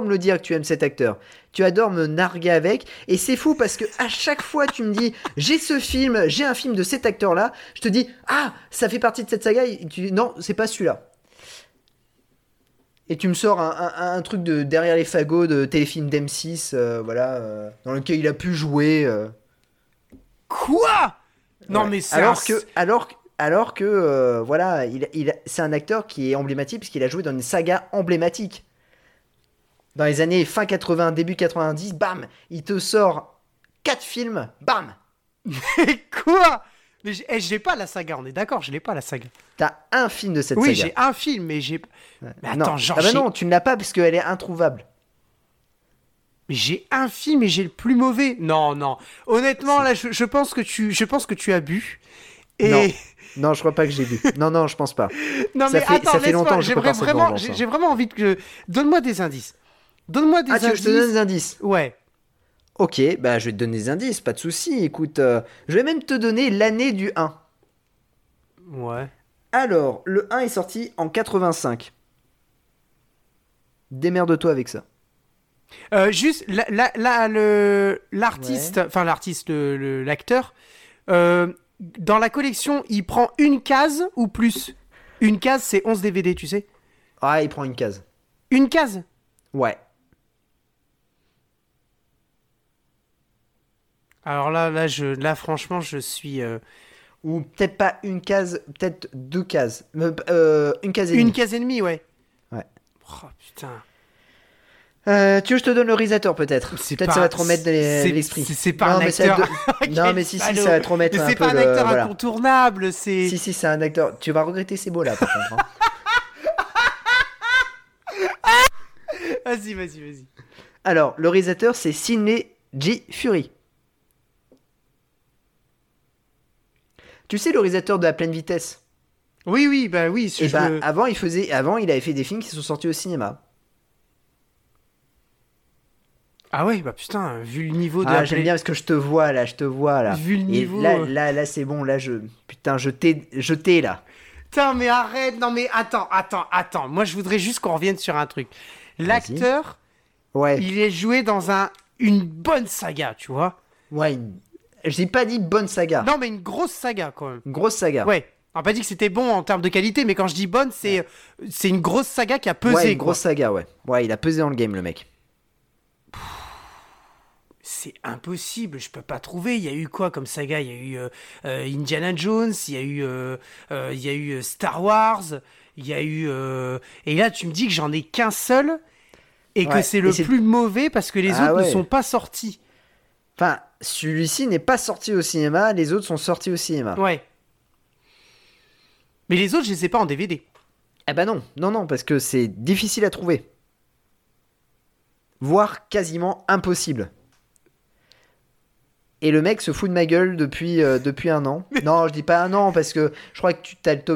me le dire que tu aimes cet acteur, tu adores me narguer avec, et c'est fou parce que à chaque fois tu me dis j'ai un film de cet acteur là, je te dis ah ça fait partie de cette saga, et tu dis non c'est pas celui-là, et tu me sors un truc de derrière les fagots de téléfilm d'M6 dans lequel il a pu jouer quoi ouais. Non mais c'est Alors que voilà, c'est un acteur qui est emblématique puisqu'il a joué dans une saga emblématique. Dans les années fin 80, début 90, bam, il te sort 4 films, bam. Mais quoi ? Mais j'ai pas la saga, on est d'accord, je l'ai pas la saga. T'as un film de cette saga. Oui, j'ai un film, mais j'ai... Mais attends, non. Non, tu ne l'as pas parce qu'elle est introuvable. Mais j'ai un film et j'ai le plus mauvais. Non. Honnêtement, là, je pense que tu as bu. Et... Non, je crois pas que j'ai bu. Non, je pense pas. Non, mais attends, ça fait longtemps que je peux pas cette vengeance. J'ai vraiment envie que... Donne-moi des indices. Ah, tu veux que je te donne des indices ? Ouais. Ok, bah je vais te donner des indices, pas de soucis. Écoute, je vais même te donner l'année du 1. Ouais. Alors, le 1 est sorti en 85. Démerde-toi avec ça. Juste, l'artiste... Ouais. Enfin, l'artiste, l'acteur... Dans la collection, il prend une case ou plus ? Une case, c'est 11 DVD, tu sais ? Ah, il prend une case. Une case ? Ouais. Alors là, franchement, je suis... Ou peut-être pas une case, peut-être deux cases. Une case et demie. Une case et demie, ouais. Ouais. Oh, putain... tu veux que je te donne le réalisateur peut-être ? Peut-être ça va te remettre l'esprit. C'est pas un acteur. Non mais si ça va te remettre un peu. C'est pas un acteur incontournable. C'est. Si c'est un acteur. Tu vas regretter ces mots là par contre. Hein. Vas-y. Alors le réalisateur c'est Sidney G. Fury. Tu sais le réalisateur de La Pleine Vitesse ? Oui bah oui. Et bah avant il avait fait des films qui sont sortis au cinéma. Ah ouais, bah putain, vu le niveau de la... Ah, j'aime bien parce que je te vois là. Vu le niveau... Et là, c'est bon, là, je... Putain, je t'ai, là. Putain, mais arrête, non mais attends. Moi, je voudrais juste qu'on revienne sur un truc. L'acteur, ouais. Il est joué dans une bonne saga, tu vois. Ouais, j'ai pas dit bonne saga. Non, mais une grosse saga, quand même. Une grosse saga. Ouais, on n'a pas dit que c'était bon en termes de qualité, mais quand je dis bonne, c'est une grosse saga qui a pesé, ouais, une grosse saga, ouais. Ouais, il a pesé dans le game, le mec. C'est impossible, je peux pas trouver. Il y a eu quoi comme saga ? Il y a eu Indiana Jones, il y a eu Star Wars, il y a eu... Et là, tu me dis que j'en ai qu'un seul et ouais, que c'est le plus mauvais parce que les autres ne sont pas sortis. Enfin, celui-ci n'est pas sorti au cinéma, les autres sont sortis au cinéma. Ouais. Mais les autres, je les ai pas en DVD. Ah bah non, parce que c'est difficile à trouver. Voire quasiment impossible. Et le mec se fout de ma gueule depuis un an. Non, je dis pas un an parce que je crois que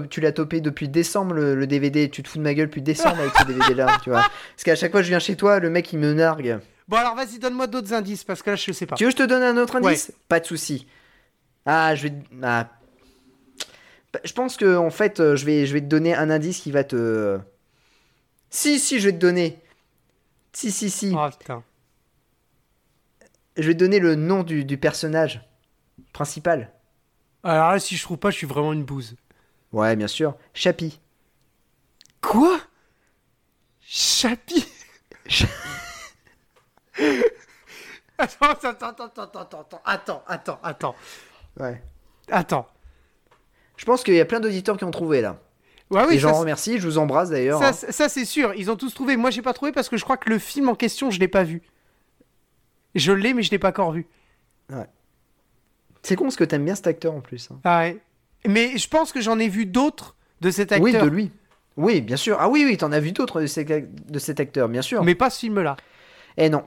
tu l'as topé depuis décembre le DVD. Tu te fous de ma gueule depuis décembre avec ce DVD là, tu vois. Parce qu'à chaque fois que je viens chez toi, le mec il me nargue. Bon alors vas-y, donne-moi d'autres indices parce que là je sais pas. Tu veux que je te donne un autre indice ? Ouais. Pas de souci. Ah, je vais. Ah. Je pense que en fait, je vais te donner un indice qui va te. Si, je vais te donner. Si. Oh putain. Je vais te donner le nom du personnage principal. Alors là, si je trouve pas, je suis vraiment une bouse. Ouais, bien sûr. Chappie. Quoi ? Chappie ? Attends. Ouais. Attends. Je pense qu'il y a plein d'auditeurs qui ont trouvé, là. Ouais, oui, et j'en remercie, je vous embrasse, d'ailleurs. Ça, c'est sûr. Ils ont tous trouvé. Moi, j'ai pas trouvé parce que je crois que le film en question, je l'ai pas vu. Je l'ai, mais je l'ai pas encore vu. Ouais. C'est con parce que t'aimes bien cet acteur en plus. Hein. Ah ouais. Mais je pense que j'en ai vu d'autres de cet acteur. Oui, de lui. Oui, bien sûr. Ah oui, t'en as vu d'autres de cet acteur, bien sûr. Mais pas ce film-là. Eh non.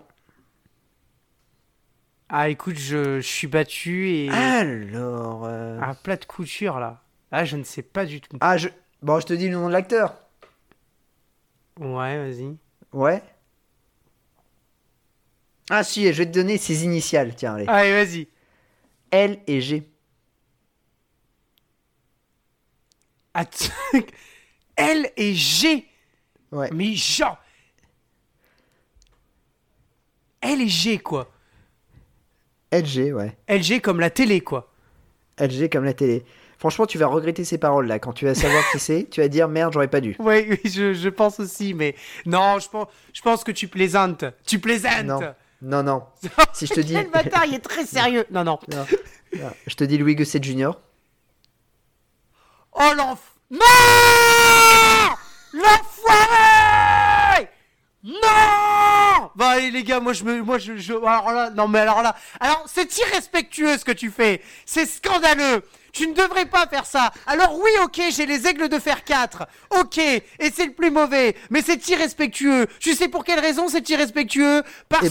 Ah écoute, je suis battu et... Alors... Un plat de couture, là. Ah, je ne sais pas du tout. Ah, bon, je te dis le nom de l'acteur. Ouais, vas-y. Ouais. Ah si, je vais te donner ses initiales, tiens, allez. Allez, vas-y. L et G. Attends, L et G. Ouais. Mais genre... L et G, quoi. LG, ouais. LG comme la télé, quoi. LG comme la télé. Franchement, tu vas regretter ces paroles, là. Quand tu vas savoir qui c'est, tu vas dire, merde, j'aurais pas dû. Oui, je pense aussi, mais... Non, je pense que tu plaisantes. Tu plaisantes. Non. Si je te dis... Quel bâtard, il est très sérieux. Non. Je te dis Louis Gossett Jr. Oh, l'enfoiré. Non. Bah allez les gars, moi je alors là, non mais alors c'est irrespectueux ce que tu fais, c'est scandaleux, tu ne devrais pas faire ça. Alors oui, ok, j'ai les aigles de fer 4, ok, et c'est le plus mauvais, mais c'est irrespectueux. Tu sais pour quelle raison c'est irrespectueux? Parce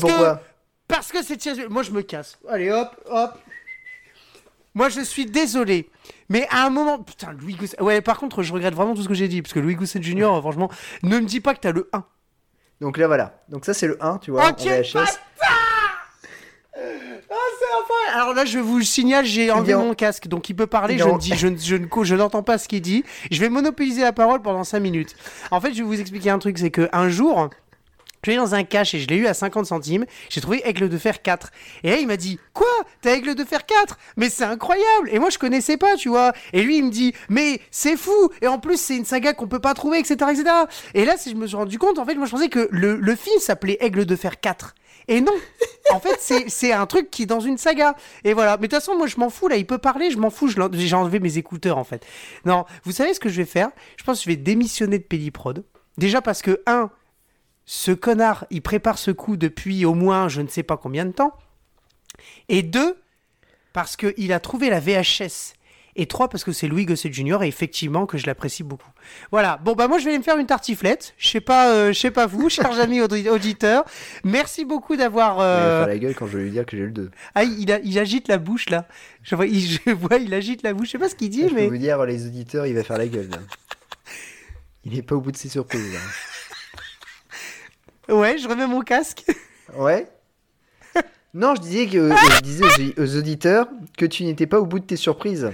que c'est irrespectueux. Moi je me casse, allez hop. Moi je suis désolé, mais à un moment... Putain, Louis Gossett... Ouais, par contre je regrette vraiment tout ce que j'ai dit, parce que Louis Gossett Jr, franchement, ne me dis pas que t'as le 1. Donc là voilà, donc ça c'est le 1, tu vois, okay, en VHS. C'est alors là je vous signale, j'ai enlevé mon casque, donc il peut parler, je n'entends pas ce qu'il dit, je vais monopoliser la parole pendant 5 minutes. En fait je vais vous expliquer un truc, c'est qu'un jour, je suis dans un cash et je l'ai eu à 50 centimes, j'ai trouvé Aigle de Fer 4. Et là il m'a dit, quoi ? T'as Aigle de Fer 4 ? Mais c'est incroyable ! Et moi je connaissais pas, tu vois. Et lui il me dit, mais c'est fou ! Et en plus c'est une saga qu'on peut pas trouver, etc. Et là si je me suis rendu compte, en fait moi je pensais que le film s'appelait Aigle de Fer 4. Et non, en fait, c'est un truc qui est dans une saga. Et voilà. Mais de toute façon, moi, je m'en fous. Là, il peut parler. Je m'en fous. J'ai enlevé mes écouteurs, en fait. Non, vous savez ce que je vais faire ? Je pense que je vais démissionner de Péliprod. Déjà parce que, ce connard, il prépare ce coup depuis au moins je ne sais pas combien de temps. Et 2, parce qu'il a trouvé la VHS. Et 3, parce que c'est Louis Gossett Jr. et effectivement que je l'apprécie beaucoup. Voilà. Bon, bah moi, je vais aller me faire une tartiflette. Je sais pas vous, chers amis auditeurs. Merci beaucoup d'avoir... Il va faire la gueule quand je vais lui dire que j'ai eu le 2. Ah, il agite la bouche, là. Je vois, il agite la bouche. Je sais pas ce qu'il dit, là, mais... Je peux vous dire, les auditeurs, il va faire la gueule, là. Il n'est pas au bout de ses surprises, là. Ouais, je remets mon casque. Ouais. Non, je disais aux auditeurs que tu n'étais pas au bout de tes surprises.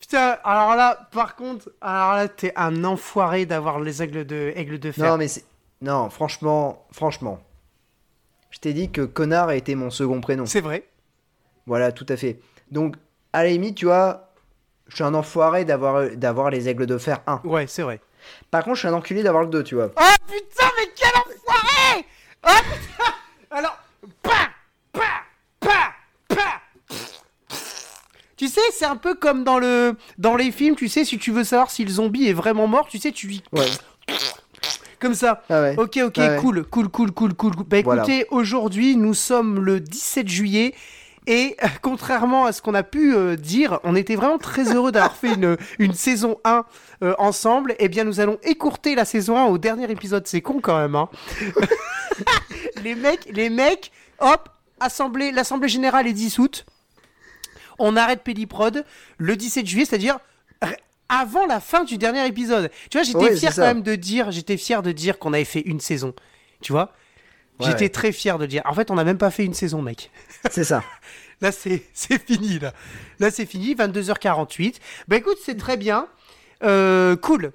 Putain, alors là, par contre, t'es un enfoiré d'avoir les aigles de fer. Non, mais franchement, je t'ai dit que connard a été mon second prénom. C'est vrai. Voilà, tout à fait. Donc, à la limite, tu vois, je suis un enfoiré d'avoir les aigles de fer 1. Ouais, c'est vrai. Par contre, je suis un enculé d'avoir le 2, tu vois. Oh putain, mais quel enfoiré! Oh putain! Alors, tu sais, c'est un peu comme dans les films, tu sais, si tu veux savoir si le zombie est vraiment mort, tu sais, tu dis... Ouais. Comme ça. Ah ouais. Ok, ah ouais. Cool. Bah écoutez, voilà. Aujourd'hui, nous sommes le 17 juillet... Et contrairement à ce qu'on a pu dire, on était vraiment très heureux d'avoir fait une saison 1 ensemble. Eh bien, nous allons écourter la saison 1 au dernier épisode. C'est con quand même, hein. Les mecs, hop, l'Assemblée Générale est dissoute. on arrête Péliprod le 17 juillet, c'est-à-dire avant la fin du dernier épisode. Tu vois, j'étais fier quand même de dire, qu'on avait fait une saison. Tu vois, j'étais très fier de dire. En fait, on n'a même pas fait une saison, mec. C'est ça. Là, c'est fini, là. Là, c'est fini, 22h48. Bah écoute, c'est très bien. Cool.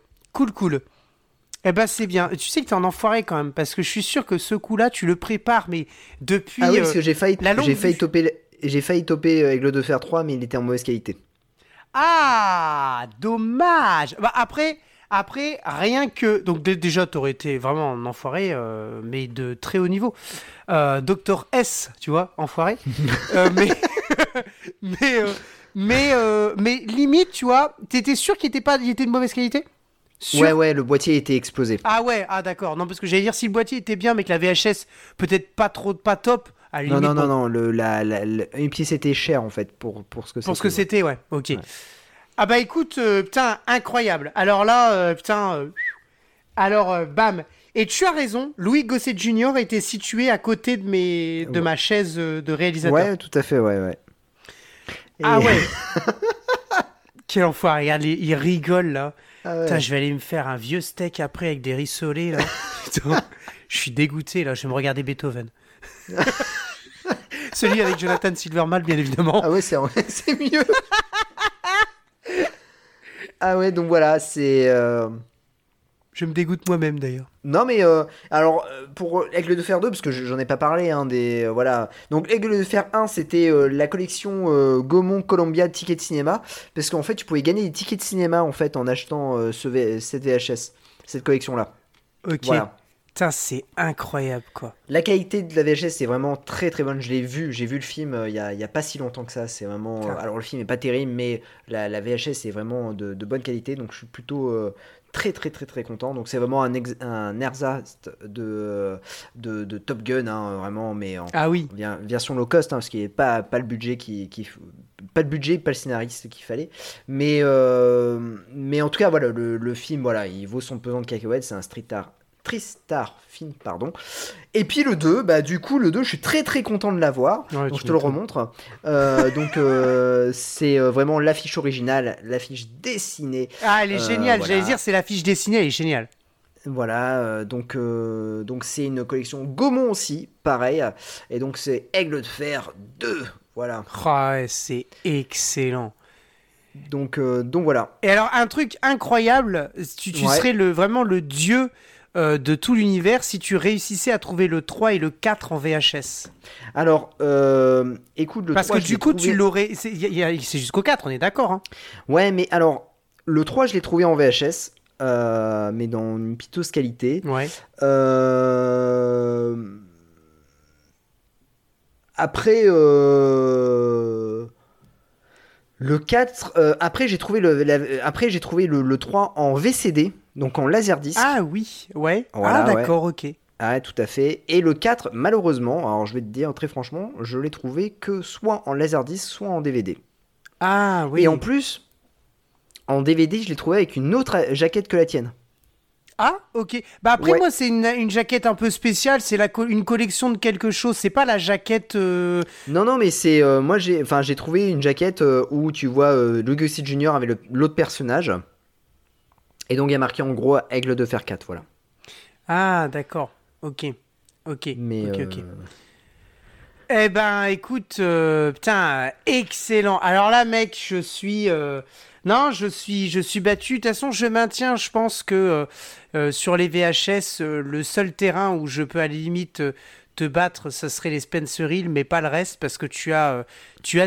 Eh ben, c'est bien. Tu sais que t'es un enfoiré quand même, parce que je suis sûr que ce coup-là, tu le prépares, mais depuis... Ah oui, parce que j'ai failli toper Aigle de Fer 3, mais il était en mauvaise qualité. Ah, dommage. Bah, après, rien que... Donc déjà, t'aurais été vraiment un enfoiré, mais de très haut niveau. Docteur S, tu vois, enfoiré. Mais limite, tu vois, t'étais sûr qu'il était de mauvaise qualité ? Sur... Ouais, le boîtier était explosé. Ah ouais, ah d'accord. Non, parce que j'allais dire, si le boîtier était bien, mais que la VHS, peut-être pas top. À la limite, non. Et puis c'était cher, en fait, pour ce que c'était. Pour ce que c'était, ouais. Ok. Ouais. Ah bah écoute, putain, incroyable. Alors là, bam. Et tu as raison, Louis Gosset Jr. était situé à côté de ma chaise de réalisateur. Ouais, tout à fait, ouais. Et... Ah ouais. Quel enfoiré, regarde, il rigole, là. Ah ouais. Putain, je vais aller me faire un vieux steak après avec des rissolés, là. Putain, je suis dégoûté, là. Je vais me regarder Beethoven. Celui avec Jonathan Silverman, bien évidemment. Ah ouais, c'est mieux. Ah ouais, donc voilà, c'est... Je me dégoûte moi-même, d'ailleurs. Non, mais... alors, pour Aigle de Fer 2, parce que j'en ai pas parlé, hein, voilà. Donc, Aigle de Fer 1, c'était la collection Gaumont-Columbia Tickets de cinéma, parce qu'en fait, tu pouvais gagner des tickets de cinéma, en fait, en achetant cette VHS, cette collection-là. Ok. Voilà. Putain, c'est incroyable, quoi. La qualité de la VHS, c'est vraiment très, très bonne. Je l'ai vu. J'ai vu le film il y a pas si longtemps que ça. C'est vraiment... alors, le film est pas terrible, mais la VHS est vraiment de bonne qualité, donc je suis plutôt... très très très très content, donc c'est vraiment un ersatz de Top Gun, hein, vraiment, mais version low cost, hein, parce qu'il n'y avait pas le budget pas le scénariste qu'il fallait, mais en tout cas voilà, le film, voilà, il vaut son pesant de cacahuètes, c'est un Tristar film, pardon. Et puis le 2, bah du coup le 2, je suis très très content de l'avoir, ouais, donc je te le remontre. Donc c'est vraiment l'affiche originale, l'affiche dessinée. Ah, elle est géniale, voilà. J'allais dire, c'est l'affiche dessinée, elle est géniale. Voilà, donc c'est une collection Gaumont aussi, pareil, et donc c'est Aigle de Fer 2, voilà. Ah ouais, c'est excellent. Donc voilà. Et alors un truc incroyable, tu serais vraiment le dieu de tout l'univers si tu réussissais à trouver le 3 et le 4 en VHS. Alors, écoute, le 3... Parce que du coup, tu l'aurais... C'est jusqu'au 4, on est d'accord, hein. Ouais, mais alors, le 3, je l'ai trouvé en VHS, mais dans une piteuse qualité. Ouais. Après... Le 4, après j'ai trouvé le 3 en VCD, donc en laserdisc. Ah oui, ouais. Voilà, ah d'accord, ouais. Ok. Ah tout à fait. Et le 4, malheureusement, alors je vais te dire très franchement, je l'ai trouvé que soit en laserdisc, soit en DVD. Ah oui. Et en plus, en DVD, je l'ai trouvé avec une autre jaquette que la tienne. Ah, ok. Bah après, moi, c'est une jaquette un peu spéciale. C'est une collection de quelque chose. C'est pas la jaquette. Non, mais c'est. Moi, j'ai trouvé une jaquette où tu vois Louis Gosset Jr. avec l'autre personnage. Et donc, il y a marqué en gros Aigle de Fer 4. Voilà. Ah, d'accord. Ok. Mais, ok. Eh ben, écoute, putain, excellent. Alors là, mec, je suis. Non, je suis battu. De toute façon, je maintiens. Je pense que sur les VHS, le seul terrain où je peux à la limite te battre, ça serait les Spencer Hill, mais pas le reste, parce que tu as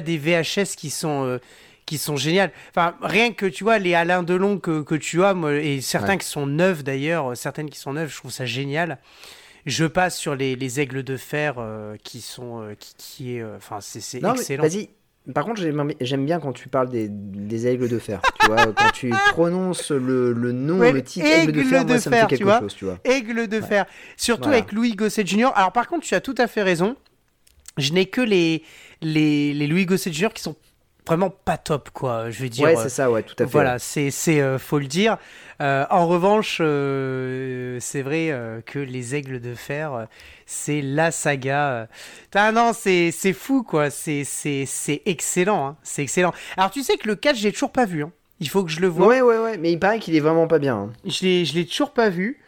des VHS qui sont géniales. Enfin, rien que tu vois les Alain Delon que tu as, moi, et certains qui sont neufs d'ailleurs, certaines qui sont neuves, je trouve ça génial. Je passe sur les Aigles de Fer qui sont qui est. Enfin, c'est non, excellent. Mais, vas-y. Par contre, j'aime bien quand tu parles des Aigles de Fer, tu vois, quand tu prononces le nom, le titre Aigle de Fer, moi, ça me fait quelque chose, tu vois. Aigle de Fer, surtout avec Louis Gosset Jr. Alors par contre, tu as tout à fait raison, je n'ai que les Louis Gosset Jr. qui sont vraiment pas top, quoi. Je veux dire. Ouais, c'est ça, ouais, tout à fait. Voilà, ouais. c'est faut le dire. En revanche, c'est vrai que Les Aigles de Fer, c'est la saga. Ah non, c'est fou, quoi. C'est excellent, hein. C'est excellent. Alors, tu sais que le 4, je l'ai toujours pas vu, hein. Il faut que je le voie. Ouais, mais il paraît qu'il est vraiment pas bien. Hein. Je l'ai toujours pas vu.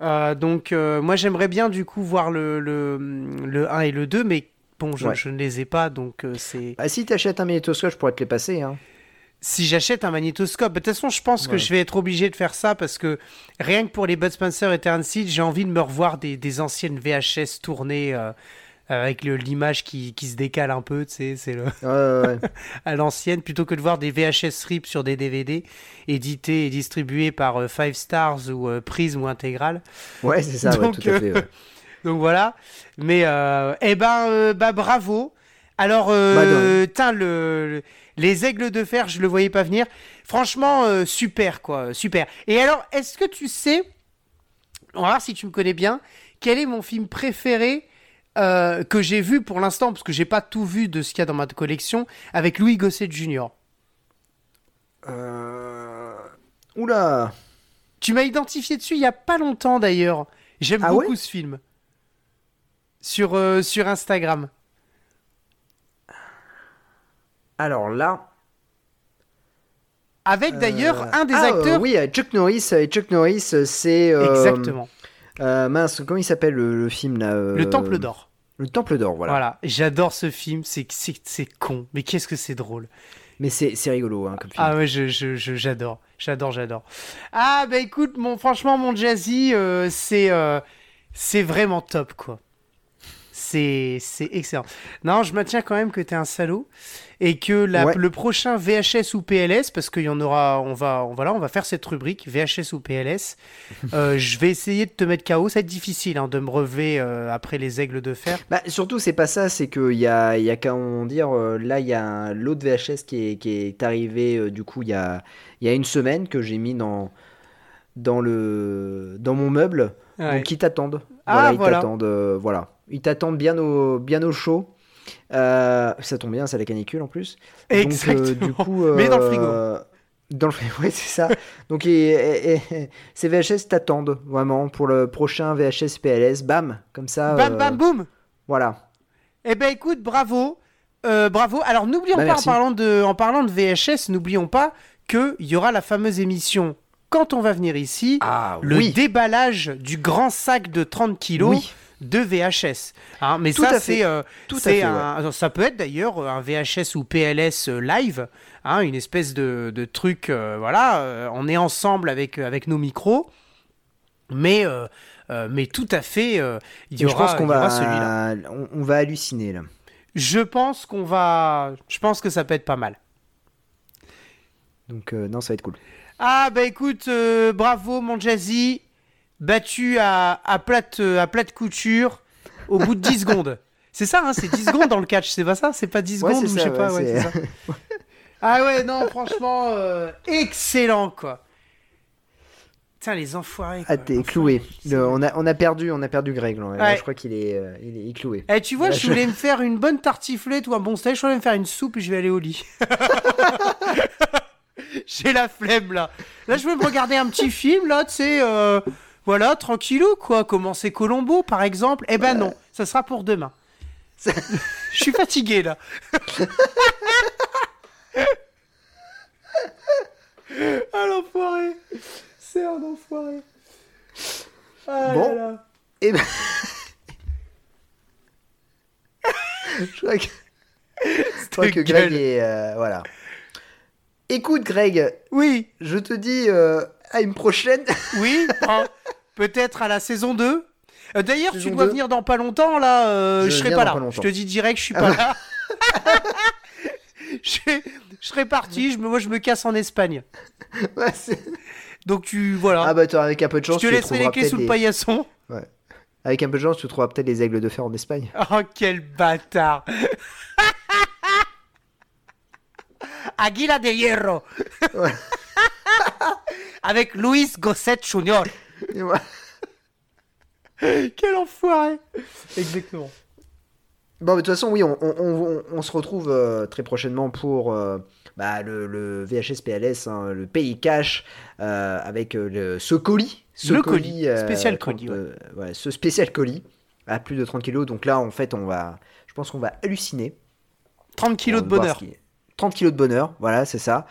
Donc, moi, j'aimerais bien, du coup, voir le 1 et le 2, mais bon, je ne les ai pas, donc c'est... Ah, si t'achètes un magnétoscope, je pourrais te les passer, hein. Si j'achète un magnétoscope, de toute façon, je pense que je vais être obligé de faire ça, parce que rien que pour les Bud Spencer et Terence Hill, j'ai envie de me revoir des anciennes VHS tournées... avec l'image qui se décale un peu, tu sais, c'est le à l'ancienne, plutôt que de voir des VHS strips sur des DVD édités et distribués par Five Stars ou Prism ou Intégral. Ouais, c'est ça, donc, ouais, tout à fait. Ouais. Donc voilà, mais bravo. Alors, les Aigles de Fer, je le voyais pas venir. Franchement, super, quoi, super. Et alors, est-ce que tu sais, on va voir si tu me connais bien, quel est mon film préféré que j'ai vu pour l'instant, parce que j'ai pas tout vu de ce qu'il y a dans ma collection, avec Louis Gossett Jr. Oula! Tu m'as identifié dessus il y a pas longtemps d'ailleurs. J'aime beaucoup ce film. Sur Instagram. Alors là... Avec d'ailleurs un des acteurs... oui, Chuck Norris, c'est... Exactement. Mince, comment il s'appelle le film là Le Temple d'Or. Le Temple d'Or, voilà. J'adore ce film, c'est con, mais qu'est-ce que c'est drôle. Mais c'est rigolo, hein, comme film. Ah ouais, j'adore. Ah bah écoute, franchement, mon Jazzy, c'est vraiment top, quoi. C'est excellent. Non, je maintiens quand même que t'es un salaud et que le prochain VHS ou PLS, parce qu'il y en aura, on va faire cette rubrique VHS ou PLS. Je vais essayer de te mettre KO. Ça va être difficile, hein, de me relever après les Aigles de Fer. Bah surtout c'est pas ça, c'est que il y a qu'à en dire. Là il y a l'autre VHS qui est arrivé du coup il y a une semaine que j'ai mis dans mon meuble. Ouais. Donc ils t'attendent. Ah, voilà. Ils t'attendent bien au chaud. Ça tombe bien, c'est la canicule en plus. Exactement. Donc, du coup, mais dans le frigo. Ouais, c'est ça. Donc ces VHS t'attendent vraiment pour le prochain VHS PLS. Bam, comme ça. Bam, bam, boum. Voilà. Eh ben écoute, bravo. Bravo. Alors n'oublions pas, merci. En parlant de VHS, n'oublions pas qu'il y aura la fameuse émission quand on va venir ici, déballage du grand sac de 30 kilos. Oui. De VHS, hein, mais tout ça ça peut être d'ailleurs un VHS ou PLS live, hein, une espèce de truc, on est ensemble avec nos micros, mais tout à fait, il y aura, je pense qu'on va celui-là, on va halluciner là. Je pense que ça peut être pas mal. Donc non, ça va être cool. Ah bah écoute, bravo mon Jazzy. Battu à plate couture au bout de 10 secondes. C'est ça, hein, c'est 10 secondes dans le catch, c'est pas ça? C'est pas 10 secondes, je sais pas. Ouais, c'est ça. Ah ouais, non, franchement, excellent, quoi. Putain, les enfoirés, quoi. Ah, t'es cloué. On a perdu Greg, là. Ouais. Là, je crois qu'il est cloué. Eh, tu vois, je voulais me faire une bonne tartiflette ou un bon steak, je voulais me faire une soupe et je vais aller au lit. J'ai la flemme, là. Là, je vais me regarder un petit film, là, tu sais... Voilà, tranquillou, quoi. Commencer Colombo, par exemple. Eh ben non, ça sera pour demain. Je suis fatigué, là. Ah, l'enfoiré. C'est un enfoiré. Ah, bon. Là. Eh ben... Je crois que Greg est... voilà. Écoute, Greg. Oui. Je te dis à une prochaine. Oui, peut-être à la saison 2. D'ailleurs, saison tu dois 2. Venir dans pas longtemps, là. Je serai pas là. Pas je te dis direct, je suis pas là. Je serai parti. Moi, je me casse en Espagne. Ouais, donc, tu... Voilà. Ah bah, avec un peu de chance, tu trouveras les clés sous le paillasson. Ouais. Avec un peu de chance, tu trouveras peut-être les Aigles de Fer en Espagne. Oh, quel bâtard. Aguila de Hierro. Ouais. Avec Louis Gossett Jr. Quel enfoiré. Exactement. Bon, mais de toute façon, oui, on se retrouve très prochainement pour le VHS PLS, hein, le Peli Cash, avec ce colis. Ce spécial colis à plus de 30 kilos. Donc là, en fait, je pense qu'on va halluciner. 30 kilos de bonheur. 30 kilos de bonheur, voilà, c'est ça.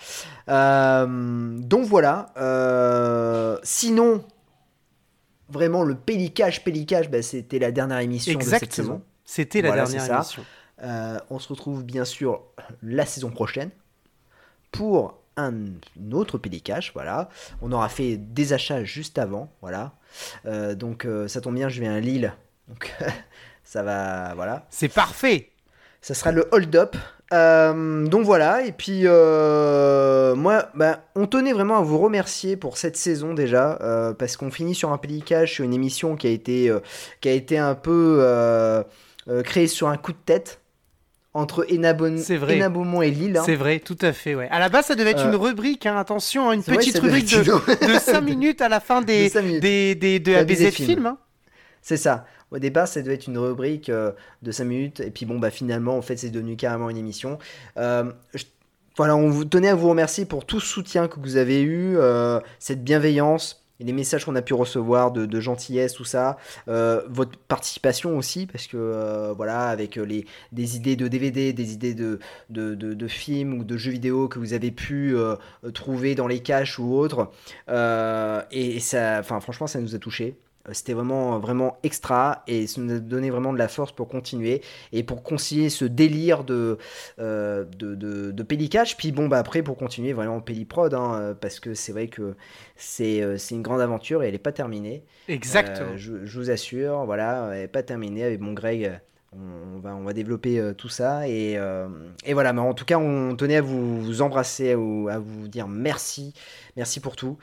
Donc voilà. Sinon, vraiment, le Peli Cash, c'était la dernière émission de cette saison. C'était la dernière émission. On se retrouve bien sûr la saison prochaine pour une autre Peli Cash, voilà. On aura fait des achats juste avant, voilà. Donc ça tombe bien, je viens à Lille. Donc ça va, voilà. C'est parfait. Ça sera le hold-up. Donc voilà, et puis moi, on tenait vraiment à vous remercier pour cette saison déjà, parce qu'on finit sur un Peli Cash, sur une émission qui a été un peu créée sur un coup de tête entre Hénin-Beaumont et Lille. Hein. C'est vrai, tout à fait. Ouais. À la base, ça devait être une rubrique, hein, attention, une petite rubrique de 5 minutes à la fin des ABZ Films. Hein. C'est ça. Au départ, ça devait être une rubrique de 5 minutes. Et puis bon, finalement, en fait, c'est devenu carrément une émission. On vous tenait à vous remercier pour tout soutien que vous avez eu, cette bienveillance, et les messages qu'on a pu recevoir de gentillesse, tout ça. Votre participation aussi, parce que avec des idées de DVD, des idées de films ou de jeux vidéo que vous avez pu trouver dans les caches ou autres. Et ça, franchement, ça nous a touchés. C'était vraiment extra, et ça nous a donné vraiment de la force pour continuer et pour concilier ce délire de Peli Cash. Puis après, pour continuer vraiment Peli Prod, hein, parce que c'est vrai que c'est une grande aventure et elle n'est pas terminée. Exact. Je vous assure, voilà, elle n'est pas terminée. Avec mon Greg, on va développer tout ça. Et voilà, mais en tout cas, on tenait à vous embrasser, à vous dire merci. Merci pour tout.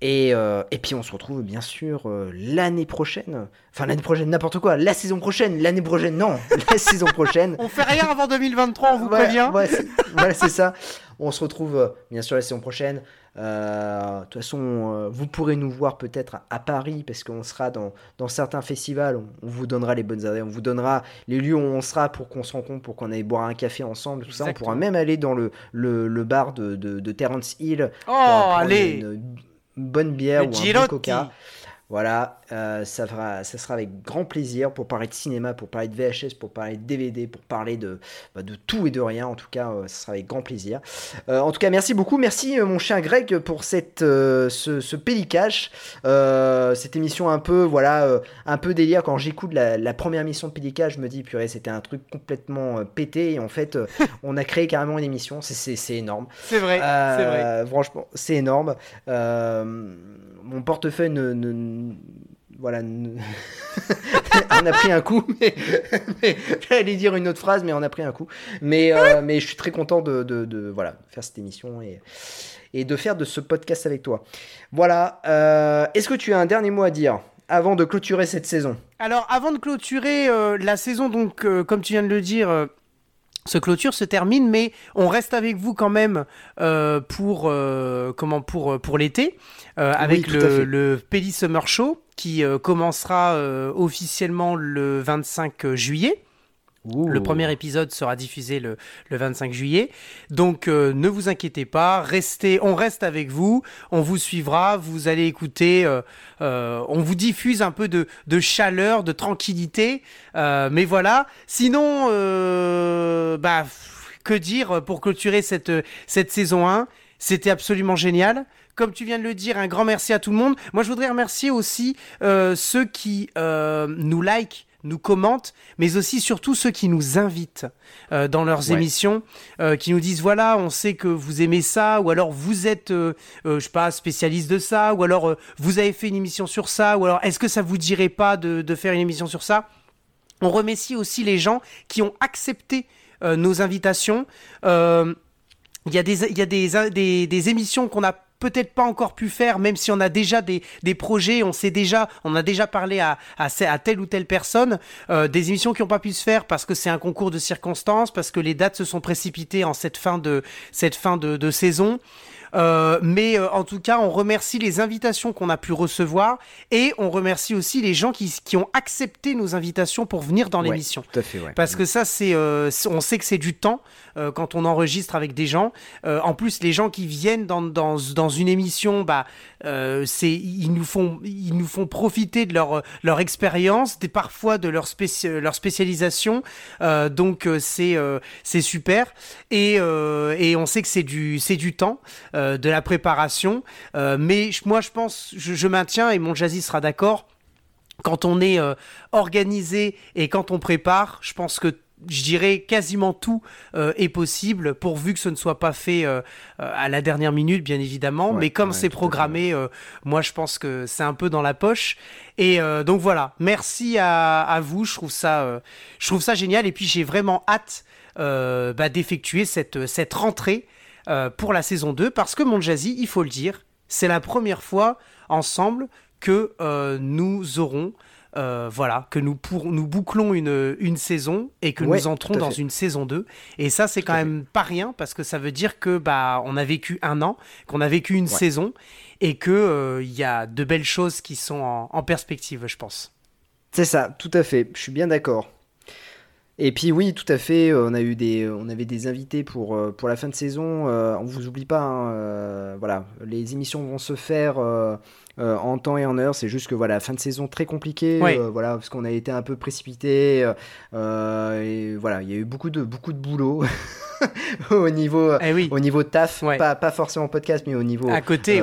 Et puis, on se retrouve, bien sûr, l'année prochaine. Enfin, l'année prochaine, n'importe quoi. La saison prochaine, l'année prochaine, non. La saison prochaine. On fait rien avant 2023, on vous prévient. Voilà, c'est ça. On se retrouve, bien sûr, la saison prochaine. De toute façon, vous pourrez nous voir peut-être à Paris, parce qu'on sera dans certains festivals. On vous donnera les bonnes adresses, on vous donnera les lieux où on sera pour qu'on se rencontre, pour qu'on aille boire un café ensemble, tout ça. On pourra même aller dans le bar de Terrence Hill. Oh, allez, une bonne bière ou un bon coca. Voilà, ça sera avec grand plaisir pour parler de cinéma, pour parler de VHS, pour parler de DVD, pour parler de tout et de rien. En tout cas, ça sera avec grand plaisir. En tout cas, merci beaucoup. Merci, mon cher Greg, pour ce Peli Cash. Cette émission un peu, un peu délire. Quand j'écoute la première émission de Peli Cash, je me dis, purée, c'était un truc complètement pété. Et en fait, on a créé carrément une émission. C'est énorme. C'est vrai, c'est vrai. Franchement, c'est énorme. Mon portefeuille on a pris un coup, mais j'allais dire une autre phrase, mais on a pris un coup. Mais je suis très content de faire cette émission et de faire de ce podcast avec toi. Voilà. Est-ce que tu as un dernier mot à dire avant de clôturer cette saison ? Alors, avant de clôturer la saison, donc comme tu viens de le dire. Ce clôture se termine, mais on reste avec vous quand même pour l'été, avec le Peli Summer Show qui commencera officiellement le 25 juillet. Ouh. Le premier épisode sera diffusé le 25 juillet. Donc, ne vous inquiétez pas, on reste avec vous, on vous suivra, vous allez écouter, on vous diffuse un peu de chaleur, de tranquillité. Mais voilà, sinon, que dire pour clôturer cette saison 1 ? C'était absolument génial. Comme tu viens de le dire, un grand merci à tout le monde. Moi, je voudrais remercier aussi ceux qui nous likent, nous commentent, mais aussi surtout ceux qui nous invitent dans leurs émissions, qui nous disent voilà, on sait que vous aimez ça, ou alors vous êtes, je sais pas, spécialiste de ça, ou alors vous avez fait une émission sur ça, ou alors est-ce que ça vous dirait pas de faire une émission sur ça ? On remercie aussi les gens qui ont accepté nos invitations. Il y a des émissions qu'on a peut-être pas encore pu faire, même si on a déjà des projets, on a déjà parlé à telle ou telle personne, des émissions qui n'ont pas pu se faire parce que c'est un concours de circonstances, parce que les dates se sont précipitées en cette fin de saison. Mais en tout cas, on remercie les invitations qu'on a pu recevoir et on remercie aussi les gens qui ont accepté nos invitations pour venir dans l'émission. Tout à fait, ouais. Parce que ça, on sait que c'est du temps quand on enregistre avec des gens. En plus, les gens qui viennent dans une émission, ils nous font profiter de leur expérience, parfois de leur spécialisation. Donc c'est super et on sait que c'est du temps, de la préparation. Mais moi, je pense, je maintiens, et mon jazzy sera d'accord, quand on est organisé et quand on prépare, je pense que je dirais quasiment tout est possible, pourvu que ce ne soit pas fait à la dernière minute, bien évidemment. Ouais, mais comme c'est programmé, moi je pense que c'est un peu dans la poche. Et donc voilà, merci à vous. Je trouve ça génial. Et puis j'ai vraiment hâte d'effectuer cette rentrée pour la saison 2, parce que mon jazzy, il faut le dire, c'est la première fois ensemble que nous aurons. Que nous bouclons une saison et que nous entrons dans une saison 2. Et ça, c'est quand même pas rien, parce que ça veut dire que on a vécu un an, qu'on a vécu une saison, et que y a de belles choses qui sont en perspective, je pense. C'est ça, tout à fait. Je suis bien d'accord. Et puis oui, tout à fait, on avait des invités pour la fin de saison. On ne vous oublie pas, hein, les émissions vont se faire en temps et en heure. C'est juste que fin de saison très compliquée, parce qu'on a été un peu précipité. Il y a eu beaucoup de boulot au niveau taf, pas forcément podcast, mais au niveau à côté,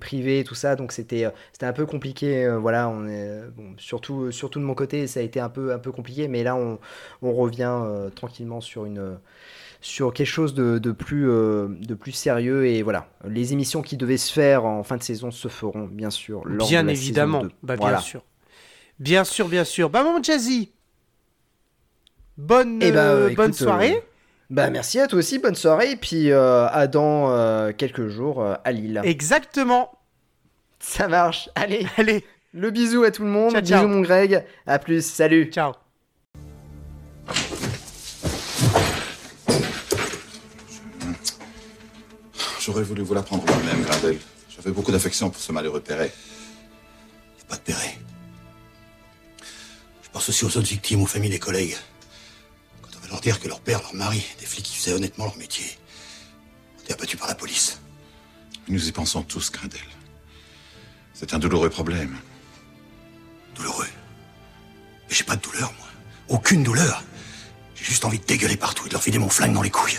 privé, tout ça. Donc c'était un peu compliqué. Surtout de mon côté, ça a été un peu compliqué. Mais là, on revient tranquillement sur quelque chose de plus sérieux, et les émissions qui devaient se faire en fin de saison se feront bien sûr lors de la évidemment saison 2. Bien sûr. Mon Jazzy, bonne soirée. Merci à toi aussi, bonne soirée, et puis à dans quelques jours à Lille. Exactement, ça marche. Allez, le bisou à tout le monde. Ciao, bisous mon Greg, à plus, salut, ciao. J'aurais voulu vous l'apprendre moi-même, Grindel. J'avais beaucoup d'affection pour ce malheureux Perret. Et pas de Perret. Je pense aussi aux autres victimes, aux familles, des collègues. Quand on va leur dire que leur père, leur mari, des flics qui faisaient honnêtement leur métier, ont été abattus par la police. Nous y pensons tous, Grindel. C'est un douloureux problème. Douloureux? Mais j'ai pas de douleur, moi. Aucune douleur. J'ai juste envie de dégueuler partout et de leur filer mon flingue dans les couilles.